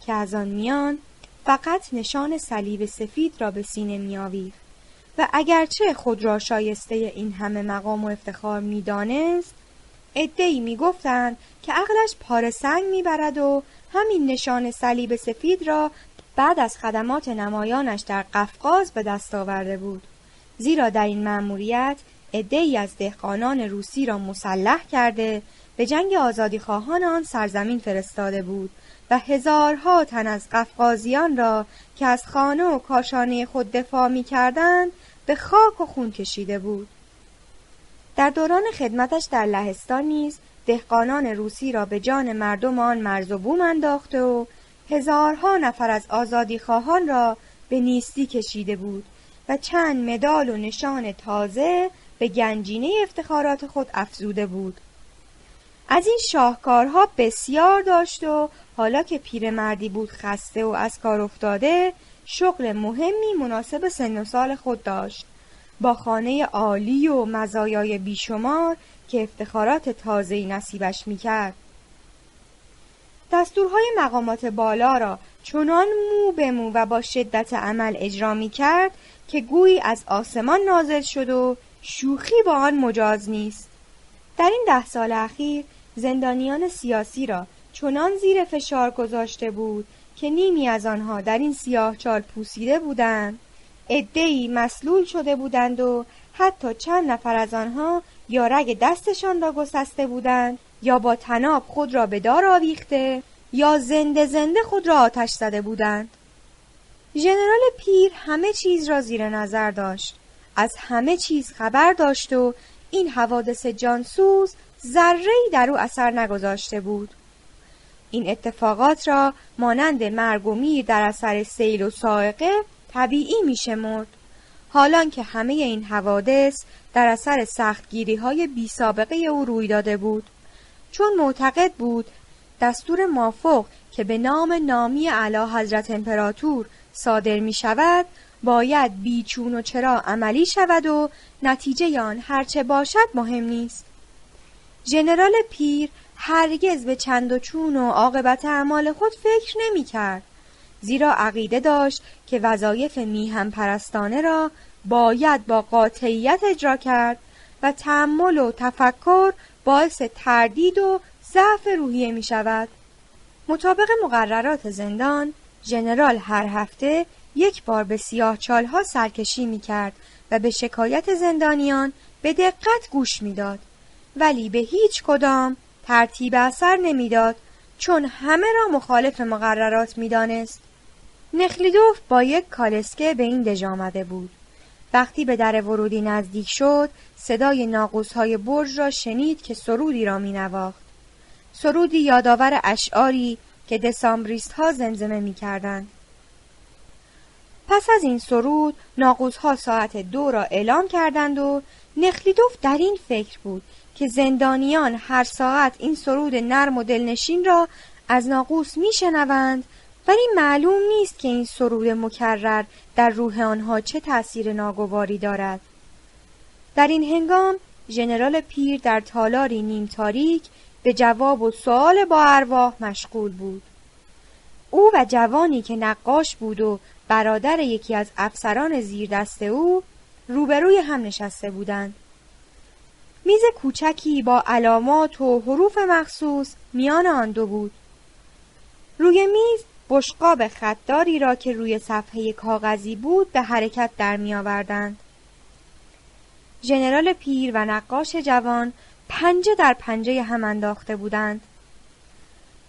که از آن میان فقط نشان صلیب سفید را به سینه می آویخت و اگرچه خود را شایسته این همه مقام و افتخار می دانست، عده‌ای می گفتند که عقلش پاره سنگ می برد و همین نشان صلیب سفید را بعد از خدمات نمایانش در قفقاز به دست آورده بود، زیرا در این مأموریت عده‌ای از دهقانان روسی را مسلح کرده به جنگ آزادیخواهان آن سرزمین فرستاده بود و هزارها تن از قفقازیان را که از خانه و کاشانه خود دفاع می‌کردند به خاک و خون کشیده بود. در دوران خدمتش در لهستان نیز دهقانان روسی را به جان مردم آن مرز و بوم انداخته و هزارها نفر از آزادیخواهان را به نیستی کشیده بود و چند مدال و نشان تازه به گنجینه افتخارات خود افزوده بود. از این شاهکارها بسیار داشت و حالا که پیرمردی بود خسته و از کار افتاده، شغل مهمی مناسب سن و سال خود داشت، با خانه عالی و مزایای بیشمار که افتخارات تازه‌ای نصیبش می‌کرد. دستورهای مقامات بالا را چنان مو به مو و با شدت عمل اجرا می کرد که گویی از آسمان نازل شد و شوخی با آن مجاز نیست. در این 10 سال اخیر زندانیان سیاسی را چنان زیر فشار گذاشته بود که نیمی از آنها در این سیاهچال پوسیده بودند، عده‌ای مسلول شده بودند و حتی چند نفر از آنها یا رگ دستشان را گسسته بودند یا با طناب خود را به دار آویخته یا زنده زنده خود را آتش زده بودند. ژنرال پیر همه چیز را زیر نظر داشت، از همه چیز خبر داشت و این حوادث جانسوز ذره‌ای در او اثر نگذاشته بود. این اتفاقات را مانند مرگ و میر در اثر سیل و صاعقه طبیعی می‌شمرد. حالان که همه این حوادث در اثر سختگیری‌های بی‌سابقه او روی داده بود، چون معتقد بود دستور مافوق که به نام نامی اعلی حضرت امپراتور صادر می‌شود، باید بیچون و چرا عملی شود و نتیجه آن هرچه باشد مهم نیست. ژنرال پیر هرگز به چند و چون و عاقبت اعمال خود فکر نمی کرد، زیرا عقیده داشت که وظایف میهم پرستانه را باید با قاطعیت اجرا کرد و تأمل و تفکر باعث تردید و ضعف روحیه می شود. مطابق مقررات زندان، ژنرال هر هفته یک بار به سیاهچالها سرکشی می کرد و به شکایت زندانیان به دقت گوش می داد، ولی به هیچ کدام ترتیب اثر نمی داد، چون همه را مخالف مقررات می دانست. نخلیدوف با یک کالسکه به این دژ آمده بود. وقتی به در ورودی نزدیک شد، صدای ناقوس‌های برج را شنید که سرودی را می نواخت. سرودی یادآور اشعاری که دسامبریست‌ها زمزمه می کردند. پس از این سرود ناقوس‌ها ساعت 2 را اعلام کردند و نخلیدوف در این فکر بود که زندانیان هر ساعت این سرود نرم و دلنشین را از ناقوس میشنوند، ولی معلوم نیست که این سرود مکرر در روح آنها چه تأثیر ناگواری دارد. در این هنگام ژنرال پیر در تالاری نیم تاریک به جواب و سؤال با ارواح مشغول بود. او و جوانی که نقاش بود و برادر یکی از افسران زیر دست او روبروی هم نشسته بودند. میز کوچکی با علامات و حروف مخصوص میان آن دو بود. روی میز بشقاب خطداری را که روی صفحه کاغذی بود به حرکت در می آوردند. ژنرال پیر و نقاش جوان پنجه در پنجه هم انداخته بودند.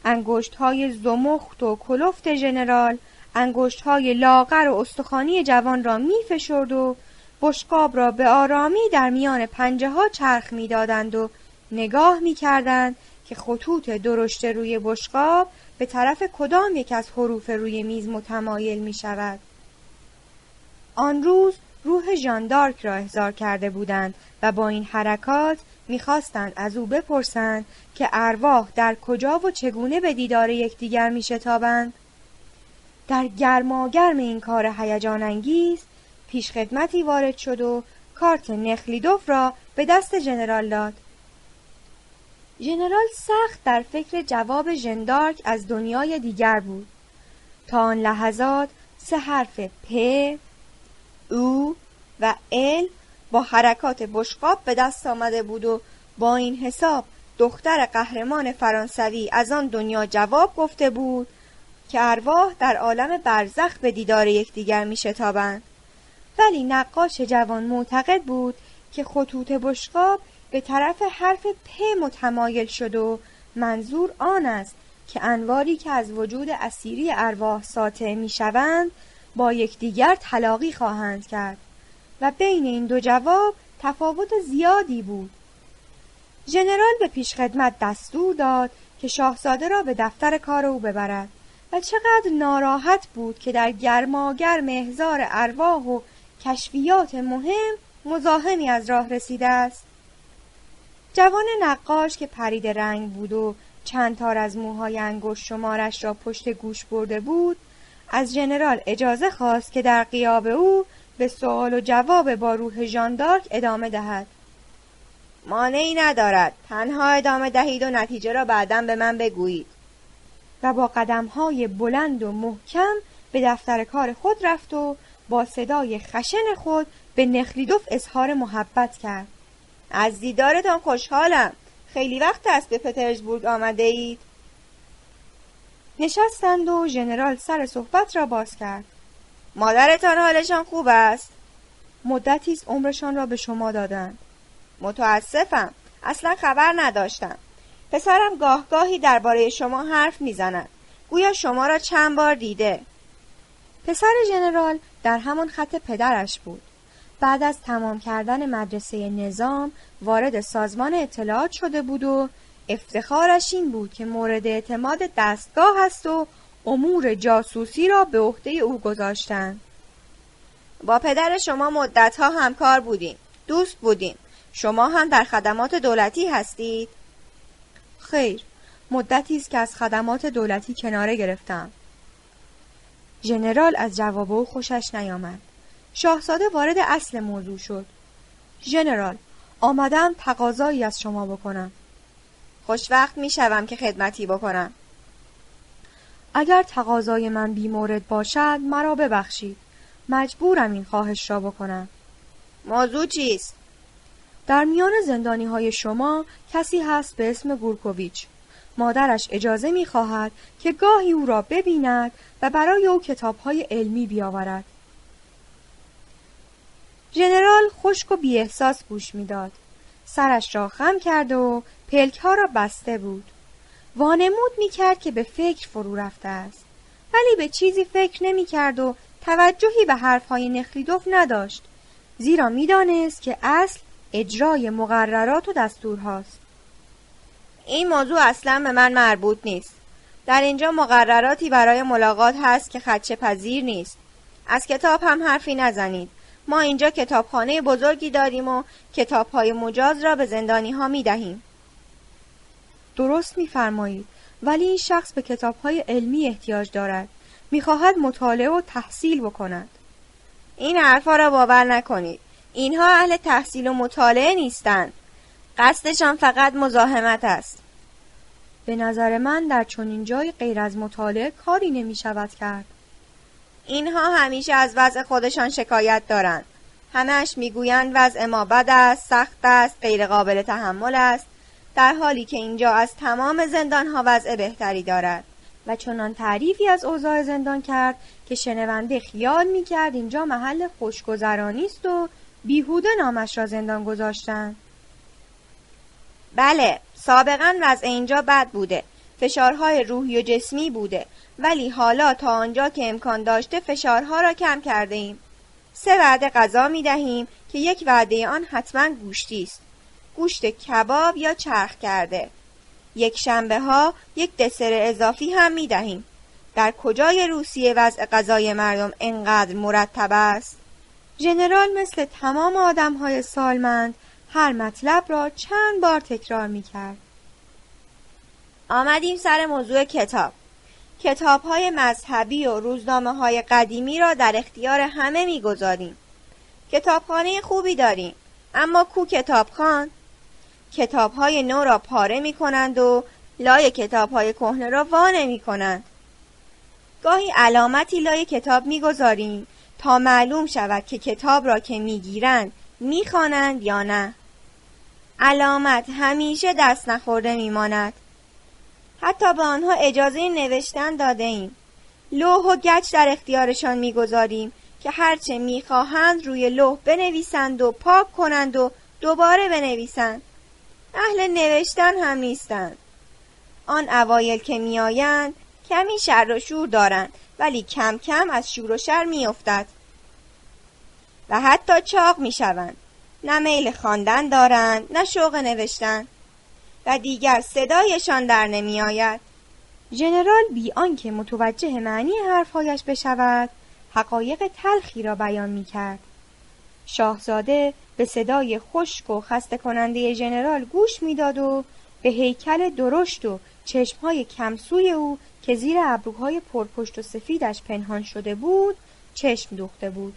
انگشت‌های زمخت و کلفت ژنرال انگشت‌های لاغر و استخوانی جوان را می‌فشرد و بشقاب را به آرامی در میان پنجه ها چرخ می دادند و نگاه می کردند که خطوط درشت روی بشقاب به طرف کدام یک از حروف روی میز متمایل می شود. آن روز روح ژان دارک را احضار کرده بودند و با این حرکات می خواستند از او بپرسند که ارواح در کجا و چگونه به دیدار یکدیگر می شتابند. در گرماگرم این کار هیجان انگیز پیش خدمتی وارد شد و کارت نخلیدوف را به دست ژنرال داد. ژنرال سخت در فکر جواب ژان دارک از دنیای دیگر بود. تا آن لحظات 3 حرف پ، او و ال با حرکات بشقاب به دست آمده بود و با این حساب دختر قهرمان فرانسوی از آن دنیا جواب گفته بود که ارواح در عالم برزخ به دیدار یکدیگر می‌شتابند. ولی نقاش جوان معتقد بود که خطوط بشقاب به طرف حرف پ متمایل شد و منظور آن است که انواری که از وجود اسیری ارواح ساطع میشوند با یکدیگر تلاقی خواهند کرد و بین این دو جواب تفاوت زیادی بود. ژنرال به پیشخدمت دستور داد که شاهزاده را به دفتر کار او ببرد و چقدر ناراحت بود که در گرماگرم احضار ارواح و کشفیات مهم مزاحمی از راه رسیده است. جوان نقاش که پرید رنگ بود و چند تار از موهای انگشت شمارش را پشت گوش برده بود، از ژنرال اجازه خواست که در غیاب او به سوال و جواب با روح ژان دارک ادامه دهد. مانعی ندارد، تنها ادامه دهید و نتیجه را بعداً به من بگویید. و با قدم‌های بلند و محکم به دفتر کار خود رفت و با صدای خشن خود به نخلیدوف اظهار محبت کرد. از دیدارتان خوشحالم. خیلی وقت است به پترزبورگ آمده اید. نشستند و ژنرال سر صحبت را باز کرد. مادرتان حالشان خوب است؟ مدتی است عمرشان را به شما دادند. متاسفم، اصلا خبر نداشتم. پسرم گاه گاهی درباره شما حرف میزند. گویا شما را چند بار دیده. پسر ژنرال در همان خط پدرش بود. بعد از تمام کردن مدرسه نظام وارد سازمان اطلاعات شده بود و افتخارش این بود که مورد اعتماد دستگاه است و امور جاسوسی را به عهده او گذاشتند. با پدر شما مدتها همکار بودیم، دوست بودیم. شما هم در خدمات دولتی هستید؟ خیر، مدتی است که از خدمات دولتی کناره گرفتم. ژنرال از جواب او خوشش نیامد. شاهزاده وارد اصل موضوع شد. ژنرال، آمدم تقاضایی از شما بکنم. خوشوقت می شوم که خدمتی بکنم. اگر تقاضای من بی‌مورد باشد مرا ببخشید. مجبورم این خواهش را بکنم. موضوع چیست؟ در میان زندانی‌های شما کسی هست به اسم گورکوویچ. مادرش اجازه می‌خواهد که گاهی او را ببیند و برای او کتاب‌های علمی بیاورد. ژنرال خشک و بی‌احساس گوش می‌داد. سرش را خم کرد و پلک‌ها را بسته بود. وانمود می‌کرد که به فکر فرو رفته است، ولی به چیزی فکر نمی‌کرد و توجهی به حرف‌های نخلیدوف نداشت، زیرا می‌دانست که اصل اجرای مقررات و دستورهاست. این موضوع اصلا به من مربوط نیست. در اینجا مقرراتی برای ملاقات هست که خدشه پذیر نیست. از کتاب هم حرفی نزنید. ما اینجا کتابخانه بزرگی داریم و کتاب‌های مجاز را به زندانی‌ها می‌دهیم. درست می‌فرمایید، ولی این شخص به کتاب‌های علمی احتیاج دارد. می‌خواهد مطالعه و تحصیل بکند. این حرفا را باور نکنید. اینها اهل تحصیل و مطالعه نیستند. قصدشان فقط مزاحمت است. به نظر من در چنین جای غیر از مطالعه کاری نمی‌شود کرد. اینها همیشه از وضع خودشان شکایت دارند. همش میگویند وضع ما بد است، سخت است، غیر قابل تحمل است، در حالی که اینجا از تمام زندان‌ها وضع بهتری دارد. و چنان تعریفی از اوضاع زندان کرد که شنونده خیال می‌کرد اینجا محل خوشگذرانی است و بیهوده نامش را زندان گذاشتند. بله، سابقاً وضع اینجا بد بوده. فشارهای روحی و جسمی بوده، ولی حالا تا آنجا که امکان داشته فشارها را کم کرده ایم. 3 وعده غذا می دهیم که 1 وعده آن حتما گوشتی است. گوشت کباب یا چرخ کرده. 1 شنبه ها 1 دسر اضافی هم می دهیم. در کجای روسیه وضع غذای مردم انقدر مرتب است؟ ژنرال مثل تمام آدم‌های سالمند هر مطلب را چند بار تکرار می‌کرد. آمدیم سر موضوع کتاب. کتاب‌های مذهبی و روزنامه‌های قدیمی را در اختیار همه می‌گذاریم. کتابخانه خوبی داریم، اما کو کتابخان؟ کتاب‌های نو را پاره می‌کنند و لای کتاب‌های کهنه را وا نمی‌کنند. گاهی علامتی لای کتاب می‌گذاریم تا معلوم شود که کتاب را که میگیرند میخوانند یا نه. علامت همیشه دست نخورده میماند. حتی به آنها اجازه نوشتن داده ایم. لوح و گچ در اختیارشان میگذاریم که هرچه میخواهند روی لوح بنویسند و پاک کنند و دوباره بنویسند. اهل نوشتن هم نیستند. آن اوایل که میآیند کمی شر و شور دارند، ولی کم کم از شور و شر می افتد و حتی چاق می شوند. نه میل خواندن دارند، نه شوق نوشتن و دیگر صدایشان در نمی آید. ژنرال بی آنکه متوجه معنی حرفهایش بشود حقایق تلخی را بیان می کرد. شاهزاده به صدای خشک و خسته کننده ژنرال گوش می داد و به هیکل درشت و چشمهای کمسوی او که زیر ابروهای پرپشت و سفیدش پنهان شده بود چشم دوخته بود.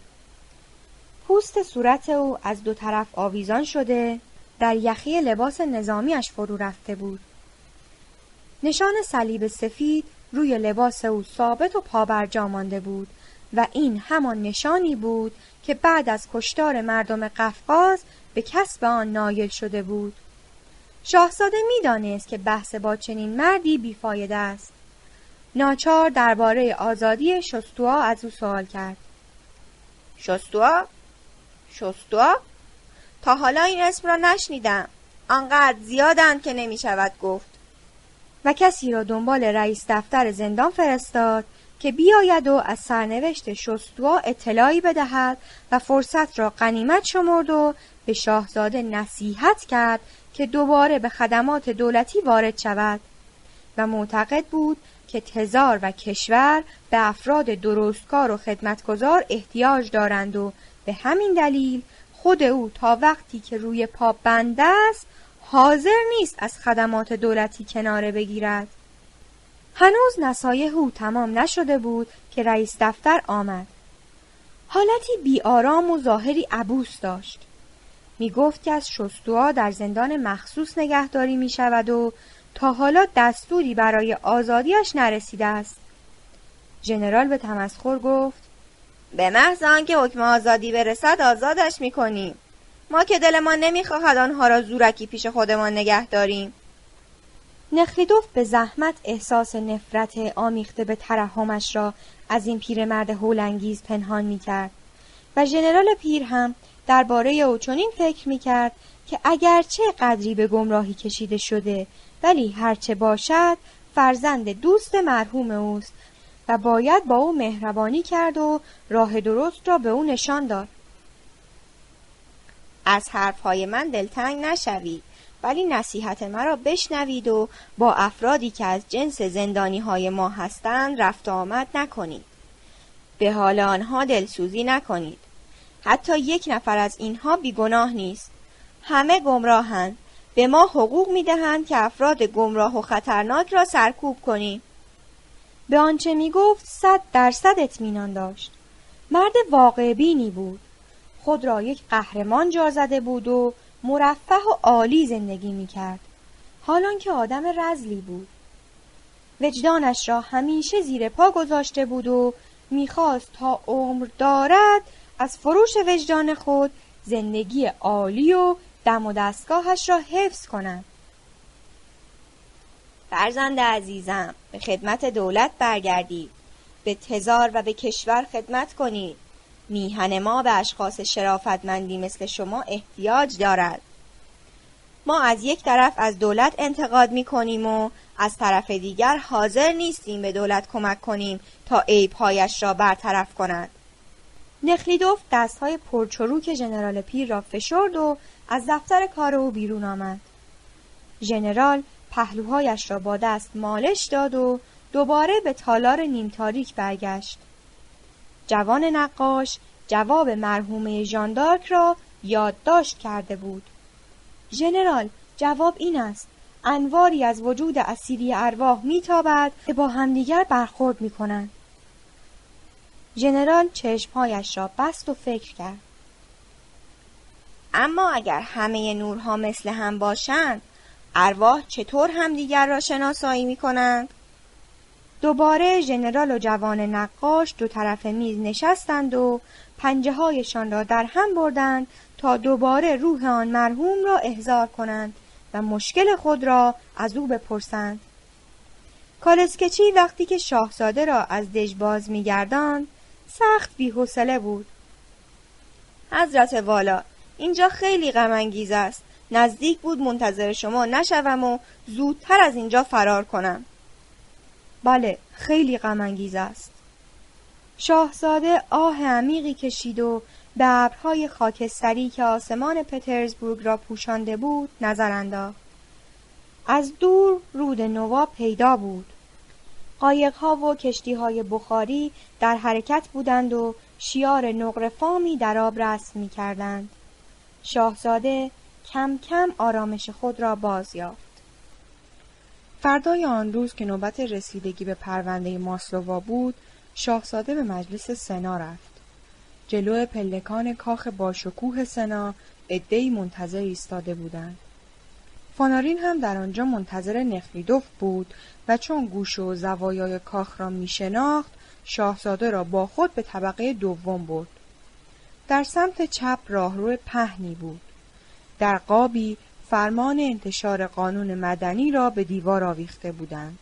پوست صورت او از 2 طرف آویزان شده در یخی لباس نظامیش فرو رفته بود. نشان صلیب سفید روی لباس او ثابت و پابرجا مانده بود و این همان نشانی بود که بعد از کشتار مردم قفقاز به کسب آن نایل شده بود. شاهزاده می‌دانست که بحث با چنین مردی بیفایده است. ناچار درباره آزادی شستوا از او سوال کرد. شستوا؟ تا حالا این اسم را نشنیدم. آنقدر زیادند که نمی‌شود گفت. و کسی را دنبال رئیس دفتر زندان فرستاد که بیاید و از سرنوشت شستوا اطلاعی بدهد و فرصت را غنیمت شمرد و به شاهزاده نصیحت کرد که دوباره به خدمات دولتی وارد شود و معتقد بود که تزار و کشور به افراد درستکار و خدمتگزار احتیاج دارند و به همین دلیل خود او تا وقتی که روی پا بنده است حاضر نیست از خدمات دولتی کناره بگیرد. هنوز نصایح او تمام نشده بود که رئیس دفتر آمد. حالتی بی‌آرام و ظاهری عبوس داشت. می گفت که از شستوا در زندان مخصوص نگهداری می شود و تا حالا دستوری برای آزادیش نرسیده است. ژنرال به تمسخر گفت: به محض آنکه حکم آزادی برسد آزادش می کنیم. ما که دلمان نمی خواهد آنها را زورکی پیش خودمان نگه داریم. نخریدوف به زحمت احساس نفرت آمیخته به ترحمش را از این پیرمرد هولانگیز پنهان می کرد و ژنرال پیر هم درباره او چنین فکر می کرد که اگرچه قدری به گمراهی کشیده شده ولی هرچه باشد فرزند دوست مرحوم اوست و باید با او مهربانی کرد و راه درست را به او نشان داد. از حرفهای من دلتنگ نشوید ولی نصیحت مرا بشنوید و با افرادی که از جنس زندانی‌های ما هستند رفت آمد نکنید. به حال آنها دلسوزی نکنید. حتی یک نفر از اینها بیگناه نیست. همه گمراهند. به ما حقوق می‌دهند که افراد گمراه و خطرناک را سرکوب کنیم. به آنچه می‌گفت 100% اطمینان داشت. مرد واقع‌بینی بود. خود را یک قهرمان جا زده بود و مرفه و عالی زندگی می‌کرد، حالان که آدم رذلی بود. وجدانش را همیشه زیر پا گذاشته بود و می‌خواست تا عمر دارد از فروش وجدان خود زندگی عالی و دم و دستگاهش را حفظ کند. فرزند عزیزم، به خدمت دولت برگردید، به تزار و به کشور خدمت کنید. میهن ما به اشخاص شرافتمندی مثل شما احتیاج دارد. ما از یک طرف از دولت انتقاد می‌کنیم و از طرف دیگر حاضر نیستیم به دولت کمک کنیم تا عیب‌هایش را برطرف کند. نخلیدوف دست‌های پرچروک ژنرال پیر را فشرد و از دفتر کار او بیرون آمد. ژنرال پهلوهایش را با دست مالش داد و دوباره به تالار نیمتاریک برگشت. جوان نقاش جواب مرحومه ژاندارک را یادداشت کرده بود. ژنرال، جواب این است: انواری از وجود اسیری ارواح میتابد که با همدیگر برخورد میکنند. ژنرال چشمهایش را بست و فکر کرد. اما اگر همه نورها مثل هم باشند، ارواح چطور همدیگر را شناسایی میکنند؟ دوباره ژنرال و جوان نقاش دو طرف میز نشستند و پنجه هایشان را در هم بردند تا دوباره روح آن مرحوم را احضار کنند و مشکل خود را از او بپرسند. کالسکچی وقتی که شاهزاده را از دژ باز می‌گرداند سخت بی‌حوصله بود. حضرت والا، اینجا خیلی غم انگیز است. نزدیک بود منتظر شما نشوم و زودتر از اینجا فرار کنم. بله، خیلی غم انگیز است. شاهزاده آه عمیقی کشید و به ابرهای خاکستری که آسمان پترزبورگ را پوشانده بود نظر انداخت. از دور رود نوا پیدا بود. قایق‌ها و کشتی‌های بخاری در حرکت بودند و شیار نقره فامی در آب رسم می‌کردند. شاهزاده کم کم آرامش خود را باز یافت. فردای آن روز که نوبت رسیدگی به پرونده ماسلووا بود، شاهزاده به مجلس سنا رفت. جلو پلکان کاخ باشکوه سنا عده‌ای منتظر ایستاده بودند. فانارین هم در آنجا منتظر نفریدوف بود و چون گوش و زوایای کاخ را می شناخت، شاهزاده را با خود به طبقه دوم برد. در سمت چپ راهرو پهنی بود. در قابی فرمان انتشار قانون مدنی را به دیوار آویخته بودند.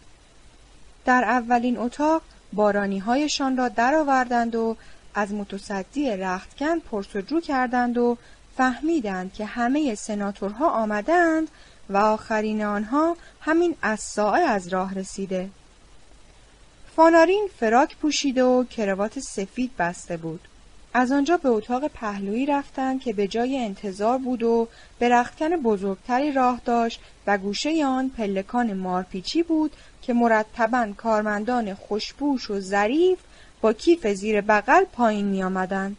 در اولین اتاق بارانی‌هایشان را درآوردند و از متصدی رختکن پرسجو کردند و فهمیدند که همه سناتورها آمدند و آخرین آنها همین اساعه از راه رسیده. فانارین فراک پوشیده و کراوات سفید بسته بود. از آنجا به اتاق پهلویی رفتند که به جای انتظار بود و به رختکن بزرگتری راه داشت و گوشه آن پلکان مارپیچی بود که مرتباً کارمندان خوشبوش و ظریف با کیف زیر بغل پایین می آمدند.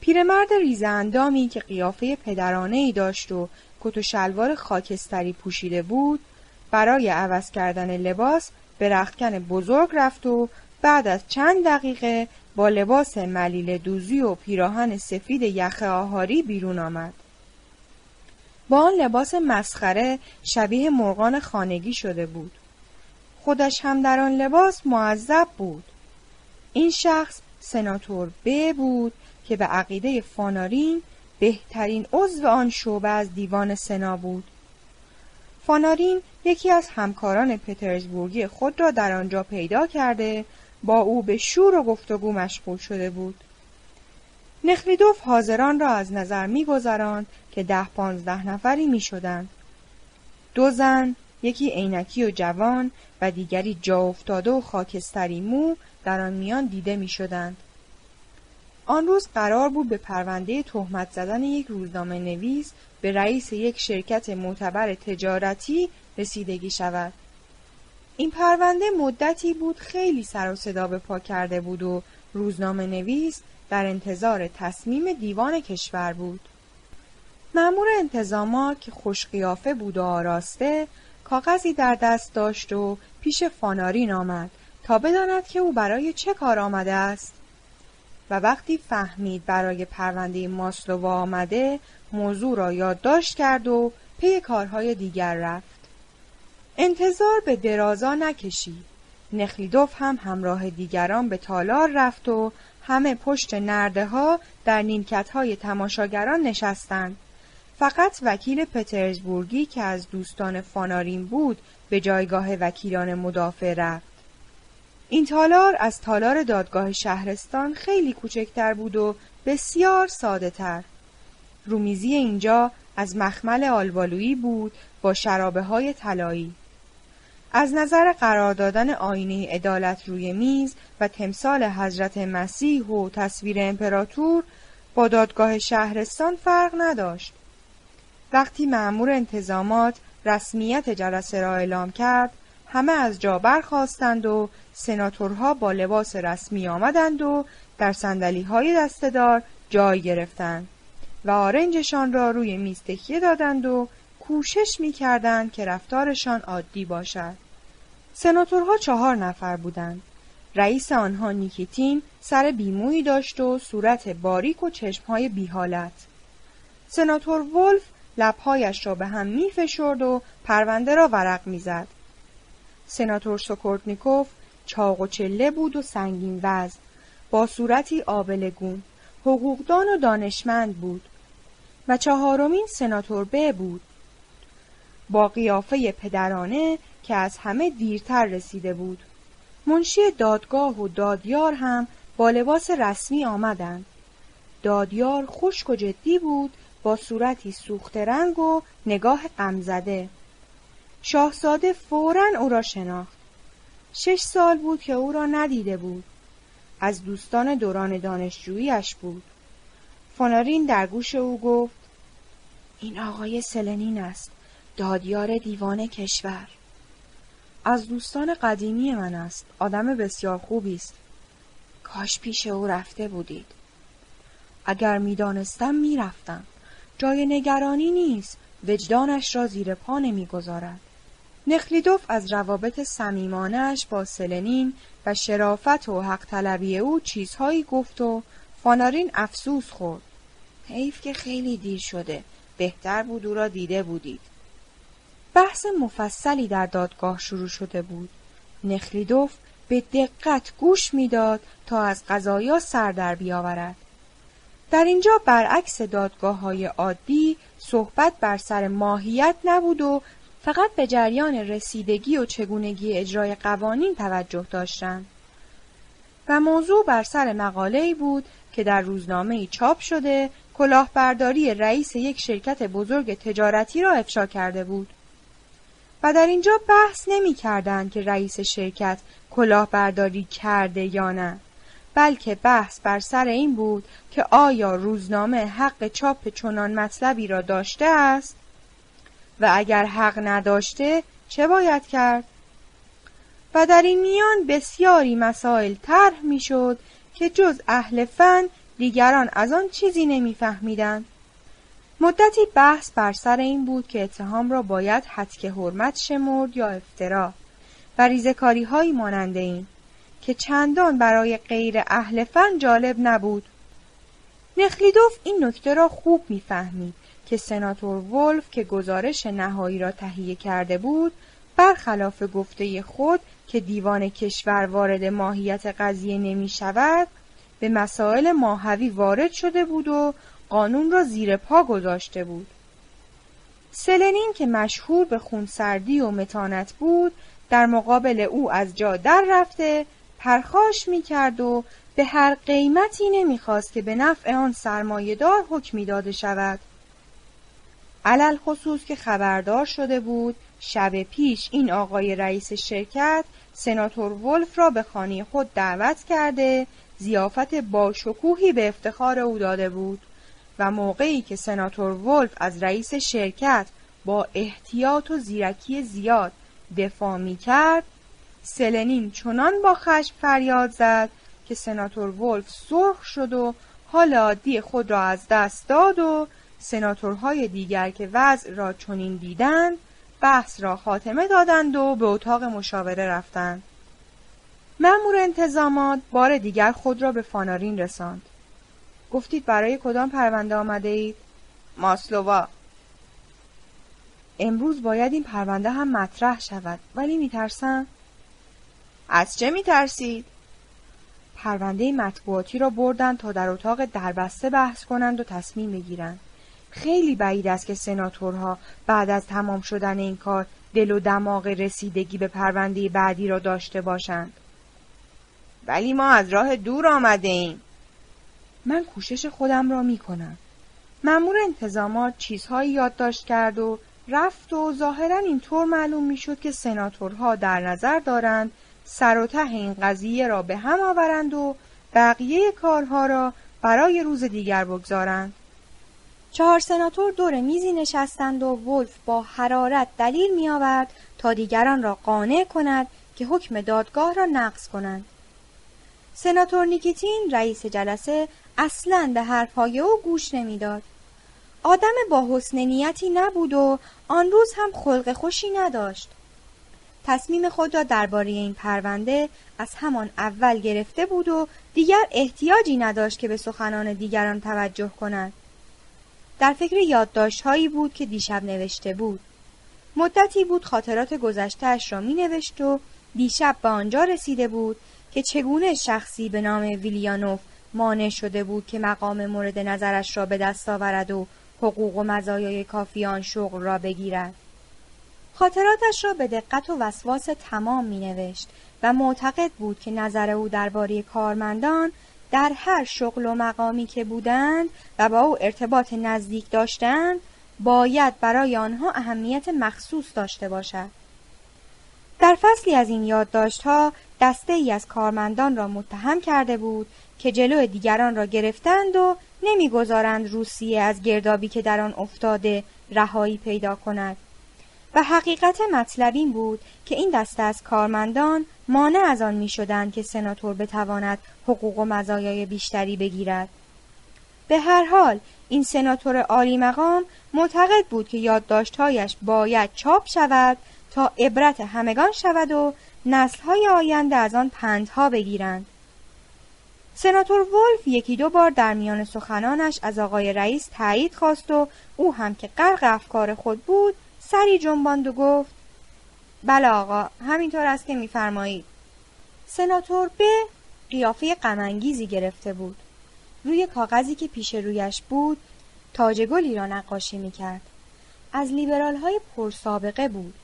پیرمرد ریزاندامی که قیافه پدرانه‌ای داشت و کت و شلوار خاکستری پوشیده بود، برای عوض کردن لباس به رختکن بزرگ رفت و بعد از چند دقیقه با لباس ملیل دوزی و پیراهن سفید یخ آهاری بیرون آمد. با آن لباس مسخره شبیه مرغان خانگی شده بود. خودش هم در آن لباس معذب بود. این شخص سناتور ب بود که به عقیده فانارین بهترین عضو آن شعبه از دیوان سنا بود. فانارین یکی از همکاران پترزبورگی خود را در آنجا پیدا کرده با او به شور و گفتگو مشغول شده بود. نخریدوف حاضران را از نظر می‌گذراند که 10-15 نفری می‌شدند. دو زن، یکی عینکی و جوان و دیگری جا افتاده و خاکستری مو در آن میان دیده می‌شدند. آن روز قرار بود به پرونده تهمت زدن یک روزنامه نویس به رئیس یک شرکت معتبر تجارتی رسیدگی شود. این پرونده مدتی بود خیلی سر و صدا به پا کرده بود و روزنامه نویس در انتظار تصمیم دیوان کشور بود. مأمور انتظامات که خوشقیافه بود و آراسته، کاغذی در دست داشت و پیش فانارین آمد تا بداند که او برای چه کار آمده است. و وقتی فهمید برای پرونده ماسلووا آمده، موضوع را یادداشت کرد و پی کارهای دیگر رفت. انتظار به درازا نکشید. نخلیدوف هم همراه دیگران به تالار رفت و همه پشت نرده‌ها در نیمکت‌های تماشاگران نشستند. فقط وکیل پترزبورگی که از دوستان فانارین بود به جایگاه وکیلان مدافع رفت. این تالار از تالار دادگاه شهرستان خیلی کوچکتر بود و بسیار ساده تر. رومیزی اینجا از مخمل آلبالویی بود با شرابه‌های طلایی. از نظر قرار دادن آینه عدالت روی میز و تمثال حضرت مسیح و تصویر امپراتور با دادگاه شهرستان فرق نداشت. وقتی مأمور انتظامات رسمیت جلسه را اعلام کرد، همه از جا برخاستند و سناتورها با لباس رسمی آمدند و در صندلی‌های دسته‌دار جای گرفتند و آرنجشان را روی میز تکیه دادند و کوشش می‌کردند که رفتارشان عادی باشد. سناتورها 4 نفر بودند. رئیس آنها نیکیتین سر بیمویی داشت و صورت باریک و چشم‌های بی‌حالت. سناتور ولف لب‌هایش را به هم می‌فشرد و پرونده را ورق می‌زد. سناتور سوکورتنیکوف چاق و چله بود و سنگین وزن، با صورتی آبلگون، حقوقدان و دانشمند بود و 4مین سناتور ب بود، با قیافه پدرانه که از همه دیرتر رسیده بود. منشی دادگاه و دادیار هم با لباس رسمی آمدند. دادیار خشک و جدی بود با صورتی سوخته رنگ و نگاه غمزده. شاهزاده فوراً او را شناخت. 6 سال بود که او را ندیده بود. از دوستان دوران دانشجویی‌اش بود. فانارین در گوش او گفت: این آقای سلنین است، دادیار دیوان کشور. از دوستان قدیمی من است، آدم بسیار خوبی است. کاش پیش او رفته بودید. اگر می‌دانستم می‌رفتم. جای نگرانی نیست، وجدانش را زیر پا نمی‌گذارد. نخلیدوف از روابط صمیمانه‌اش با سلنین و شرافت و حق طلبی او چیزهایی گفت و فانارین افسوس خورد. حیف که خیلی دیر شده، بهتر بود او را دیده بودید. بحث مفصلی در دادگاه شروع شده بود. نخلیدوف به دقت گوش میداد تا از قضایا سر در بیاورد. در اینجا برعکس دادگاه‌های عادی صحبت بر سر ماهیت نبود و فقط به جریان رسیدگی و چگونگی اجرای قوانین توجه داشتند. و موضوع بر سر مقاله‌ای بود که در روزنامه‌ای چاپ شده کلاهبرداری رئیس یک شرکت بزرگ تجارتی را افشا کرده بود. و در اینجا بحث نمی‌کردند که رئیس شرکت کلاهبرداری کرده یا نه، بلکه بحث بر سر این بود که آیا روزنامه حق چاپ چنان مطلبی را داشته است و اگر حق نداشته چه باید کرد؟ و در این میان بسیاری مسائل طرح میشد که جز اهل فن دیگران از آن چیزی نمیفهمیدند. مدتی بحث بر سر این بود که اتهام را باید هتک حرمت شمرد یا افترا و ریزه‌کاری‌هایی مانند این که چندان برای غیر اهل فن جالب نبود. نخلیدوف این نکته را خوب میفهمید که سناتور ولف که گزارش نهایی را تهیه کرده بود، برخلاف گفته خود که دیوان کشور وارد ماهیت قضیه نمی شود، به مسائل ماهوی وارد شده بود و قانون را زیر پا گذاشته بود. سلنین که مشهور به خونسردی و متانت بود، در مقابل او از جا در رفته، پرخاش می کرد و به هر قیمتی نمی خواست که به نفع آن سرمایه‌دار حکمی داده شود. علالخصوص که خبردار شده بود شب پیش این آقای رئیس شرکت سناتور ولف را به خانه خود دعوت کرده، ضیافت باشکوهی به افتخار او داده بود و موقعی که سناتور ولف از رئیس شرکت با احتیاط و زیرکی زیاد دفاع می کرد، سلنین چنان با خشم فریاد زد که سناتور ولف سرخ شد و حال عادی خود را از دست داد و سناتورهای دیگر که وضع را چنین دیدند بحث را خاتمه دادند و به اتاق مشاوره رفتند. مأمور انتظامات بار دیگر خود را به فانارین رساند. گفتید برای کدام پرونده آمده اید؟ ماسلووا. امروز باید این پرونده هم مطرح شود، ولی میترسم. از چه میترسید؟ پرونده مطبوعاتی را بردند تا در اتاق دربسته بحث کنند و تصمیم بگیرند. خیلی بعید است که سناتورها بعد از تمام شدن این کار دل و دماغ رسیدگی به پرونده بعدی را داشته باشند. ولی ما از راه دور آمده ایم. من کوشش خودم را می کنم. مأمور انتظامات چیزهایی یادداشت کرد و رفت و ظاهرا اینطور معلوم می شد که سناتورها در نظر دارند سر و ته این قضیه را به هم آورند و بقیه کارها را برای روز دیگر بگذارند. 4 سناتور دور میزی نشستند و ولف با حرارت دلیل می آورد تا دیگران را قانع کند که حکم دادگاه را نقض کنند. سناتور نیکیتین رئیس جلسه اصلاً به حرفهای او گوش نمیداد. آدم با حسن نیتی نبود و آن روز هم خلق خوشی نداشت. تصمیم خود را درباره این پرونده از همان اول گرفته بود و دیگر احتیاجی نداشت که به سخنان دیگران توجه کند. در فکر یادداشت‌هایی بود که دیشب نوشته بود. مدتی بود خاطرات گذشته‌اش را می‌نوشت و دیشب به آنجا رسیده بود که چگونه شخصی به نام ویلیانوف مانع شده بود که مقام مورد نظرش را به دست آورد و حقوق و مزایای کافی آن شغل را بگیرد. خاطراتش را به دقت و وسواس تمام می‌نوشت و معتقد بود که نظر او درباره کارمندان در هر شغل و مقامی که بودند و با او ارتباط نزدیک داشتند باید برای آنها اهمیت مخصوص داشته باشد. در فصلی از این یادداشت‌ها دسته‌ای از کارمندان را متهم کرده بود که جلو دیگران را گرفتند و نمی‌گذارند روسیه از گردابی که در آن افتاده رهایی پیدا کند. و حقیقت مطلب این بود که این دسته از کارمندان مانع از آن می شدند که سناتور بتواند حقوق و مزایای بیشتری بگیرد. به هر حال این سناتور عالی مقام معتقد بود که یادداشت‌هایش باید چاپ شود تا عبرت همگان شود و نسل‌های آینده از آن پندها بگیرند. سناتور ولف یکی دو بار در میان سخنانش از آقای رئیس تایید خواست و او هم که غرق افکار خود بود سری جنباند و گفت بله آقا، همینطور است که میفرمایید. سناتور به قیافه غم‌انگیزی گرفته بود. روی کاغذی که پیش رویش بود تاج گلی را نقاشی میکرد. از لیبرال های پرسابقه بود.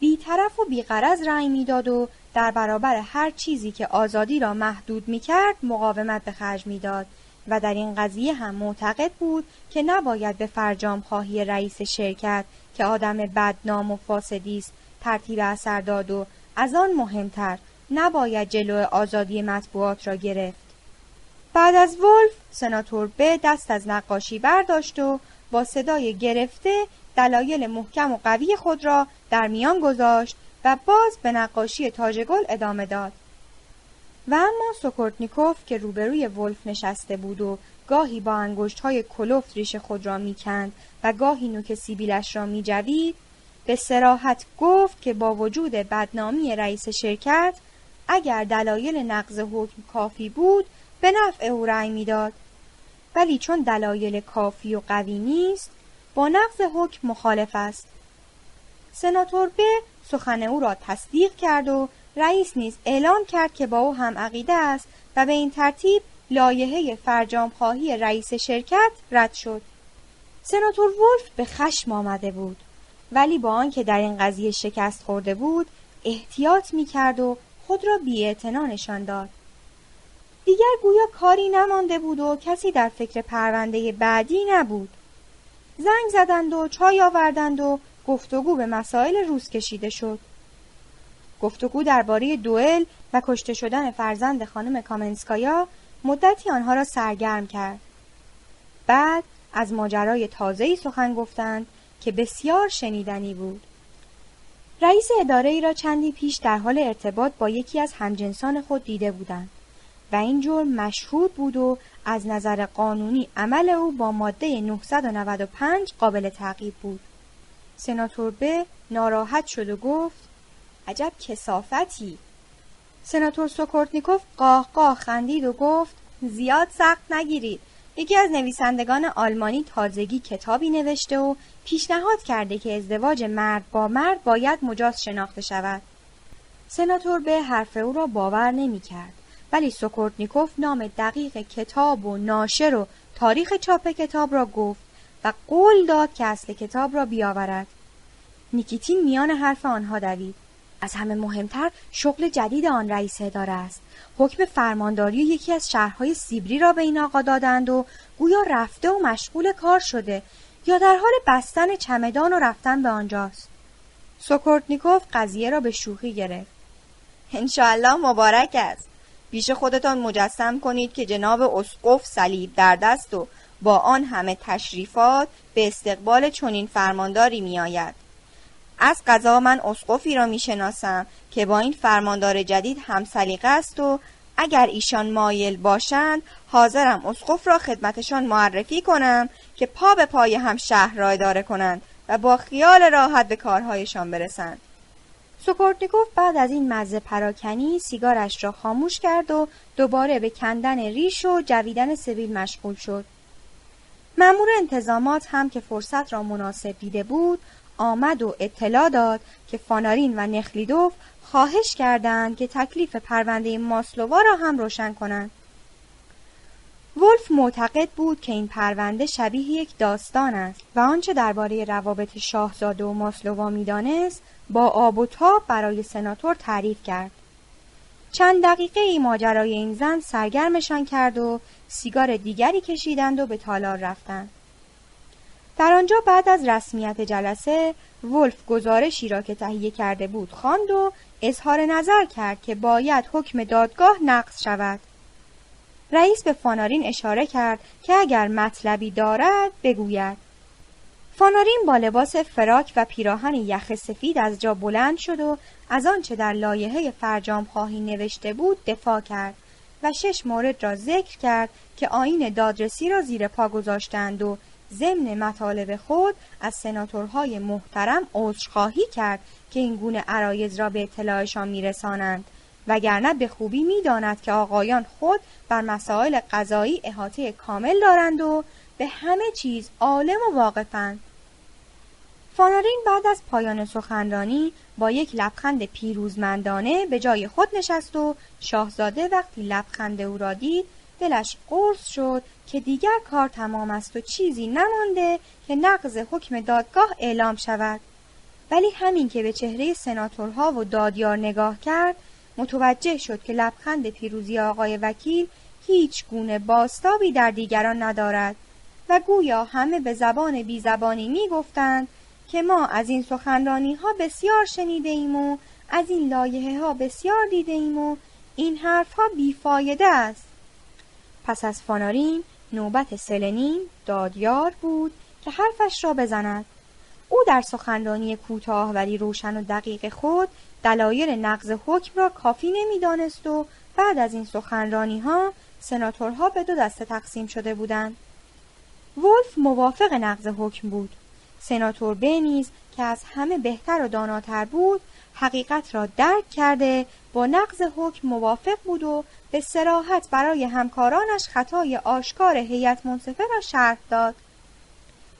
بیطرف و بیغرض رأی میداد و در برابر هر چیزی که آزادی را محدود میکرد مقاومت به خرج میداد و در این قضیه هم معتقد بود که نباید به فرجام خواهی رئیس شرکت که آدم بدنام و فاسدی است ترتیب اثر داد و از آن مهمتر نباید جلو آزادی مطبوعات را گرفت. بعد از ولف سناتور به دست از نقاشی برداشت و با صدای گرفته دلایل محکم و قوی خود را در میان گذاشت و باز به نقاشی تاجگل ادامه داد. و اما سوکورتنیکوف که روبروی ولف نشسته بود و گاهی با انگشت‌های کلفت ریش خود را می‌کند و گاهی نوک سیبیلش را می‌جوید، به صراحت گفت که با وجود بدنامی رئیس شرکت اگر دلایل نقض حکم کافی بود به نفع او رأی می‌داد، ولی چون دلایل کافی و قوی نیست با نقض حکم مخالف است. سناتور به سخن او را تصدیق کرد و رئیس نیز اعلام کرد که با او هم عقیده است و به این ترتیب لایحه فرجام‌خواهی رئیس شرکت رد شد. سناتور ولف به خشم آمده بود، ولی با آنکه در این قضیه شکست خورده بود احتیاط می‌کرد و خود را بی‌اعتنا نشان داد. دیگر گویا کاری نمانده بود و کسی در فکر پرونده بعدی نبود. زنگ زدند و چای آوردند و گفتگو به مسائل روز کشیده شد. گفتگو درباره دوئل و کشته شدن فرزند خانم کامنسکایا مدتی آنها را سرگرم کرد. بعد از ماجرای تازه‌ای سخن گفتند که بسیار شنیدنی بود. رئیس اداره‌ای را چندی پیش در حال ارتباط با یکی از همجنسان خود دیده بودند و این جرم مشهود بود و از نظر قانونی عمل او با ماده 995 قابل تعقیب بود. سناتور به ناراحت شد و گفت عجب کثافتی. سناتور سوکورتنیکوف قاه قاه خندید و گفت زیاد سخت نگیرید. یکی از نویسندگان آلمانی تازگی کتابی نوشته و پیشنهاد کرده که ازدواج مرد با مرد باید مجاز شناخته شود. سناتور به حرف او را باور نمی کرد، ولی سوکورتنیکوف نام دقیق کتاب و ناشر و تاریخ چاپ کتاب را گفت و قول داد که اصل کتاب را بیاورد. نیکیتین میان حرف آنها دوید. از همه مهمتر شغل جدید آن رئیس اداره است. حکم فرمانداری یکی از شهرهای سیبری را به این آقا دادند و گویا رفته و مشغول کار شده یا در حال بستن چمدان و رفتن به آنجاست. سوکورتنیکوف قضیه را به شوخی گرفت. انشالله مبارک است. پیش خودتان مجسم کنید که جناب اسقف صلیب در دست و با آن همه تشریفات به استقبال چنین فرمانداری می آید. از قضا من اسقفی را می شناسم که با این فرماندار جدید هم سلیقه است و اگر ایشان مایل باشند حاضرم اسقف را خدمتشان معرفی کنم که پا به پای هم شهر را اداره کنند و با خیال راحت به کارهایشان برسند. سوکورتنیکوف بعد از این مزه پراکنی سیگارش را خاموش کرد و دوباره به کندن ریش و جویدن سبیل مشغول شد. مأمور انتظامات هم که فرصت را مناسب دیده بود آمد و اطلاع داد که فانارین و نخلیدوف خواهش کردند که تکلیف پرونده ماسلووا را هم روشن کنند. ولف معتقد بود که این پرونده شبیه یک داستان است و آنچه درباره روابط شاهزاده و ماسلووا میدانست با آب و تاب برای سناتور تعریف کرد. چند دقیقه ای ماجرای این زن سرگرمشان کرد و سیگار دیگری کشیدند و به تالار رفتند. در آنجا بعد از رسمیت جلسه ولف گزارشی را که تهیه کرده بود خواند و اظهار نظر کرد که باید حکم دادگاه نقض شود. رئیس به فانارین اشاره کرد که اگر مطلبی دارد بگوید. فانارین با لباس فراک و پیراهن یخ سفید از جا بلند شد و از آنچه در لایحه فرجام‌خواهی نوشته بود دفاع کرد و 6 مورد را ذکر کرد که آیین دادرسی را زیر پا گذاشتند و ضمن مطالب خود از سناتورهای محترم عذرخواهی کرد که این گونه عرایض را به اطلاعشان میرسانند، وگرنه به خوبی میداند که آقایان خود بر مسائل قضایی احاطه کامل دارند و به همه چیز عالم و واقفند. فارارین بعد از پایان سخنرانی با یک لبخند پیروزمندانه به جای خود نشست و شاهزاده وقتی لبخند او را دید دلش قرص شد که دیگر کار تمام است و چیزی نمانده که نقض حکم دادگاه اعلام شود. ولی همین که به چهره سناتورها و دادیار نگاه کرد متوجه شد که لبخند پیروزی آقای وکیل هیچ گونه بازتابی در دیگران ندارد و گویا همه به زبان بی زبانی می گفتند که ما از این سخنرانی ها بسیار شنیده ایم و از این لایحه ها بسیار دیده ایم و این حرف ها بیفایده است. پس از فانارین نوبت سلنین دادیار بود که حرفش را بزند. او در سخنرانی کوتاه ولی روشن و دقیق خود دلایل نقض حکم را کافی نمیدانست و بعد از این سخنرانی ها سناتورها به دو دسته تقسیم شده بودند. ولف موافق نقض حکم بود. سناتور بنیز که از همه بهتر و داناتر بود حقیقت را درک کرده با نقض حکم موافق بود و به صراحت برای همکارانش خطای آشکار هیئت منصفه را شرح داد.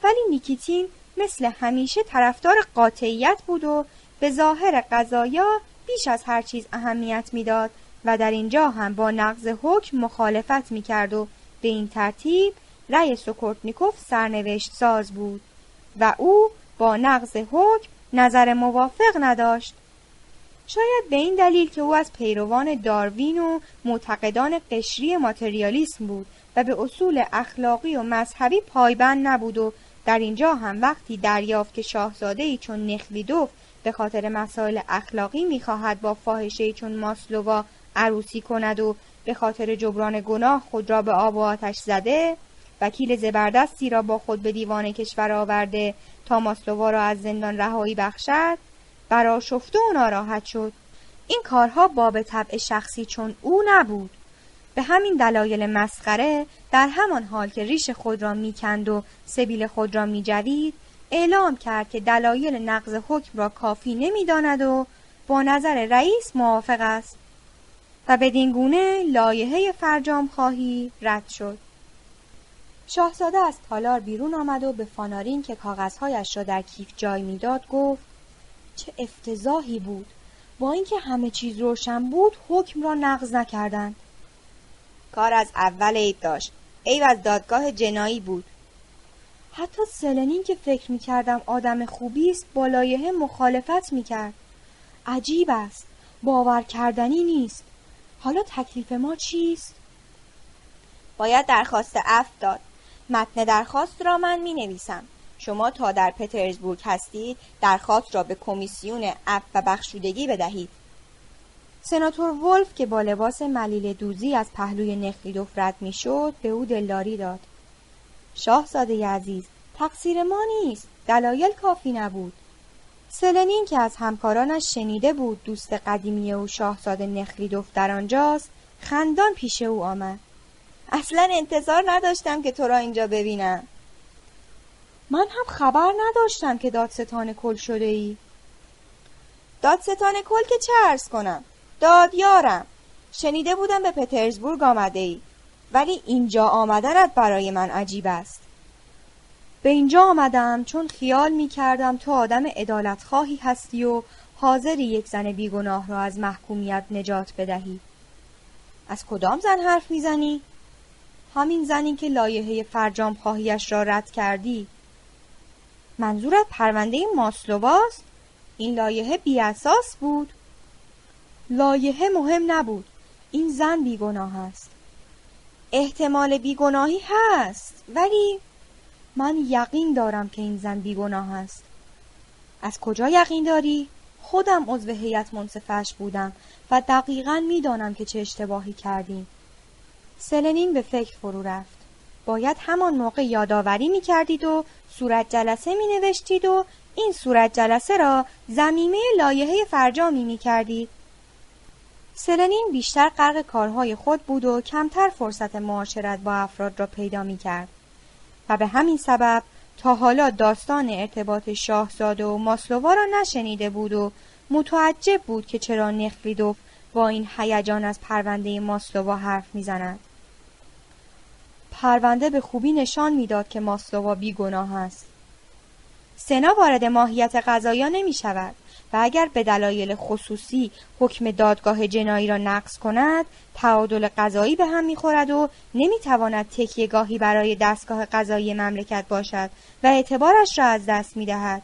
ولی نیکیتین مثل همیشه طرفدار قاطعیت بود و به ظاهر قضایا بیش از هر چیز اهمیت میداد و در اینجا هم با نقض حکم مخالفت میکرد و به این ترتیب رأی سوکورتنیکوف سرنوشت ساز بود و او با نقض حکم نظر موافق نداشت. شاید به این دلیل که او از پیروان داروین و معتقدان قشری ماتریالیسم بود و به اصول اخلاقی و مذهبی پایبند نبود و در اینجا هم وقتی دریافت که شاهزاده‌ای چون نخویدوف به خاطر مسائل اخلاقی می‌خواهد با فاحشه‌ای چون ماسلووا عروسی کند و به خاطر جبران گناه خود را به آب و آتش زده، وکیل زبردستی را با خود به دیوان کشور آورده تا ماسلووا را از زندان رهایی بخشد، برآشفته و ناراحت شد. این کارها باب طبع شخصی چون او نبود. به همین دلایل مسخره در همان حال که ریش خود را میکند و سبیل خود را میجوید اعلام کرد که دلایل نقض حکم را کافی نمیداند و با نظر رئیس موافق است و بدین گونه لایحه فرجام خواهی رد شد. شاهزاده از تالار بیرون آمد و به فانارین که کاغذهایش را در کیف جای میداد گفت: چه افتضاحی بود! با اینکه همه چیز روشن بود حکم را نقض نکردند. کار از اول عیب داشت. عیب از دادگاه جنایی بود. حتی سلنین که فکر میکردم آدم خوبی است با لایحه مخالفت میکرد. عجیب است. باور کردنی نیست. حالا تکلیف ما چیست؟ باید درخواست عفو داد. متن درخواست را من مینویسم. شما تا در پترزبورگ هستید درخواست را به کمیسیون عفو و بخشودگی بدهید. سناتور ولف که با لباس ملیل دوزی از پهلوی نخلیدوف رد می شد به او دلداری داد. شاهزاده عزیز، تقصیر ما نیست. دلایل کافی نبود. سلنین که از همکارانش شنیده بود دوست قدیمی او شاهزاده نخلیدوف در آنجاست خندان پیش او آمد. اصلا انتظار نداشتم که تو را اینجا ببینم. من هم خبر نداشتم که دادستان کل شده ای. دادستان کل که چه عرض کنم؟ دادیارم. شنیده بودم به پترزبورگ آمده ای، ولی اینجا آمدنت برای من عجیب است. به اینجا آمدم چون خیال می کردم تو آدم عدالتخواهی هستی و حاضری یک زن بیگناه را از محکومیت نجات بدهی. از کدام زن حرف می زنی؟ همین زنی که لایحه فرجام خواهیش را رد کردی. منظورت پرونده ماسلوواست؟ این لایحه بی اساس بود. لایحه مهم نبود. این زن بیگناه است. احتمال بیگناهی هست، ولی من یقین دارم که این زن بیگناه است. از کجا یقین داری؟ خودم عضو هیئت منصفه‌اش بودم و دقیقاً میدانم که چه اشتباهی کردیم. سلنین به فکر فرو رفت. باید همان موقع یادآوری میکردید و صورت جلسه مینوشتید و این صورت جلسه را ضمیمه لایحه فرجامی میکردید. سلنین بیشتر غرق کارهای خود بود و کمتر فرصت معاشرت با افراد را پیدا میکرد و به همین سبب تا حالا داستان ارتباط شاهزاده و ماسلووا را نشنیده بود و متعجب بود که چرا نخلیدوف با این هیجان از پرونده ماسلووا حرف میزند. پرونده به خوبی نشان میداد که ماسلووا بیگناه است. سنا وارد ماهیت قضایی نمی شود و اگر به دلایل خصوصی حکم دادگاه جنایی را نقض کند، تعادل قضایی به هم می خورد و نمی تواند تکیه‌گاهی برای دستگاه قضایی مملکت باشد و اعتبارش را از دست می دهد.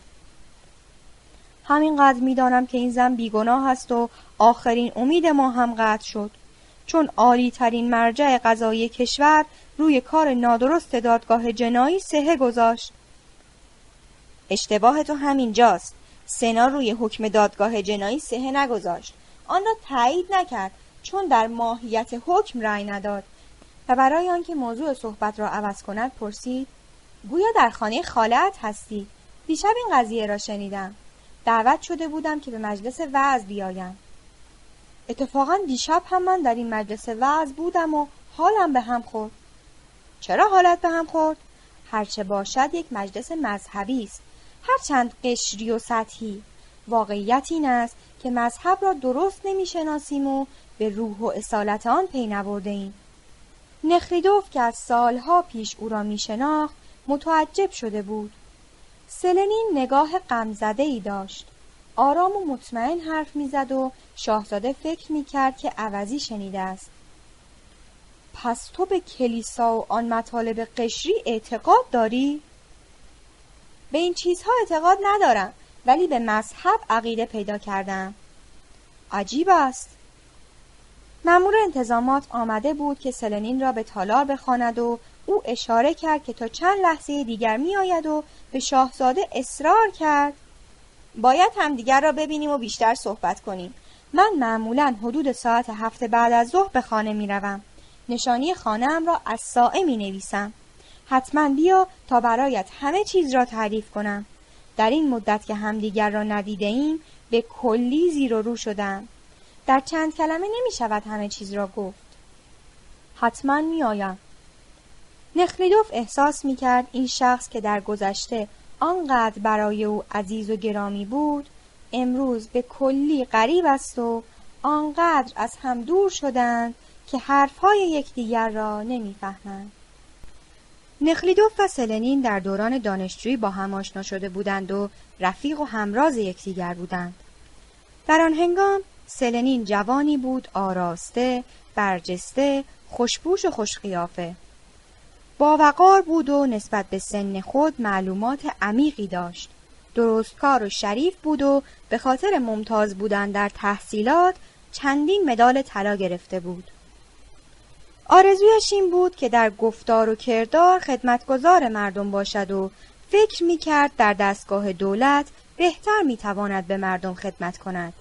همینقدر می دانم که این زن بیگناه است و آخرین امید ما هم قطع شد، چون عالی ترین مرجع قضایی کشور روی کار نادرست دادگاه جنایی سهه گذاشت. اشتباه تو همین جاست. سنا روی حکم دادگاه جنایی سهه نگذاشت، آن را تایید نکرد چون در ماهیت حکم رأی نداد و برای آنکه موضوع صحبت را عوض کند پرسید: گویا در خانه خاله‌ات هستی؟ دیشب این قضیه را شنیدم. دعوت شده بودم که به مجلس وعظ بیایم. اتفاقا دیشب هم من در این مجلس وعظ بودم و حالم به هم خورد. چرا حالت به هم خورد؟ هرچه باشد یک مجلس مذهبی است، هرچند قشری و سطحی. واقعیت این است که مذهب را درست نمی‌شناسیم و به روح و اصالت آن پی نبرده‌ایم. نخریدوف که از سالها پیش او را می‌شناخت متعجب شده بود. سلنین نگاه غمزده‌ای داشت، آرام و مطمئن حرف می‌زد و شاهزاده فکر می‌کرد که عوضی شنیده است. پس تو به کلیسا و آن مطالب قشری اعتقاد داری؟ به این چیزها اعتقاد ندارم، ولی به مذهب عقیده پیدا کردم. عجیب است. مأمور انتظامات آمده بود که سلنین را به تالار بخواند و او اشاره کرد که تا چند لحظه دیگر می آید و به شاهزاده اصرار کرد: باید همدیگر را ببینیم و بیشتر صحبت کنیم. من معمولاً حدود ساعت 7 بعد از ظهر به خانه می روم. نشانی خانه‌ام را از ساعه می نویسم. حتما بیا تا برایت همه چیز را تعریف کنم. در این مدت که همدیگر را ندیده ایم به کلی زیر و رو شدم. در چند کلمه نمی شود همه چیز را گفت. حتما می آیم. نخلیدوف احساس می کرد این شخص که در گذشته آنقدر برای او عزیز و گرامی بود امروز به کلی غریب است و آنقدر از هم دور شدند که حرفهای یکدیگر را نمی فهمند. نخلیدوف و سلنین در دوران دانشجویی با هم آشنا شده بودند و رفیق و همراز یکدیگر بودند. در آن هنگام سلنین جوانی بود آراسته، برجسته، خوشپوش و خوشقیافه. باوقار بود و نسبت به سن خود معلومات عمیقی داشت. درستکار و شریف بود و به خاطر ممتاز بودن در تحصیلات چندین مدال طلا گرفته بود. آرزویش این بود که در گفتار و کردار خدمتگزار مردم باشد و فکر می‌کرد در دستگاه دولت بهتر می‌تواند به مردم خدمت کند.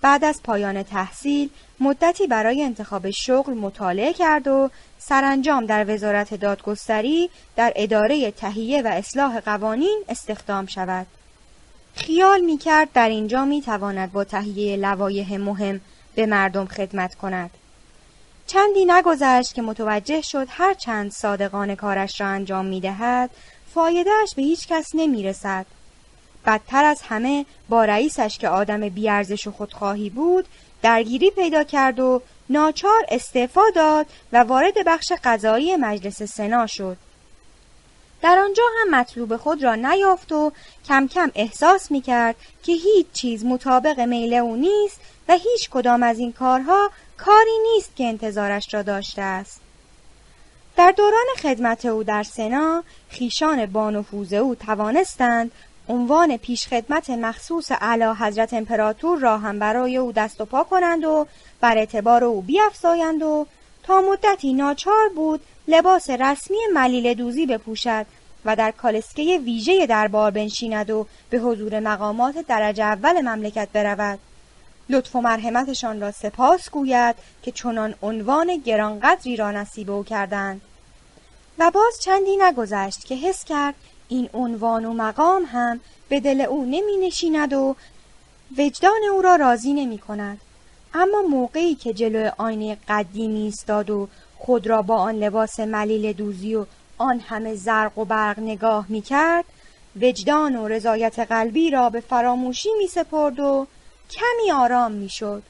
بعد از پایان تحصیل مدتی برای انتخاب شغل مطالعه کرد و سرانجام در وزارت دادگستری در اداره تهیه و اصلاح قوانین استخدام شود. خیال می‌کرد در اینجا می‌تواند با تهیه لوایح مهم به مردم خدمت کند. چندی نگذشت که متوجه شد هر چند صادقانه کارش را انجام می‌دهد، فایدهش به هیچ کس نمی‌رسد. بدتر از همه با رئیسش که آدم بی‌ارزش و خودخواهی بود، درگیری پیدا کرد و ناچار استعفا داد و وارد بخش قضایی مجلس سنا شد. در آنجا هم مطلوب خود را نیافت و کم کم احساس می‌کرد که هیچ چیز مطابق میل او نیست و هیچ کدام از این کارها کاری نیست که انتظارش را داشته است. در دوران خدمت او در سنا، خیشان بانفوذ او توانستند عنوان پیشخدمت مخصوص اعلی حضرت امپراتور را هم برای او دست و پا کنند و بر اعتبار او بیفزایند و تا مدتی ناچار بود لباس رسمی ملیل دوزی بپوشد و در کالسکه ویژه دربار بنشیند و به حضور مقامات درجه اول مملکت برود. لطف و مرحمتشان را سپاس گوید که چنان عنوان گرانقدری را نصیب او کردند. و باز چندی نگذشت که حس کرد این عنوان و مقام هم به دل او نمی نشیند و وجدان او را راضی نمی کند. اما موقعی که جلوی آینه قدیمی ایستاد و خود را با آن لباس ملیل دوزی و آن همه زرق و برق نگاه می کرد، وجدان و رضایت قلبی را به فراموشی می سپرد و کمی آرام می شد.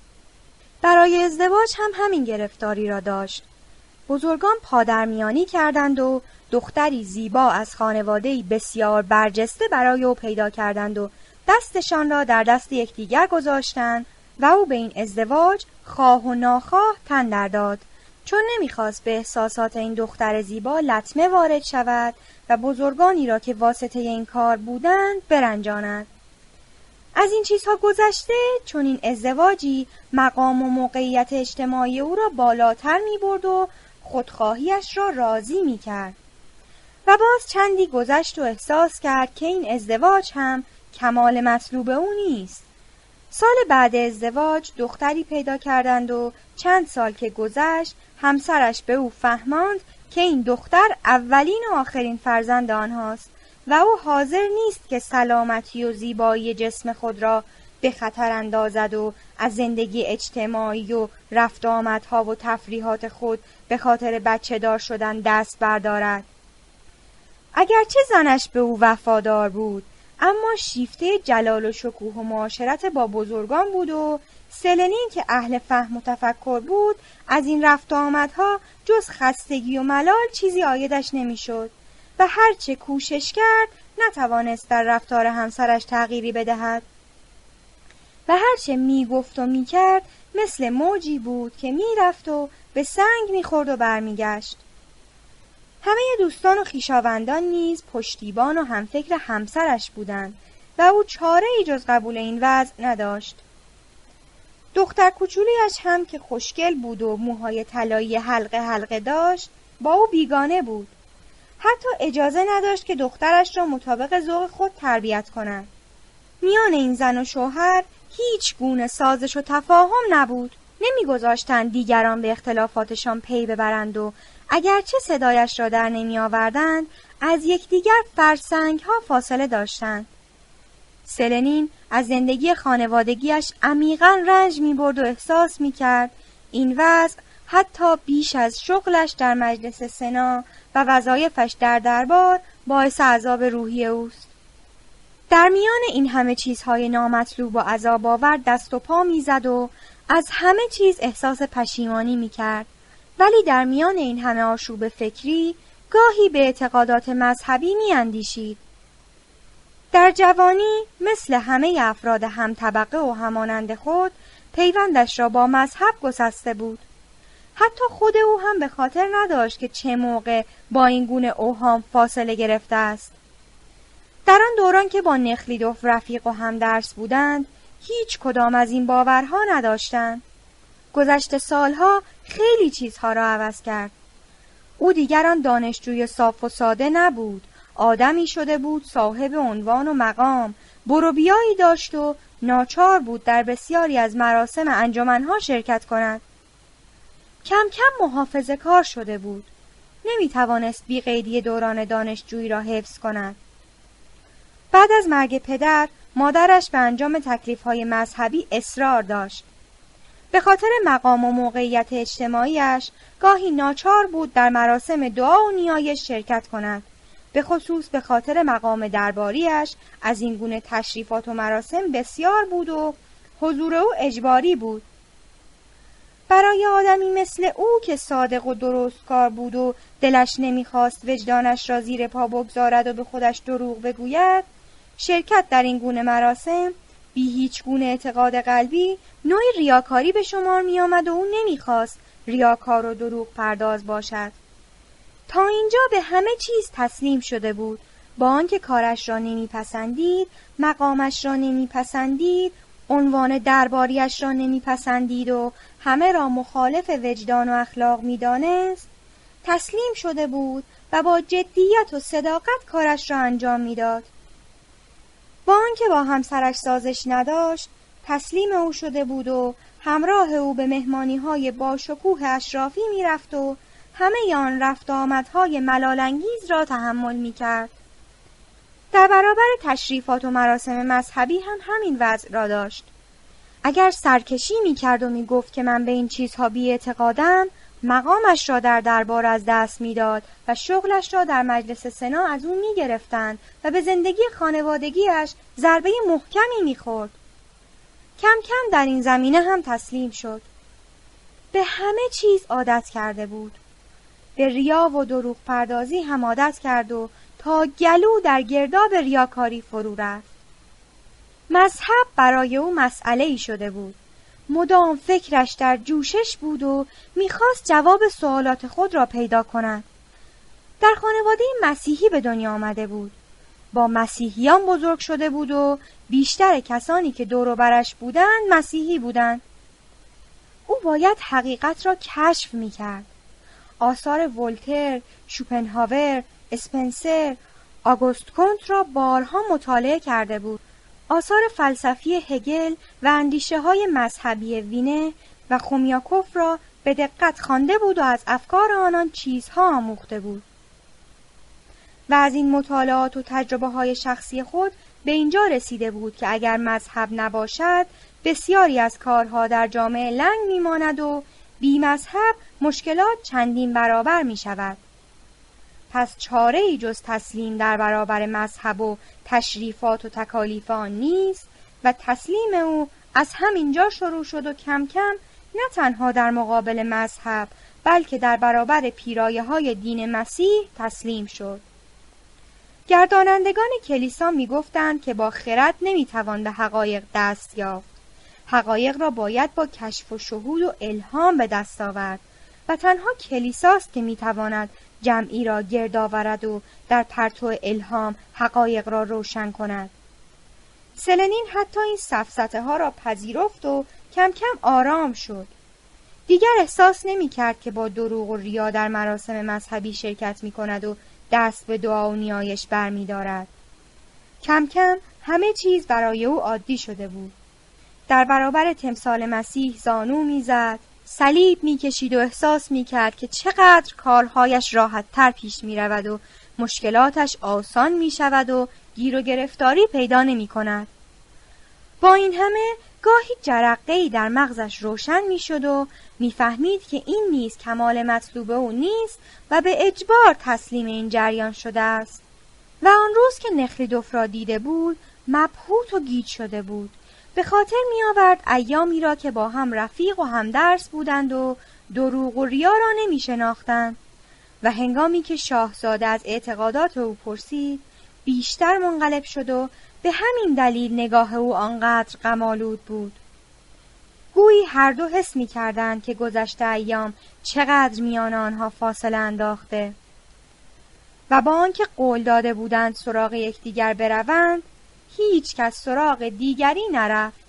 برای ازدواج هم همین گرفتاری را داشت. بزرگان پادرمیانی کردند و دختری زیبا از خانواده‌ای بسیار برجسته برای او پیدا کردند و دستشان را در دست یکدیگر گذاشتند و او به این ازدواج خواه و ناخواه تن در داد، چون نمیخواست به احساسات این دختر زیبا لطمه وارد شود و بزرگانی را که واسطه این کار بودند برنجاند. از این چیزها گذشته، چون این ازدواجی مقام و موقعیت اجتماعی او را بالاتر می برد و خودخواهیش را راضی می کرد. و باز چندی گذشت و احساس کرد که این ازدواج هم کمال مطلوب او نیست. سال بعد ازدواج دختری پیدا کردند و چند سال که گذشت همسرش به او فهماند که این دختر اولین و آخرین فرزند آنهاست و او حاضر نیست که سلامتی و زیبایی جسم خود را به خطر اندازد و از زندگی اجتماعی و رفت آمدها و تفریحات خود به خاطر بچه دار شدن دست بردارد. اگرچه زنش به او وفادار بود، اما شیفته جلال و شکوه و معاشرت با بزرگان بود و سلنین که اهل فهم و تفکر بود از این رفت آمدها جز خستگی و ملال چیزی عایدش نمیشد و هرچه کوشش کرد نتوانست در رفتار همسرش تغییری بدهد و هرچه میگفت و میکرد مثل موجی بود که میرفت و به سنگ میخورد و برمیگشت. همه دوستان و خویشاوندان نیز پشتیبان و همفکر همسرش بودند و او چاره‌ای جز قبول این وضع نداشت. دختر کوچولویش هم که خوشگل بود و موهای طلایی حلقه حلقه داشت با او بیگانه بود. حتی اجازه نداشت که دخترش را مطابق ذوق خود تربیت کند. میان این زن و شوهر هیچ گونه سازش و تفاهم نبود. نمیگذاشتند دیگران به اختلافاتشان پی ببرند و اگرچه صدایش را در نمی آوردند از یکدیگر فرسنگ ها فاصله داشتند. سلنین از زندگی خانوادگیش عمیقاً رنج می برد و احساس می کرد این وضع حتی بیش از شغلش در مجلس سنا و وظایفش در دربار باعث عذاب روحی اوست. در میان این همه چیزهای نامطلوب و عذاب آور دست و پا می زد و از همه چیز احساس پشیمانی می کرد. ولی در میان این همه آشوب فکری گاهی به اعتقادات مذهبی می اندیشید. در جوانی مثل همه افراد هم طبقه و همانند خود پیوندش را با مذهب گسسته بود. حتی خود او هم به خاطر نداشت که چه موقع با این گونه اوهام فاصله گرفته است. در آن دوران که با نخلیدوف رفیق و همدرس بودند هیچ کدام از این باورها نداشتند. گذشت سالها خیلی چیزها را عوض کرد. او دیگر آن دانشجوی صاف و ساده نبود، آدمی شده بود صاحب عنوان و مقام، برو بیایی داشت و ناچار بود در بسیاری از مراسم انجمنها شرکت کند. کم کم محافظه کار شده بود، نمی توانست بی قیدی دوران دانشجویی را حفظ کند. بعد از مرگ پدر، مادرش به انجام تکلیف‌های مذهبی اصرار داشت. به خاطر مقام و موقعیت اجتماعیش گاهی ناچار بود در مراسم دعا و نیایش شرکت کند. به خصوص به خاطر مقام درباریش از این گونه تشریفات و مراسم بسیار بود و حضور او اجباری بود. برای آدمی مثل او که صادق و درستکار بود و دلش نمیخواست وجدانش را زیر پا بگذارد و به خودش دروغ بگوید، شرکت در این گونه مراسم بی هیچ گونه اعتقاد قلبی نوعی ریاکاری به شمار می آمد و او نمیخواست ریاکار و دروغ پرداز باشد. تا اینجا به همه چیز تسلیم شده بود، با آنکه کارش را نمیپسندید، مقامش را نمیپسندید، عنوان درباریش را نمیپسندید و همه را مخالف وجدان و اخلاق میدانست، تسلیم شده بود و با جدیت و صداقت کارش را انجام میداد. با آنکه با همسرش سازش نداشت، تسلیم او شده بود و همراه او به مهمانی‌های باشکوه اشرافی میرفت و همه آن رفت آمدهای ملال‌انگیز را تحمل میکرد. در برابر تشریفات و مراسم مذهبی هم همین وضع را داشت. اگر سرکشی میکرد و میگفت که من به این چیزها بی‌اعتقادم، مقامش را در دربار از دست میداد و شغلش را در مجلس سنا از او میگرفتند و به زندگی خانوادگیش ضربه محکمی میخورد. کم کم در این زمینه هم تسلیم شد. به همه چیز عادت کرده بود. به ریا و دروغ پردازی هم عادت کرد و تا گلو در گرداب ریاکاری فرو رفت. مذهب برای او مسئله‌ای شده بود. مدام فکرش در جوشش بود و میخواست جواب سوالات خود را پیدا کند. در خانواده مسیحی به دنیا آمده بود. با مسیحیان بزرگ شده بود و بیشتر کسانی که دور و برش بودند مسیحی بودند. او باید حقیقت را کشف میکرد. آثار ولتر، شوپنهاور، اسپنسر، آگوست کنت را بارها مطالعه کرده بود. آثار فلسفی هگل و اندیشه‌های مذهبی وینه و خومیاکوف را به دقت خوانده بود و از افکار آنان چیزها آموخته بود و از این مطالعات و تجربه‌های شخصی خود به اینجا رسیده بود که اگر مذهب نباشد بسیاری از کارها در جامعه لنگ می‌ماند و بی مذهب مشکلات چندین برابر می‌شود. پس چاره‌ای جز تسلیم در برابر مذهب و تشریفات و تکالیف آن نیست و تسلیم او از همینجا شروع شد و کم کم نه تنها در مقابل مذهب بلکه در برابر پیرایه‌های دین مسیح تسلیم شد. گردانندگان کلیسا می‌گفتند که با خرد نمی‌توان به حقایق دست یافت. حقایق را باید با کشف و شهود و الهام به دست آورد و تنها کلیساست که می‌تواند جمعی را گرد آورد و در پرتو الهام حقایق را روشن کند. سلنین حتی این سفسطه ها را پذیرفت و کم کم آرام شد. دیگر احساس نمی کرد که با دروغ و ریا در مراسم مذهبی شرکت می کند و دست به دعا و نیایش بر می دارد. کم کم همه چیز برای او عادی شده بود. در برابر تمثال مسیح زانو می زد، صلیب می‌کشید و احساس می‌کرد که چقدر کارهایش راحت‌تر پیش می‌رود و مشکلاتش آسان می‌شود و گیر و گرفتاری پیدا نمی‌کند. با این همه گاهی جرقه‌ای در مغزش روشن می‌شد و می‌فهمید که این نیز کمال مطلوب او نیست و به اجبار تسلیم این جریان شده است. و آن روز که نخلیدوف را دیده بود، مبهوت و گیج شده بود. به خاطر می آورد ایامی را که با هم رفیق و همدرس بودند و دروغ و ریا را نمی شناختند و هنگامی که شاهزاده از اعتقادات او پرسید بیشتر منقلب شد و به همین دلیل نگاه او آنقدر غم‌آلود بود. گویی هر دو حس می کردند که گذشته ایام چقدر میان آنها فاصله انداخته و با آنکه قول داده بودند سراغ یکدیگر بروند هیچ کس سراغ دیگری نرفت.